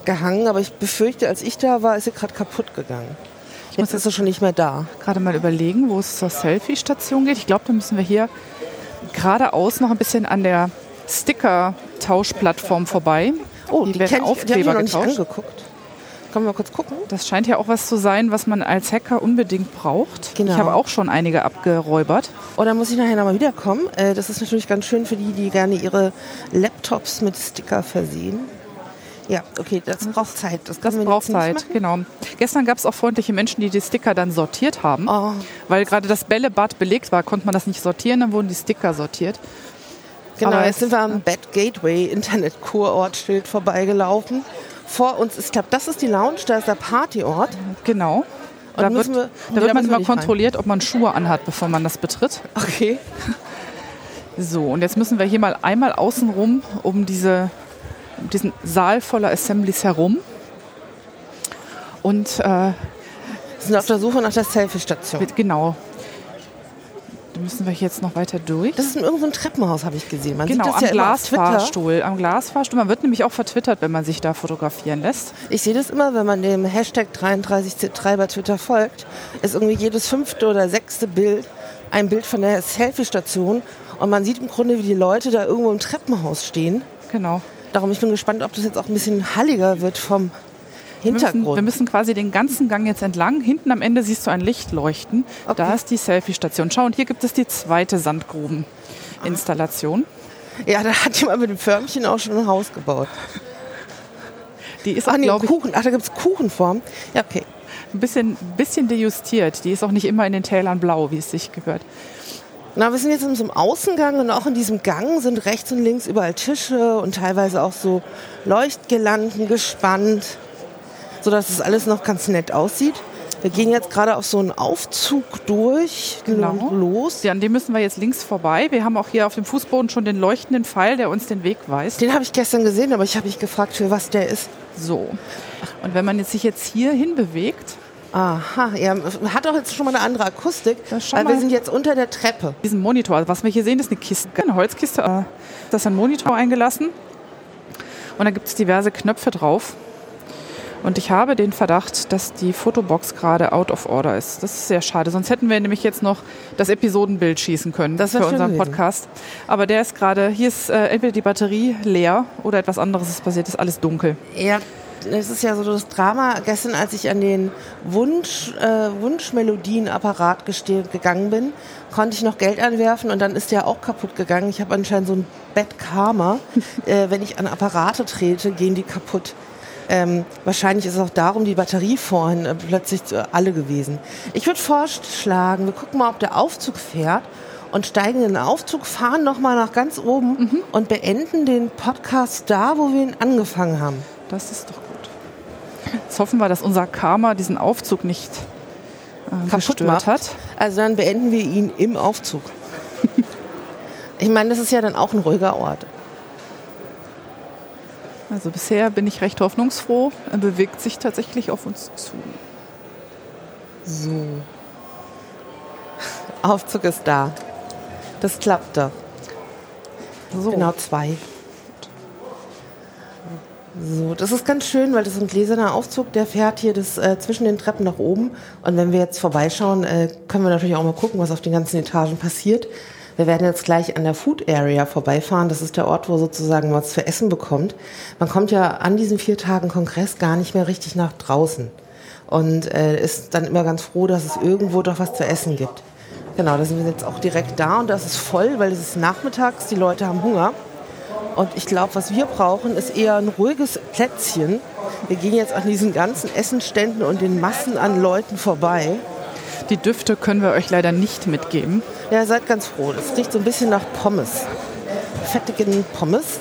gehangen, aber ich befürchte, als ich da war, ist sie gerade kaputt gegangen. Ich jetzt ist sie schon nicht mehr da. Gerade mal überlegen, wo es zur Selfie-Station geht. Ich glaube, da müssen wir hier geradeaus noch ein bisschen an der Sticker-Tauschplattform vorbei. Oh, die, die werden ich, Aufkleber die haben wir noch nicht getauscht. Angeguckt. Können wir mal kurz gucken? Das scheint ja auch was zu sein, was man als Hacker unbedingt braucht. Genau. Ich habe auch schon einige abgeräubert. Oh, da muss ich nachher nochmal wiederkommen. Das ist natürlich ganz schön für die, die gerne ihre Laptops mit Sticker versehen. Ja, okay, das braucht Zeit. Das, das braucht Zeit, genau. Gestern gab es auch freundliche Menschen, die die Sticker dann sortiert haben. Oh. Weil gerade das Bällebad belegt war, konnte man das nicht sortieren, dann wurden die Sticker sortiert. Genau, Aber jetzt sind wir am Bad Gateway Internet-Kurortschild vorbeigelaufen. Vor uns, ist, ich glaube, das ist die Lounge, da ist der Partyort. Genau. Und da wird, wir, da wird man immer kontrolliert, rein. Ob man Schuhe anhat, bevor man das betritt. Okay. So, und jetzt müssen wir hier mal einmal außenrum um diese, diesen Saal voller Assemblies herum. Und äh, wir sind auf der Suche nach der Selfie-Station. Genau. Da müssen wir jetzt noch weiter durch. Das ist in irgendeinem Treppenhaus, habe ich gesehen. Man genau, sieht das am ja Glasfahrstuhl. Am Glasfahrstuhl. Man wird nämlich auch vertwittert, wenn man sich da fotografieren lässt. Ich sehe das immer, wenn man dem Hashtag dreiunddreißig C drei bei Twitter folgt, ist irgendwie jedes fünfte oder sechste Bild ein Bild von der Selfie-Station. Und man sieht im Grunde, wie die Leute da irgendwo im Treppenhaus stehen. Genau. Darum, ich bin gespannt, ob das jetzt auch ein bisschen halliger wird vom Hintergrund. Wir müssen, wir müssen quasi den ganzen Gang jetzt entlang. Hinten am Ende siehst du ein Licht leuchten. Okay. Da ist die Selfie-Station. Schau, und hier gibt es die zweite Sandgruben-Installation. Ja, da hat jemand mit dem Förmchen auch schon ein Haus gebaut. Die ist Ach, auch, nee, ich, Kuchen. Ach, da gibt es Kuchenform. Ja, okay. Ein bisschen, bisschen dejustiert. Die ist auch nicht immer in den Tälern blau, wie es sich gehört. Na, wir sind jetzt in so einem Außengang und auch in diesem Gang sind rechts und links überall Tische und teilweise auch so Leuchtgirlanden gespannt, sodass es alles noch ganz nett aussieht. Wir gehen jetzt gerade auf so einen Aufzug durch. Genau. Los. Ja, an dem müssen wir jetzt links vorbei. Wir haben auch hier auf dem Fußboden schon den leuchtenden Pfeil, der uns den Weg weist. Den habe ich gestern gesehen, aber ich habe mich gefragt, für was der ist. So. Und wenn man jetzt sich jetzt hier hinbewegt. Aha, ja, hat auch jetzt schon mal eine andere Akustik, weil wir sind jetzt unter der Treppe. Diesen Monitor, was wir hier sehen, ist eine Kiste, eine Holzkiste. Da ist ein Monitor eingelassen und da gibt es diverse Knöpfe drauf. Und ich habe den Verdacht, dass die Fotobox gerade out of order ist. Das ist sehr schade, sonst hätten wir nämlich jetzt noch das Episodenbild schießen können das für unseren gewesen. Podcast. Aber der ist gerade, hier ist äh, entweder die Batterie leer oder etwas anderes ist passiert, ist alles dunkel. Ja. Das ist ja so das Drama. Gestern, als ich an den Wunsch, äh, Wunschmelodien-Apparat geste- gegangen bin, konnte ich noch Geld anwerfen und dann ist der auch kaputt gegangen. Ich habe anscheinend so ein Bad Karma. äh, wenn ich an Apparate trete, gehen die kaputt. Ähm, wahrscheinlich ist es auch darum, die Batterie vorhin äh, plötzlich zu, äh, alle gewesen. Ich würde vorschlagen, wir gucken mal, ob der Aufzug fährt und steigen in den Aufzug, fahren nochmal nach ganz oben mhm. und beenden den Podcast da, wo wir ihn angefangen haben. Das ist doch gut. Jetzt hoffen wir, dass unser Karma diesen Aufzug nicht äh, kaputt gemacht hat. Also dann beenden wir ihn im Aufzug. Ich meine, das ist ja dann auch ein ruhiger Ort. Also bisher bin ich recht hoffnungsfroh. Er bewegt sich tatsächlich auf uns zu. So. Aufzug ist da. Das klappt doch. So. Genau zwei. So, das ist ganz schön, weil das ist ein gläserner Aufzug, der fährt hier das, äh, zwischen den Treppen nach oben. Und wenn wir jetzt vorbeischauen, äh, können wir natürlich auch mal gucken, was auf den ganzen Etagen passiert. Wir werden jetzt gleich an der Food Area vorbeifahren. Das ist der Ort, wo sozusagen was zu essen bekommt. Man kommt ja an diesen vier Tagen Kongress gar nicht mehr richtig nach draußen. Und äh, ist dann immer ganz froh, dass es irgendwo doch was zu essen gibt. Genau, da sind wir jetzt auch direkt da und das ist voll, weil es ist nachmittags, die Leute haben Hunger. Und ich glaube, was wir brauchen, ist eher ein ruhiges Plätzchen, wir gehen jetzt an diesen ganzen Essenständen und den Massen an Leuten vorbei. Die Düfte können wir euch leider nicht mitgeben. Ja, seid ganz froh. Das riecht so ein bisschen nach Pommes. Fettigen Pommes.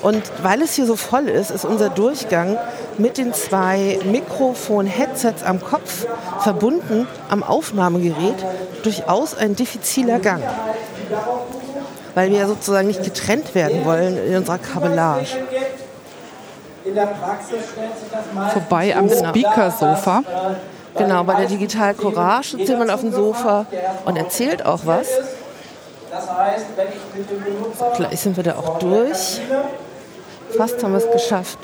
Und weil es hier so voll ist, ist unser Durchgang mit den zwei Mikrofon-Headsets am Kopf verbunden am Aufnahmegerät durchaus ein diffiziler Gang. Weil wir ja sozusagen nicht getrennt werden wollen in unserer Kabellage. Vorbei am Speaker-Sofa. Genau, bei der Digital Courage sitzt jemand auf dem Sofa und erzählt auch was. Gleich sind wir da auch durch. Fast haben wir es geschafft.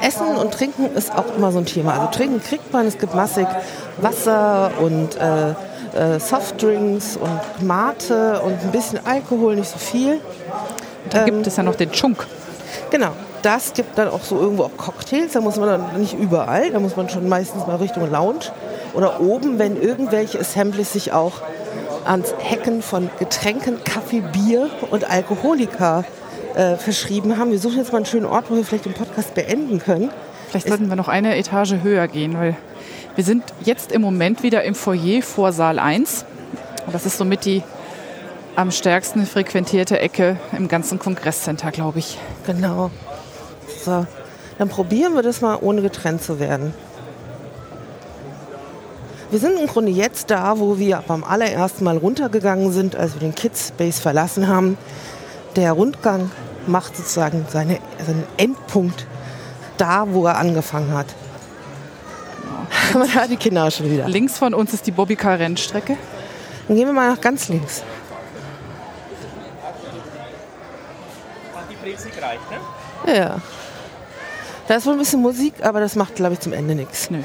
Essen und Trinken ist auch immer so ein Thema. Also Trinken kriegt man, es gibt massig Wasser und äh, äh, Softdrinks und Mate und ein bisschen Alkohol, nicht so viel. Da ähm, gibt es ja noch den Chunk. Genau. Das gibt dann auch so irgendwo auch Cocktails, da muss man dann nicht überall, da muss man schon meistens mal Richtung Lounge oder oben, wenn irgendwelche Assemblies sich auch ans Hacken von Getränken, Kaffee, Bier und Alkoholika äh, verschrieben haben. Wir suchen jetzt mal einen schönen Ort, wo wir vielleicht den Podcast beenden können. Vielleicht es sollten wir noch eine Etage höher gehen, weil wir sind jetzt im Moment wieder im Foyer vor Saal eins. Und das ist somit die am stärksten frequentierte Ecke im ganzen Kongresscenter, glaube ich. Genau. So, dann probieren wir das mal, ohne getrennt zu werden. Wir sind im Grunde jetzt da, wo wir beim allerersten Mal runtergegangen sind, als wir den Kidspace verlassen haben. Der Rundgang macht sozusagen seine, seinen Endpunkt da, wo er angefangen hat. Genau. Man hat die Kinder schon wieder. Links von uns ist die Bobbycar-Rennstrecke. Dann gehen wir mal nach ganz links. Hat die Präsi gereicht, ne? Ja. Da ist wohl ein bisschen Musik, aber das macht, glaube ich, zum Ende nichts. Nee.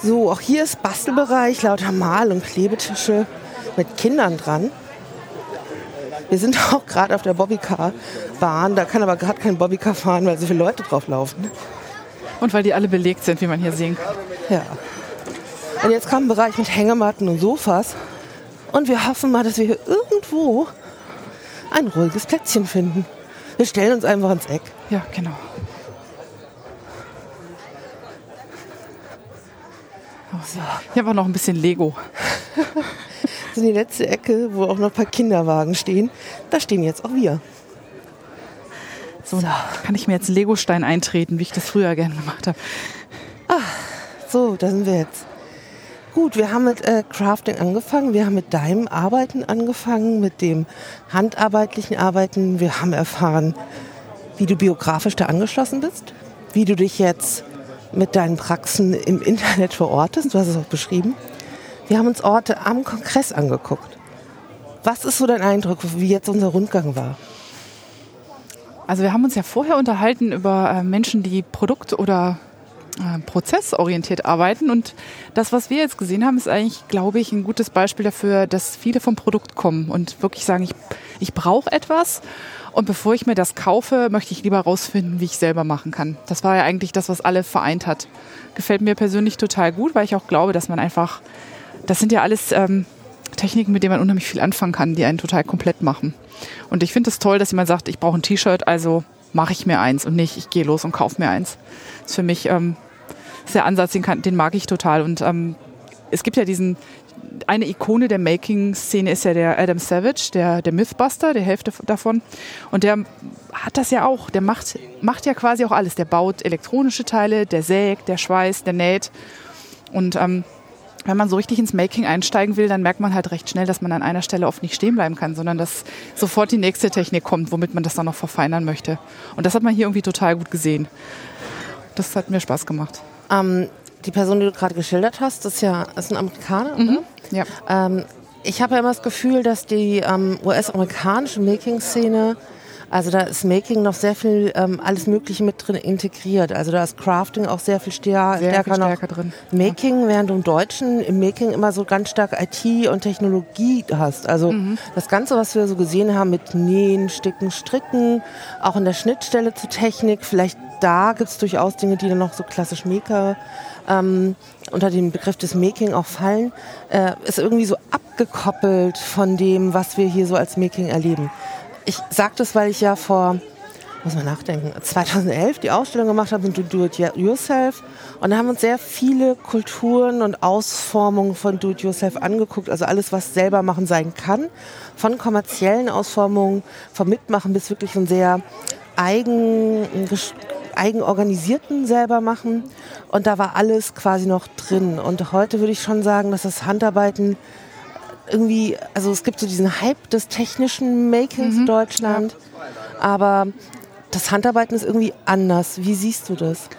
So, auch hier ist Bastelbereich, lauter Mal- und Klebetische mit Kindern dran. Wir sind auch gerade auf der Bobbycar-Bahn, da kann aber gerade kein Bobbycar fahren, weil so viele Leute drauf laufen. Und weil die alle belegt sind, wie man hier sehen kann. Ja. Und jetzt kommt ein Bereich mit Hängematten und Sofas. Und wir hoffen mal, dass wir hier irgendwo ein ruhiges Plätzchen finden. Wir stellen uns einfach ins Eck. Ja, genau. So. Hier haben wir noch ein bisschen Lego. Das ist die letzte Ecke, wo auch noch ein paar Kinderwagen stehen. Da stehen jetzt auch wir. So, so. Kann ich mir jetzt einen Legostein eintreten, wie ich das früher gerne gemacht habe. Ach, so, da sind wir jetzt. Gut, wir haben mit äh, Crafting angefangen, wir haben mit deinem Arbeiten angefangen, mit dem handarbeitlichen Arbeiten. Wir haben erfahren, wie du biografisch da angeschlossen bist, wie du dich jetzt mit deinen Praxen im Internet verortest, du hast es auch beschrieben. Wir haben uns Orte am Kongress angeguckt. Was ist so dein Eindruck, wie jetzt unser Rundgang war? Also wir haben uns ja vorher unterhalten über äh, Menschen, die Produkt- oder prozessorientiert arbeiten, und das, was wir jetzt gesehen haben, ist eigentlich, glaube ich, ein gutes Beispiel dafür, dass viele vom Produkt kommen und wirklich sagen, ich, ich brauche etwas und bevor ich mir das kaufe, möchte ich lieber rausfinden, wie ich selber machen kann. Das war ja eigentlich das, was alle vereint hat. Gefällt mir persönlich total gut, weil ich auch glaube, dass man einfach, das sind ja alles ähm, Techniken, mit denen man unheimlich viel anfangen kann, die einen total komplett machen. Und ich finde es toll, dass jemand sagt, ich brauche ein T-Shirt, also mache ich mir eins und nicht, ich gehe los und kaufe mir eins. Das ist für mich ähm, ist der Ansatz, den, kann, den mag ich total. Und ähm, es gibt ja diesen, eine Ikone der Making-Szene ist ja der Adam Savage, der, der Mythbuster, der Hälfte davon. Und der hat das ja auch, der macht, macht ja quasi auch alles. Der baut elektronische Teile, der sägt, der schweißt, der näht. Und ähm, wenn man so richtig ins Making einsteigen will, dann merkt man halt recht schnell, dass man an einer Stelle oft nicht stehen bleiben kann, sondern dass sofort die nächste Technik kommt, womit man das dann noch verfeinern möchte. Und das hat man hier irgendwie total gut gesehen. Das hat mir Spaß gemacht. Ähm, die Person, die du gerade geschildert hast, ist ja ist ein Amerikaner, mhm, oder? Ja. Ähm, ich habe ja immer das Gefühl, dass die ähm, U S-amerikanische Making-Szene, also da ist Making noch sehr viel, ähm, alles Mögliche mit drin integriert. Also da ist Crafting auch sehr viel stärker, sehr stärker, viel stärker noch drin. Making, ja. Während du im Deutschen im Making immer so ganz stark I T und Technologie hast. Also mhm. Das Ganze, was wir so gesehen haben mit Nähen, Sticken, Stricken, auch in der Schnittstelle zur Technik, vielleicht da gibt es durchaus Dinge, die dann noch so klassisch Maker ähm, unter dem Begriff des Making auch fallen, äh, ist irgendwie so abgekoppelt von dem, was wir hier so als Making erleben. Ich sage das, weil ich ja vor, muss man nachdenken, zweitausendelf die Ausstellung gemacht habe mit Do-It-Yourself. Und da haben uns sehr viele Kulturen und Ausformungen von Do-It-Yourself angeguckt. Also alles, was selber machen sein kann. Von kommerziellen Ausformungen, vom Mitmachen bis wirklich von sehr eigen, eigenorganisierten selber machen. Und da war alles quasi noch drin. Und heute würde ich schon sagen, dass das Handarbeiten irgendwie, also es gibt so diesen Hype des technischen Makings mhm. in Deutschland, aber das Handarbeiten ist irgendwie anders. Wie siehst du das?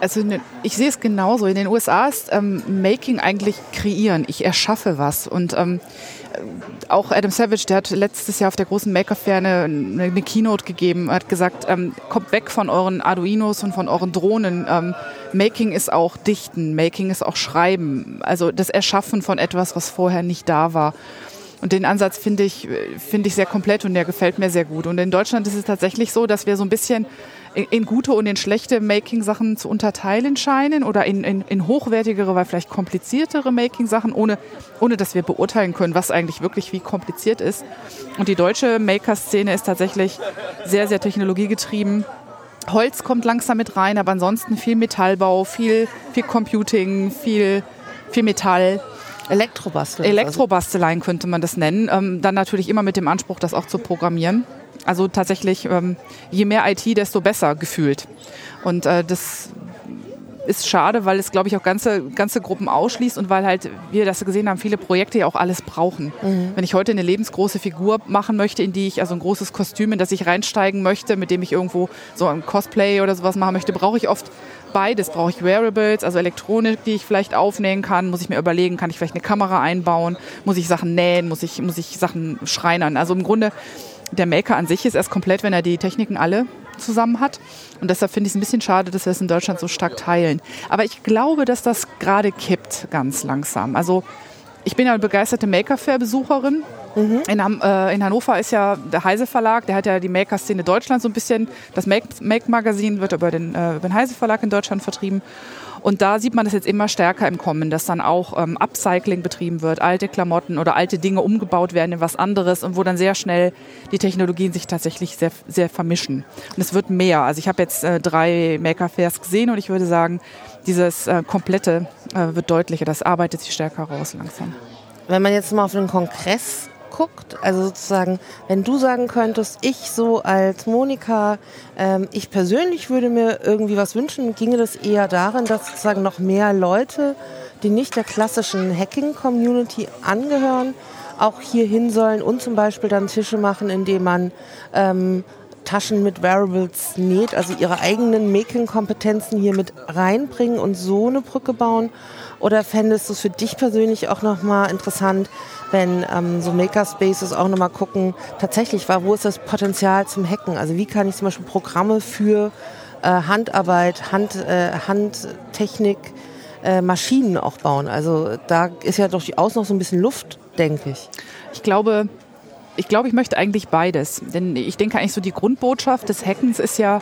Also ich sehe es genauso. In den U S A ist ähm, Making eigentlich kreieren. Ich erschaffe was. Und ähm, auch Adam Savage, der hat letztes Jahr auf der großen Maker-Fair eine, eine Keynote gegeben, hat gesagt, ähm, kommt weg von euren Arduinos und von euren Drohnen. Ähm, Making ist auch Dichten, Making ist auch Schreiben. Also das Erschaffen von etwas, was vorher nicht da war. Und den Ansatz finde ich, finde ich sehr komplett und der gefällt mir sehr gut. Und in Deutschland ist es tatsächlich so, dass wir so ein bisschen in gute und in schlechte Making-Sachen zu unterteilen scheinen oder in, in, in hochwertigere, weil vielleicht kompliziertere Making-Sachen, ohne, ohne dass wir beurteilen können, was eigentlich wirklich wie kompliziert ist. Und die deutsche Maker-Szene ist tatsächlich sehr, sehr technologiegetrieben. Holz kommt langsam mit rein, aber ansonsten viel Metallbau, viel, viel Computing, viel, viel Metall. Elektrobasteleien. Elektrobasteleien könnte man das nennen. Ähm, dann natürlich immer mit dem Anspruch, das auch zu programmieren. Also tatsächlich, ähm, je mehr I T, desto besser gefühlt. Und äh, das ist schade, weil es, glaube ich, auch ganze, ganze Gruppen ausschließt und weil halt, wie wir das gesehen haben, viele Projekte ja auch alles brauchen. Mhm. Wenn ich heute eine lebensgroße Figur machen möchte, in die ich, also ein großes Kostüm, in das ich reinsteigen möchte, mit dem ich irgendwo so ein Cosplay oder sowas machen möchte, brauche ich oft beides. Brauche ich Wearables, also Elektronik, die ich vielleicht aufnähen kann, muss ich mir überlegen, kann ich vielleicht eine Kamera einbauen, muss ich Sachen nähen, muss ich, muss ich Sachen schreinern. Also im Grunde, der Maker an sich ist erst komplett, wenn er die Techniken alle zusammen hat. Und deshalb finde ich es ein bisschen schade, dass wir es in Deutschland so stark teilen. Aber ich glaube, dass das gerade kippt, ganz langsam. Also ich bin ja eine begeisterte Maker-Fair-Besucherin. Mhm. In, äh, in Hannover ist ja der Heise Verlag, der hat ja die Maker-Szene Deutschland so ein bisschen. Das Make-Magazin wird über den, äh, über den Heise Verlag in Deutschland vertrieben. Und da sieht man das jetzt immer stärker im Kommen, dass dann auch ähm, Upcycling betrieben wird, alte Klamotten oder alte Dinge umgebaut werden in was anderes und wo dann sehr schnell die Technologien sich tatsächlich sehr, sehr vermischen. Und es wird mehr. Also ich habe jetzt äh, drei Maker-Fairs gesehen und ich würde sagen, dieses äh, Komplette äh, wird deutlicher. Das arbeitet sich stärker raus langsam. Wenn man jetzt mal auf den Kongress guckt, also sozusagen, wenn du sagen könntest, ich so als Monika, ähm, ich persönlich würde mir irgendwie was wünschen, ginge das eher darin, dass sozusagen noch mehr Leute, die nicht der klassischen Hacking-Community angehören, auch hier hin sollen und zum Beispiel dann Tische machen, indem man ähm, Taschen mit Wearables näht, also ihre eigenen Making-Kompetenzen hier mit reinbringen und so eine Brücke bauen? Oder fändest du es für dich persönlich auch nochmal interessant, wenn ähm, so Makerspaces auch nochmal gucken, tatsächlich, war, wo ist das Potenzial zum Hacken? Also wie kann ich zum Beispiel Programme für äh, Handarbeit, Hand, äh, Handtechnik, äh, Maschinen auch bauen? Also da ist ja durchaus noch so ein bisschen Luft, denke ich. Ich glaube... Ich glaube, ich möchte eigentlich beides, denn ich denke eigentlich so, die Grundbotschaft des Hackens ist ja,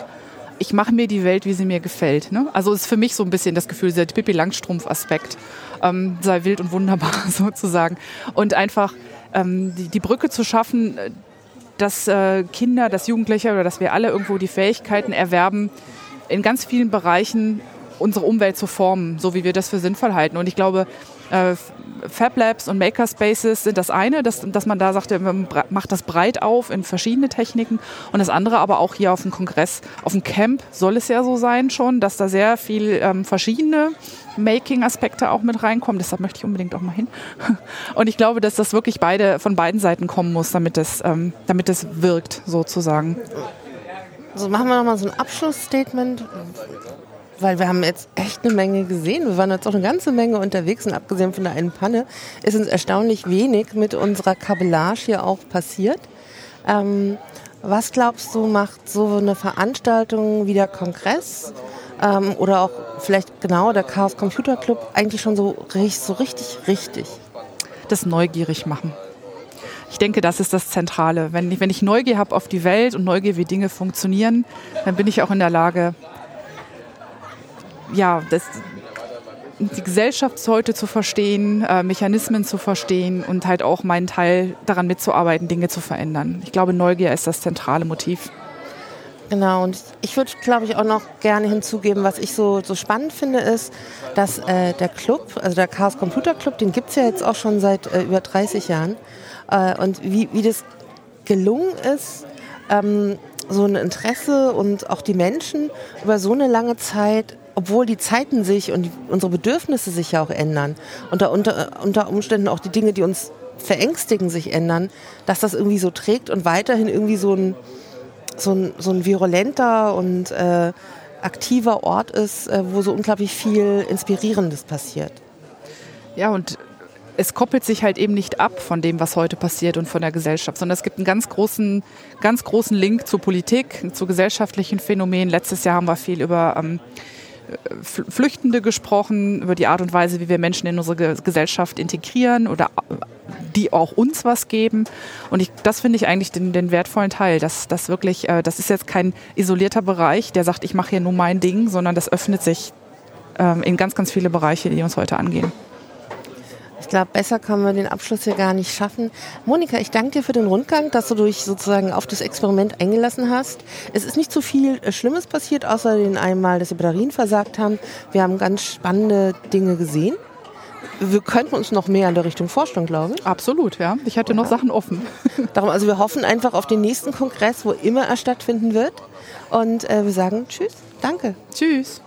ich mache mir die Welt, wie sie mir gefällt. Ne? Also ist für mich so ein bisschen das Gefühl, dieser Pippi-Langstrumpf-Aspekt, ähm, sei wild und wunderbar sozusagen. Und einfach ähm, die, die Brücke zu schaffen, dass äh, Kinder, dass Jugendliche oder dass wir alle irgendwo die Fähigkeiten erwerben, in ganz vielen Bereichen unsere Umwelt zu formen, so wie wir das für sinnvoll halten. Und ich glaube, äh, FabLabs und Makerspaces sind das eine, dass, dass man da sagt, man macht das breit auf in verschiedene Techniken. Und das andere aber auch hier auf dem Kongress, auf dem Camp soll es ja so sein schon, dass da sehr viel ähm, verschiedene Making-Aspekte auch mit reinkommen. Deshalb möchte ich unbedingt auch mal hin. Und ich glaube, dass das wirklich beide von beiden Seiten kommen muss, damit das, ähm, damit das wirkt sozusagen. Also machen wir nochmal so ein Abschlussstatement. Weil wir haben jetzt echt eine Menge gesehen. Wir waren jetzt auch eine ganze Menge unterwegs und abgesehen von der einen Panne ist uns erstaunlich wenig mit unserer Kabellage hier auch passiert. Ähm, was glaubst du, macht so eine Veranstaltung wie der Kongress ähm, oder auch vielleicht genau der Chaos Computer Club eigentlich schon so, so richtig richtig? Das neugierig machen. Ich denke, das ist das Zentrale. Wenn ich, wenn ich Neugier habe auf die Welt und Neugier, wie Dinge funktionieren, dann bin ich auch in der Lage, ja, das, die Gesellschaft heute zu verstehen, äh, Mechanismen zu verstehen und halt auch meinen Teil daran mitzuarbeiten, Dinge zu verändern. Ich glaube, Neugier ist das zentrale Motiv. Genau, und ich würde, glaube ich, auch noch gerne hinzugeben, was ich so, so spannend finde, ist, dass äh, der Club, also der Chaos Computer Club, den gibt es ja jetzt auch schon seit äh, über dreißig Jahren. Äh, und wie, wie das gelungen ist, ähm, so ein Interesse und auch die Menschen über so eine lange Zeit, obwohl die Zeiten sich und unsere Bedürfnisse sich ja auch ändern und da unter, unter Umständen auch die Dinge, die uns verängstigen, sich ändern, dass das irgendwie so trägt und weiterhin irgendwie so ein So ein, so ein virulenter und äh, aktiver Ort ist, äh, wo so unglaublich viel Inspirierendes passiert. Ja, und es koppelt sich halt eben nicht ab von dem, was heute passiert und von der Gesellschaft, sondern es gibt einen ganz großen, ganz großen Link zur Politik, zu gesellschaftlichen Phänomenen. Letztes Jahr haben wir viel über ähm, Flüchtende gesprochen, über die Art und Weise, wie wir Menschen in unsere Gesellschaft integrieren oder die auch uns was geben. Und ich, das finde ich eigentlich den, den wertvollen Teil, dass das wirklich, äh, das ist jetzt kein isolierter Bereich, der sagt, ich mache hier nur mein Ding, sondern das öffnet sich ähm, in ganz, ganz viele Bereiche, die uns heute angehen. Ich glaube, besser können wir den Abschluss hier gar nicht schaffen. Monika, ich danke dir für den Rundgang, dass du dich sozusagen auf das Experiment eingelassen hast. Es ist nicht so viel Schlimmes passiert, außer den einmal, dass die Batterien versagt haben. Wir haben ganz spannende Dinge gesehen. Wir könnten uns noch mehr in der Richtung vorstellen, glaube ich. Absolut, ja. Ich hatte noch ja. Sachen offen. Darum, also wir hoffen einfach auf den nächsten Kongress, wo immer er stattfinden wird. Und äh, wir sagen tschüss, danke. Tschüss.